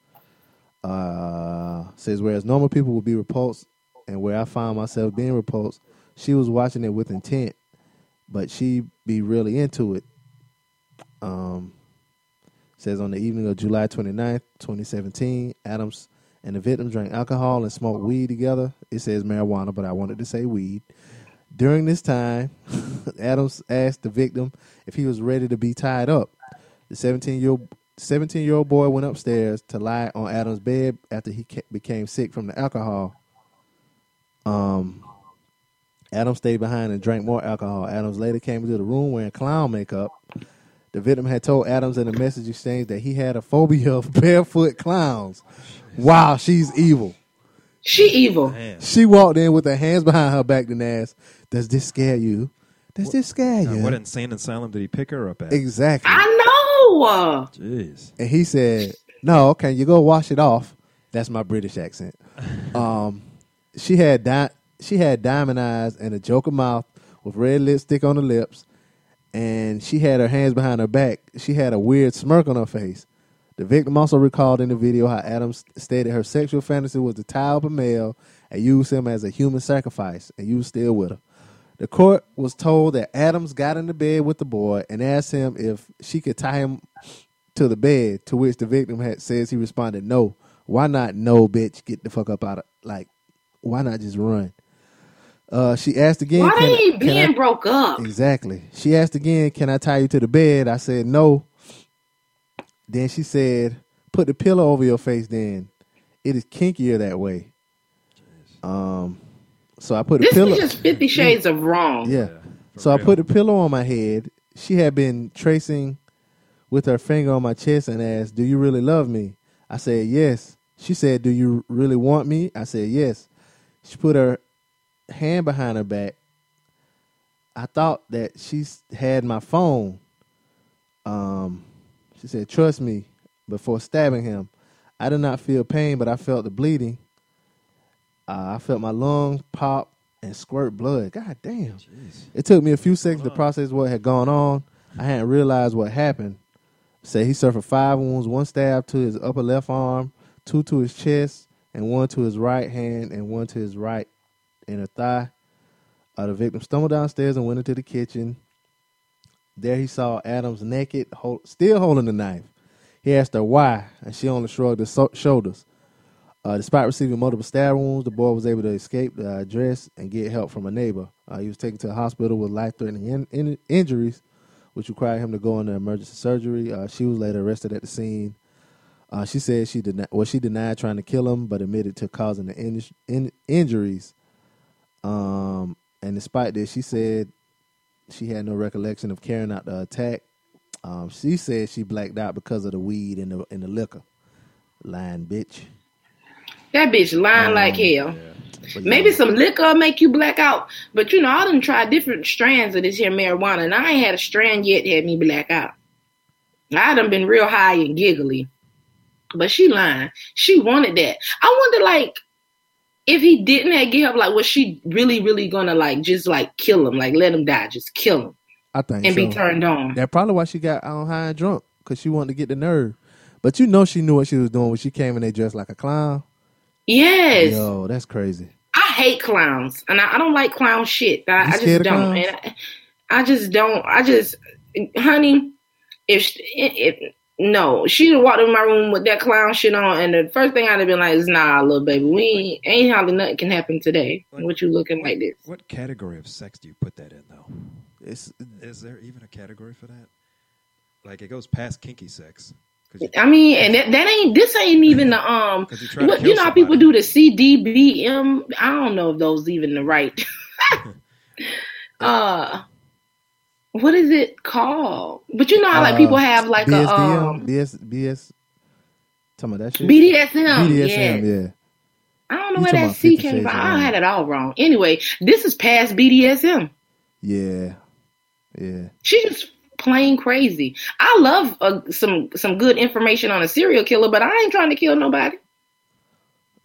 Says, whereas normal people would be repulsed, and where I found myself being repulsed, she was watching it with intent, but she be really into it. Says on the evening of July 29th, 2017, Adams and the victim drank alcohol and smoked weed together. It says marijuana, but I wanted to say weed. During this time, Adams asked the victim if he was ready to be tied up. The 17-year-old boy went upstairs to lie on Adams' bed after he became sick from the alcohol. Adams stayed behind and drank more alcohol. Adams later came into the room wearing clown makeup. The victim had told Adams in a message exchange that he had a phobia of barefoot clowns. Wow, she's evil. She evil. Damn. She walked in with her hands behind her back and asked, "Does this scare you? Does this scare you? What insane asylum did he pick her up at?" Exactly. I know. Jeez. And he said, "No, can you go wash it off?" That's my British accent. She had diamond eyes and a joker mouth with red lipstick on her lips. And she had her hands behind her back. She had a weird smirk on her face. The victim also recalled in the video how Adams stated her sexual fantasy was to tie up a male and use him as a human sacrifice, and you was still with her. The court was told that Adams got into bed with the boy and asked him if she could tie him to the bed, to which the victim says he responded, "No." Why not? "No, bitch, get the fuck up out of, like, why not just run?" She asked again. Why are you being broke up? Exactly. She asked again, "Can I tie you to the bed?" I said, "No." Then she said, "Put the pillow over your face then. It is kinkier that way." So I put a pillow. This is just 50 shades of wrong. Yeah. So I put a pillow on my head. She had been tracing with her finger on my chest and asked, "Do you really love me?" I said, "Yes." She said, "Do you really want me?" I said, "Yes." She put her hand behind her back. I thought that she had my phone. She said, "Trust me," before stabbing him. I did not feel pain, but I felt the bleeding. I felt my lungs pop and squirt blood. God damn. Jeez. It took me a few seconds to process what had gone on. I hadn't realized what happened. Said he suffered 5 wounds, 1 stab to his upper left arm, 2 to his chest, and 1 to his right hand, and 1 to his right in her thigh. The victim stumbled downstairs and went into the kitchen. There he saw Adams naked, still holding the knife. He asked her why, and she only shrugged her shoulders. Despite receiving multiple stab wounds, the boy was able to escape the address and get help from a neighbor. He was taken to the hospital with life-threatening injuries, which required him to go into emergency surgery. She was later arrested at the scene. She said she denied trying to kill him, but admitted to causing the injuries. And despite this, she said she had no recollection of carrying out the attack. She said she blacked out because of the weed and the liquor. Lying bitch. That bitch lying like hell. Yeah. Maybe some liquor make you black out, but you know, I done tried different strands of this here marijuana, and I ain't had a strand yet that had me black out. I done been real high and giggly, but she lying. She wanted that. I wonder, like, if he didn't have get help, like, was she really, really gonna, like, just, like, kill him? Like, let him die. Just kill him. I think and so. Be turned on. That's probably why she got on high and drunk, because she wanted to get the nerve. But you know she knew what she was doing when she came in there dressed like a clown. Yes. Yo, that's crazy. I hate clowns. And I don't like clown shit. I just don't. And I just don't. I just, honey, if no, she'd have walked in my room with that clown shit on, and the first thing I'd have been like is, "Nah, little baby, we ain't hardly nothing can happen today. What you looking like this?" What category of sex do you put that in, though? Is there even a category for that? Like, it goes past kinky sex. I mean, and that ain't even the what, you know how people do the CDBM? I don't know if those even the right. What is it called? But you know how, like, people have like BSDM, BS. Tell me that shit. BDSM, yes. Yeah. I don't know where that C came from. I had it all wrong. Anyway, this is past BDSM. Yeah. She's just plain crazy. I love some good information on a serial killer, but I ain't trying to kill nobody.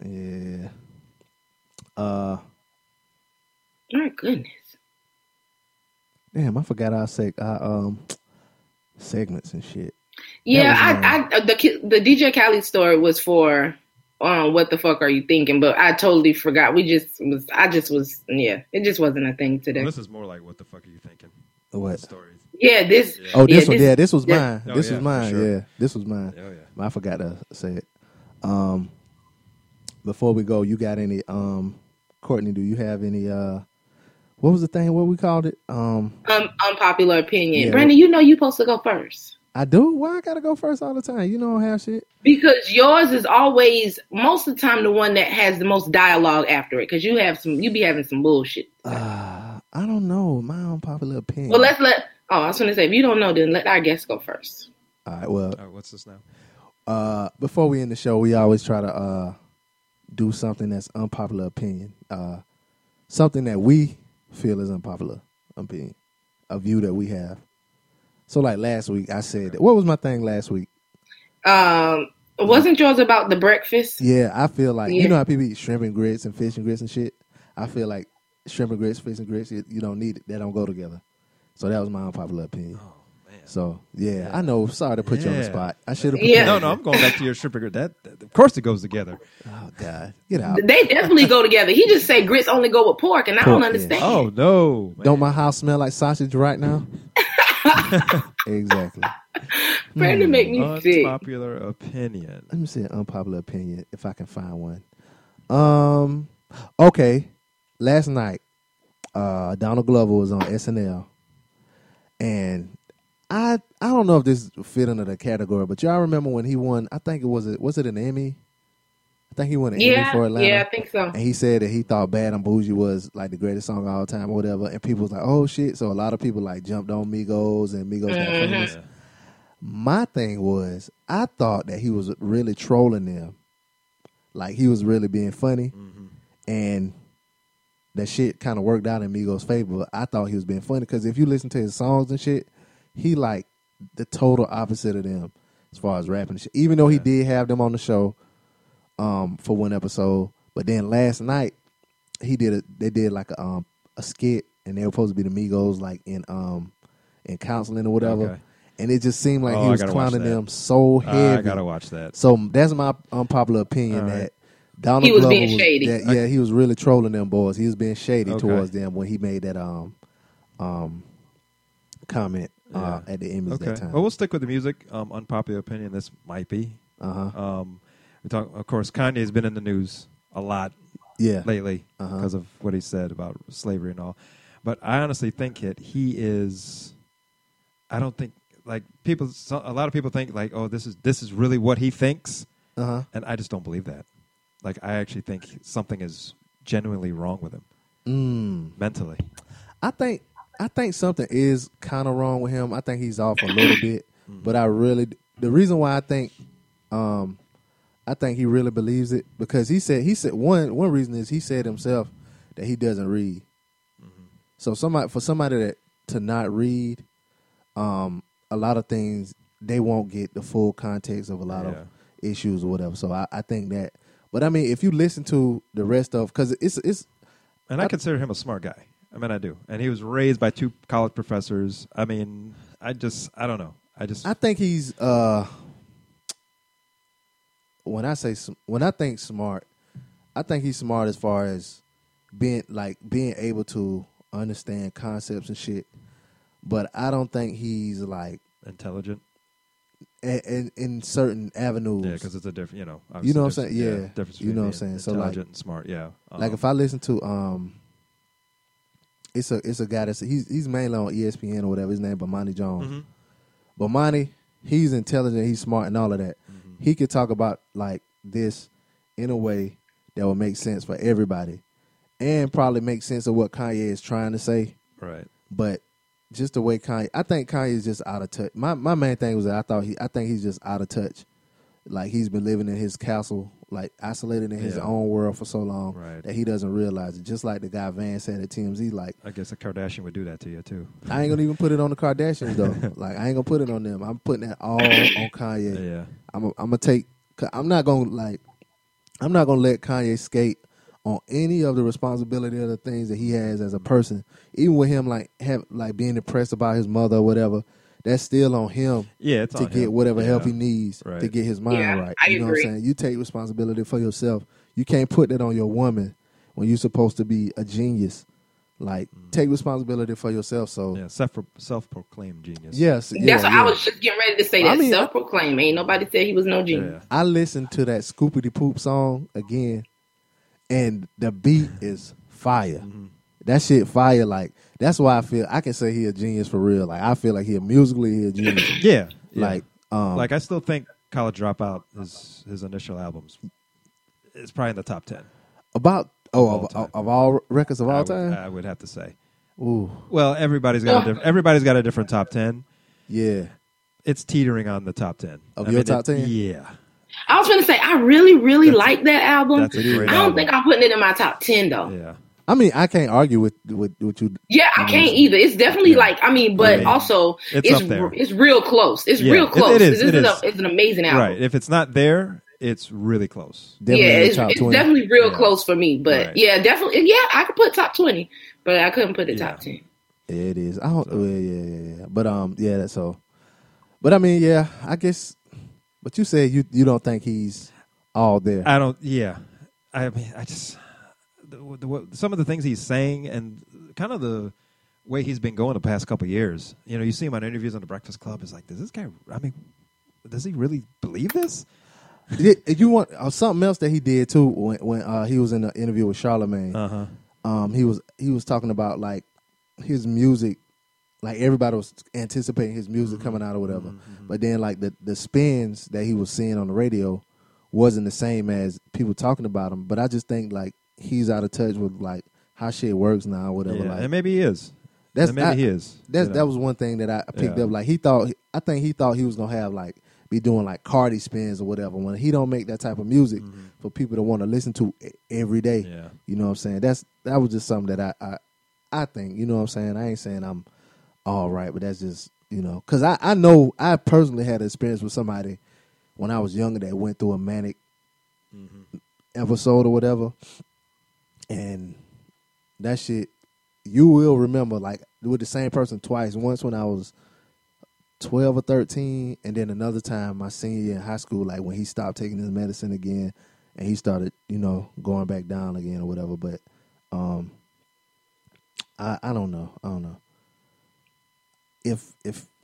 Yeah. My goodness. Damn, I forgot our segments and shit. Yeah, the DJ Khaled story was for what the fuck are you thinking? But I totally forgot. It just wasn't a thing today. Well, this is more like what the fuck are you thinking? What stories? Yeah, this. Yeah. Oh, this one. Yeah, this was mine. This was mine. Yeah, this was mine. Oh yeah, I forgot to say it. Before we go, you got any? Courtney, do you have any? What was the thing? What we called it? Unpopular opinion. Yeah. Brandon, you know you're supposed to go first. I do? Why I gotta go first all the time? You know I don't have shit. Because yours is always, most of the time, the one that has the most dialogue after it. Because you be having some bullshit. I don't know. My unpopular opinion. Well, I was gonna say, if you don't know, then let our guests go first. All right, well. All right, what's this now? Before we end the show, we always try to do something that's unpopular opinion. Something that we feel is unpopular opinion, a view that we have. So like last week I said, what was my thing last week? Wasn't yours about the breakfast? Yeah, I feel like, you know how people eat shrimp and grits and fish and grits and shit? I feel like shrimp and grits, fish and grits, you don't need it. They don't go together. So that was my unpopular opinion. Oh, man. So yeah, I know. Sorry to put you on the spot. I should have. Yeah. No, I'm going back to your shrimp and grits. That, of course it goes together. Oh God, get out. They definitely go together. He just said grits only go with pork, and I don't understand. Oh no, man. Don't my house smell like sausage right now? Exactly. Brandon make me sick. Unpopular opinion. Let me see an unpopular opinion if I can find one. Okay. Last night, Donald Glover was on SNL, and I don't know if this fit under the category, but y'all remember when he won? I think it was it an Emmy? I think he won an Emmy for Atlanta. Yeah, I think so. And he said that he thought Bad and Bougie was like the greatest song of all time or whatever. And people was like, oh shit. So a lot of people like jumped on Migos and Migos got famous. Yeah. My thing was, I thought that he was really trolling them. Like he was really being funny. Mm-hmm. And that shit kind of worked out in Migos' favor. But I thought he was being funny because if you listen to his songs and shit, he like the total opposite of them as far as rapping and shit. Even though he did have them on the show. For one episode, but then last night they did like a skit, and they were supposed to be the Migos like in counseling or whatever, okay. And it just seemed like he was clowning them so heavy. I gotta watch that. So that's my unpopular opinion that Donald Glover being shady. He was really trolling them boys. He was being shady towards them when he made that comment at the Emmys that time. Well, we'll stick with the music. Unpopular opinion. This might be. We talk, of course, Kanye's been in the news a lot lately because of what he said about slavery and all. But I honestly think I don't think, like, people, a lot of people think, like, oh, this is really what he thinks. And I just don't believe that. Like, I actually think something is genuinely wrong with him mentally. I think something is kind of wrong with him. I think he's off a little bit. But the reason why I think he really believes it because he said one reason is he said himself that he doesn't read. Mm-hmm. So for somebody to not read, a lot of things they won't get the full context of a lot of issues or whatever. So I think that, but I mean, if you listen to the rest of because it's and I consider him a smart guy. I mean, I do, and he was raised by two college professors. I mean, I don't know. I think he's. When I think smart, I think he's smart as far as being able to understand concepts and shit. But I don't think he's like intelligent in certain avenues. Yeah, because it's a different, You know what I'm saying? Yeah, you know what I'm saying. So intelligent and smart. Yeah. Like if I listen to it's a guy that's he's mainly on ESPN or whatever. His name Bomani Jones. Mm-hmm. Bomani, he's intelligent, he's smart, and all of that. Mm-hmm. He could talk about like this in a way that would make sense for everybody and probably make sense of what Kanye is trying to say. Right. But just the way I think Kanye is just out of touch. My main thing was that I think he's just out of touch. Like he's been living in his castle, like isolated in his own world for so long that he doesn't realize it. Just like the guy Van said at TMZ, like I guess a Kardashian would do that to you too. I ain't gonna even put it on the Kardashians though. Like I ain't gonna put it on them. I'm putting that all on Kanye. Yeah. I'm gonna take. I'm not gonna like. I'm not gonna let Kanye skate on any of the responsibility of the things that he has as a person. Even with him like being depressed about his mother or whatever, that's still on him to get whatever help he needs to get his mind right. You know what I'm saying? You take responsibility for yourself. You can't put that on your woman when you're supposed to be a genius. Like, take responsibility for yourself. So self-proclaimed genius. Yes. Yeah, that's what I was just getting ready to say. That self-proclaimed. Ain't nobody said he was no genius. Yeah. I listened to that Scoopity Poop song again, and the beat is fire. Mm-hmm. That shit fire. Like, that's why I feel I can say he a genius for real. Like, I feel like musically he a genius. Yeah. Like I still think College Dropout, his initial albums, is probably in the top 10. Of all records of all time? I would have to say. Ooh. Well, everybody's got a different top 10. Yeah. It's teetering on the top 10. Top 10? Yeah. I was going to say, I really like that album. That's a great album. I don't think I'm putting it in my top 10, though. Yeah. I mean, I can't argue with you. Yeah, I can't either. It's definitely also it's up there. It's real close. It's real close. It's an amazing album. Right. If it's not there, it's really close. Definitely it's definitely real close for me. But definitely. Yeah, I could put top 20, but I couldn't put the top 10. It is. I don't. So. Yeah. But that's so. But I mean, yeah, I guess. But you said you don't think he's all there. I don't. Yeah. I mean, I just some of the things he's saying and kind of the way he's been going the past couple of years. You know, you see him on interviews on the Breakfast Club. It's like, does this guy? I mean, does he really believe this? You want something else that he did too when he was in the interview with Charlamagne. Uh-huh. He was talking about like his music, like everybody was anticipating his music coming out or whatever. Mm-hmm. But then like the spins that he was seeing on the radio wasn't the same as people talking about him. But I just think like he's out of touch with like how shit works now or whatever. Yeah, like, and maybe he is. That was one thing that I picked up. Like I think he thought he was gonna have like. Be doing like Cardi spins or whatever when he don't make that type of music for people to want to listen to every day. Yeah. You know what I'm saying? That was just something that I think, you know what I'm saying? I ain't saying I'm all right, but that's just, you know, because I know I personally had an experience with somebody when I was younger that went through a manic episode or whatever. And that shit, you will remember like with the same person twice. Once when I was 12 or 13, and then another time my senior year in high school, like when he stopped taking his medicine again and he started, you know, going back down again or whatever. But I don't know. I don't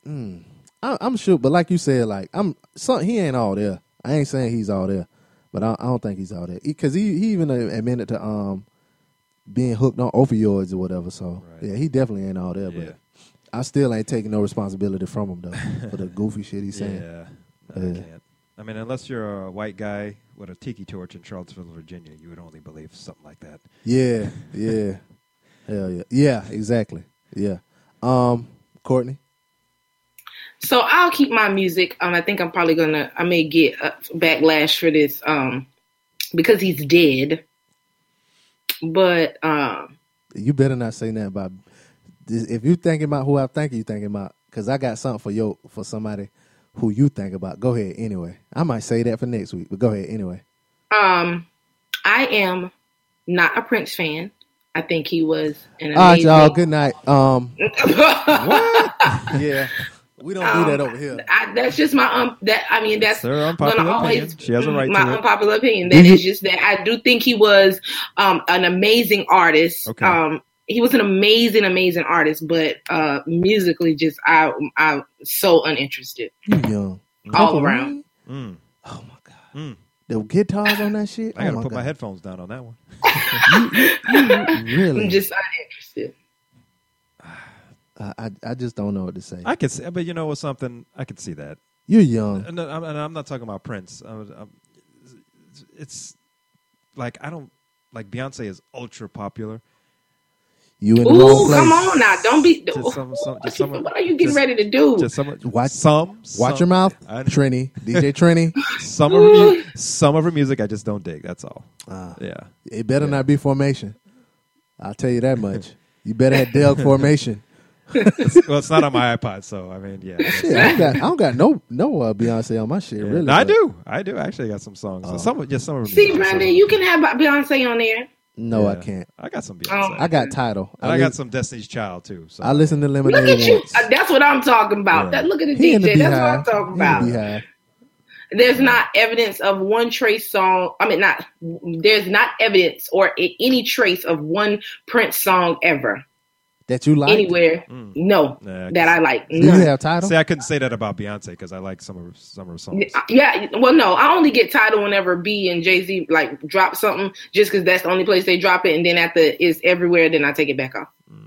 know. I'm sure, but like you said, like he ain't all there. I ain't saying he's all there, but I don't think he's all there because he even admitted to being hooked on opioids or whatever. So yeah, he definitely ain't all there. Yeah. But I still ain't taking no responsibility from him, though, for the goofy shit he's saying. No, I can't. I mean, unless you're a white guy with a tiki torch in Charlottesville, Virginia, you would only believe something like that. Yeah, yeah. Hell yeah. Yeah, exactly. Yeah. Courtney? So I'll keep my music. I think I'm probably going to, I may get backlash for this because he's dead. But. You better not say nothing about. If you thinking about who I think you thinking about, because I got something for somebody who you think about. Go ahead anyway. I might say that for next week, but go ahead anyway. I am not a Prince fan. I think he was an amazing. All right, y'all. Good night. What? Yeah, we don't do that over here. That's just my that's unpopular opinion. She has a right to my unpopular opinion. That is just that I do think he was an amazing artist. Okay. He was an amazing, amazing artist, but musically, just I'm so uninterested. You young, all around. Mm. Oh my god, the guitars on that shit. I gotta put my headphones down on that one. you really? I'm just uninterested. I just don't know what to say. I could see, but you know what's something? I could see that you're young, and I'm not talking about Prince. It's like I don't like Beyonce is ultra popular. You in ooh, come on now! Don't be. What are you getting ready to do? Just watch your mouth, Trini, DJ Trini. Some of her music I just don't dig. That's all. It better not be Formation. I'll tell you that much. You better have Del Formation. Well, it's not on my iPod, so I mean, yeah. Yeah, I don't got no Beyonce on my shit, really. No, I do. I actually got some songs. Oh. So some of them. See, Brandon, you can have Beyonce on there. No, yeah. I can't. I got some Beyonce. I got Tidal. And I got some Destiny's Child, too. So. I listen to Lemonade. Look at you. That's what I'm talking about. Yeah. Look at the DJ. That's what I'm talking about. There's not evidence of one trace song. I mean, there's not evidence or any trace of one Prince song ever. That you like? Anywhere. Mm. No. Yeah, that I like. No. You have Tidal? See, I couldn't say that about Beyonce because I like some of her songs. Yeah. Well, no. I only get Tidal whenever B and Jay-Z like drop something just because that's the only place they drop it. And then after it's everywhere, then I take it back off. Mm.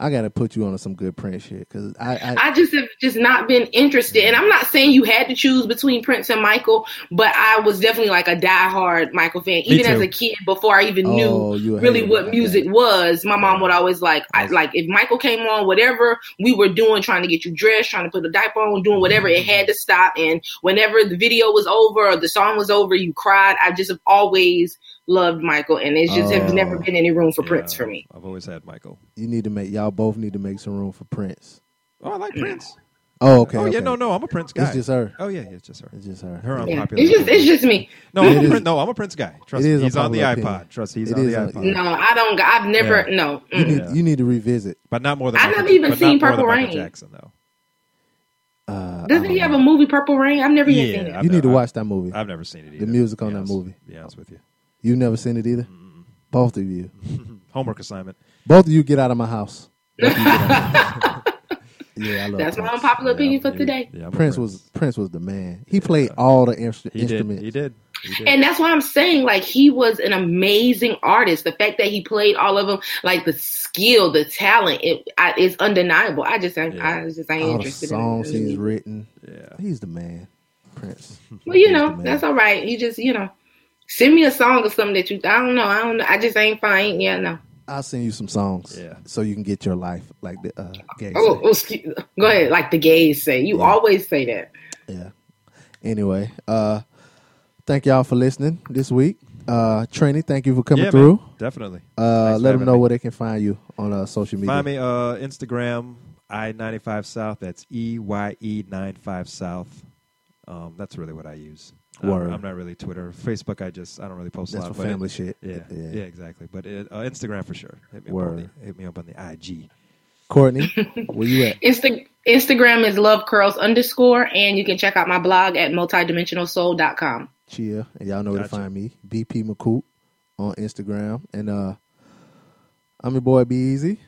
I got to put you on some good Prince shit because I just have just not been interested. And I'm not saying you had to choose between Prince and Michael, but I was definitely like a diehard Michael fan. Even as a kid, before I even knew really what music was, my mom would always like if Michael came on, whatever we were doing, trying to get you dressed, trying to put a diaper on, doing whatever, it had to stop. And whenever the video was over or the song was over, you cried. I just have always loved Michael, and it's just there's never been any room for Prince for me. I've always had Michael. Y'all both need to make some room for Prince. Oh, I like Prince. Oh, okay. Oh, yeah, okay. No, I'm a Prince guy. It's just her. Oh, yeah, it's just her. It's just her. Her unpopular. It's just me. No, I'm a Prince guy. Trust me. He's on the iPod. Trust me, he's on the iPod. No, I don't. I've never. Yeah. No. Mm. You need to revisit, but not more than. I've never even seen Purple Rain. Jackson though. Doesn't he have a movie, Purple Rain? I've never even seen it. You need to watch that movie. I've never seen it either. The music on that movie. To be honest with you. You've never seen it either? Mm-hmm. Both of you. Homework assignment. Both of you get out of my house. Yeah, I love That's Prince. My unpopular opinion for today. Yeah, Prince was the man. He played all the instruments. He did. And that's why I'm saying, like, he was an amazing artist. The fact that he played all of them, like the skill, the talent, it's undeniable. I ain't interested in all the songs he's written. Yeah, he's the man, Prince. Well, that's all right. He just, send me a song or something that I don't know. I just ain't fine. Yeah, no. I'll send you some songs. Yeah. So you can get your life like the gays. Say. Go ahead. Like the gays say. You always say that. Yeah. Anyway, thank y'all for listening this week. Trini, thank you for coming through. Man, definitely. Let them know where they can find you on social media. Find me Instagram, I95South. That's EYE95South. That's really what I use. I'm not really Twitter. Facebook, I don't really post a lot. That's for family shit. Yeah, exactly. But Instagram for sure. Hit me up on the IG. Courtney, where you at? Instagram is lovecurls_, and you can check out my blog at multidimensionalsoul.com. Cheer. And y'all know where to find me. BP McCoop on Instagram. And I'm your boy, Be Easy.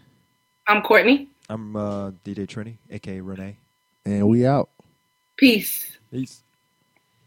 I'm Courtney. I'm DJ Trini, a.k.a. Renee. And we out. Peace.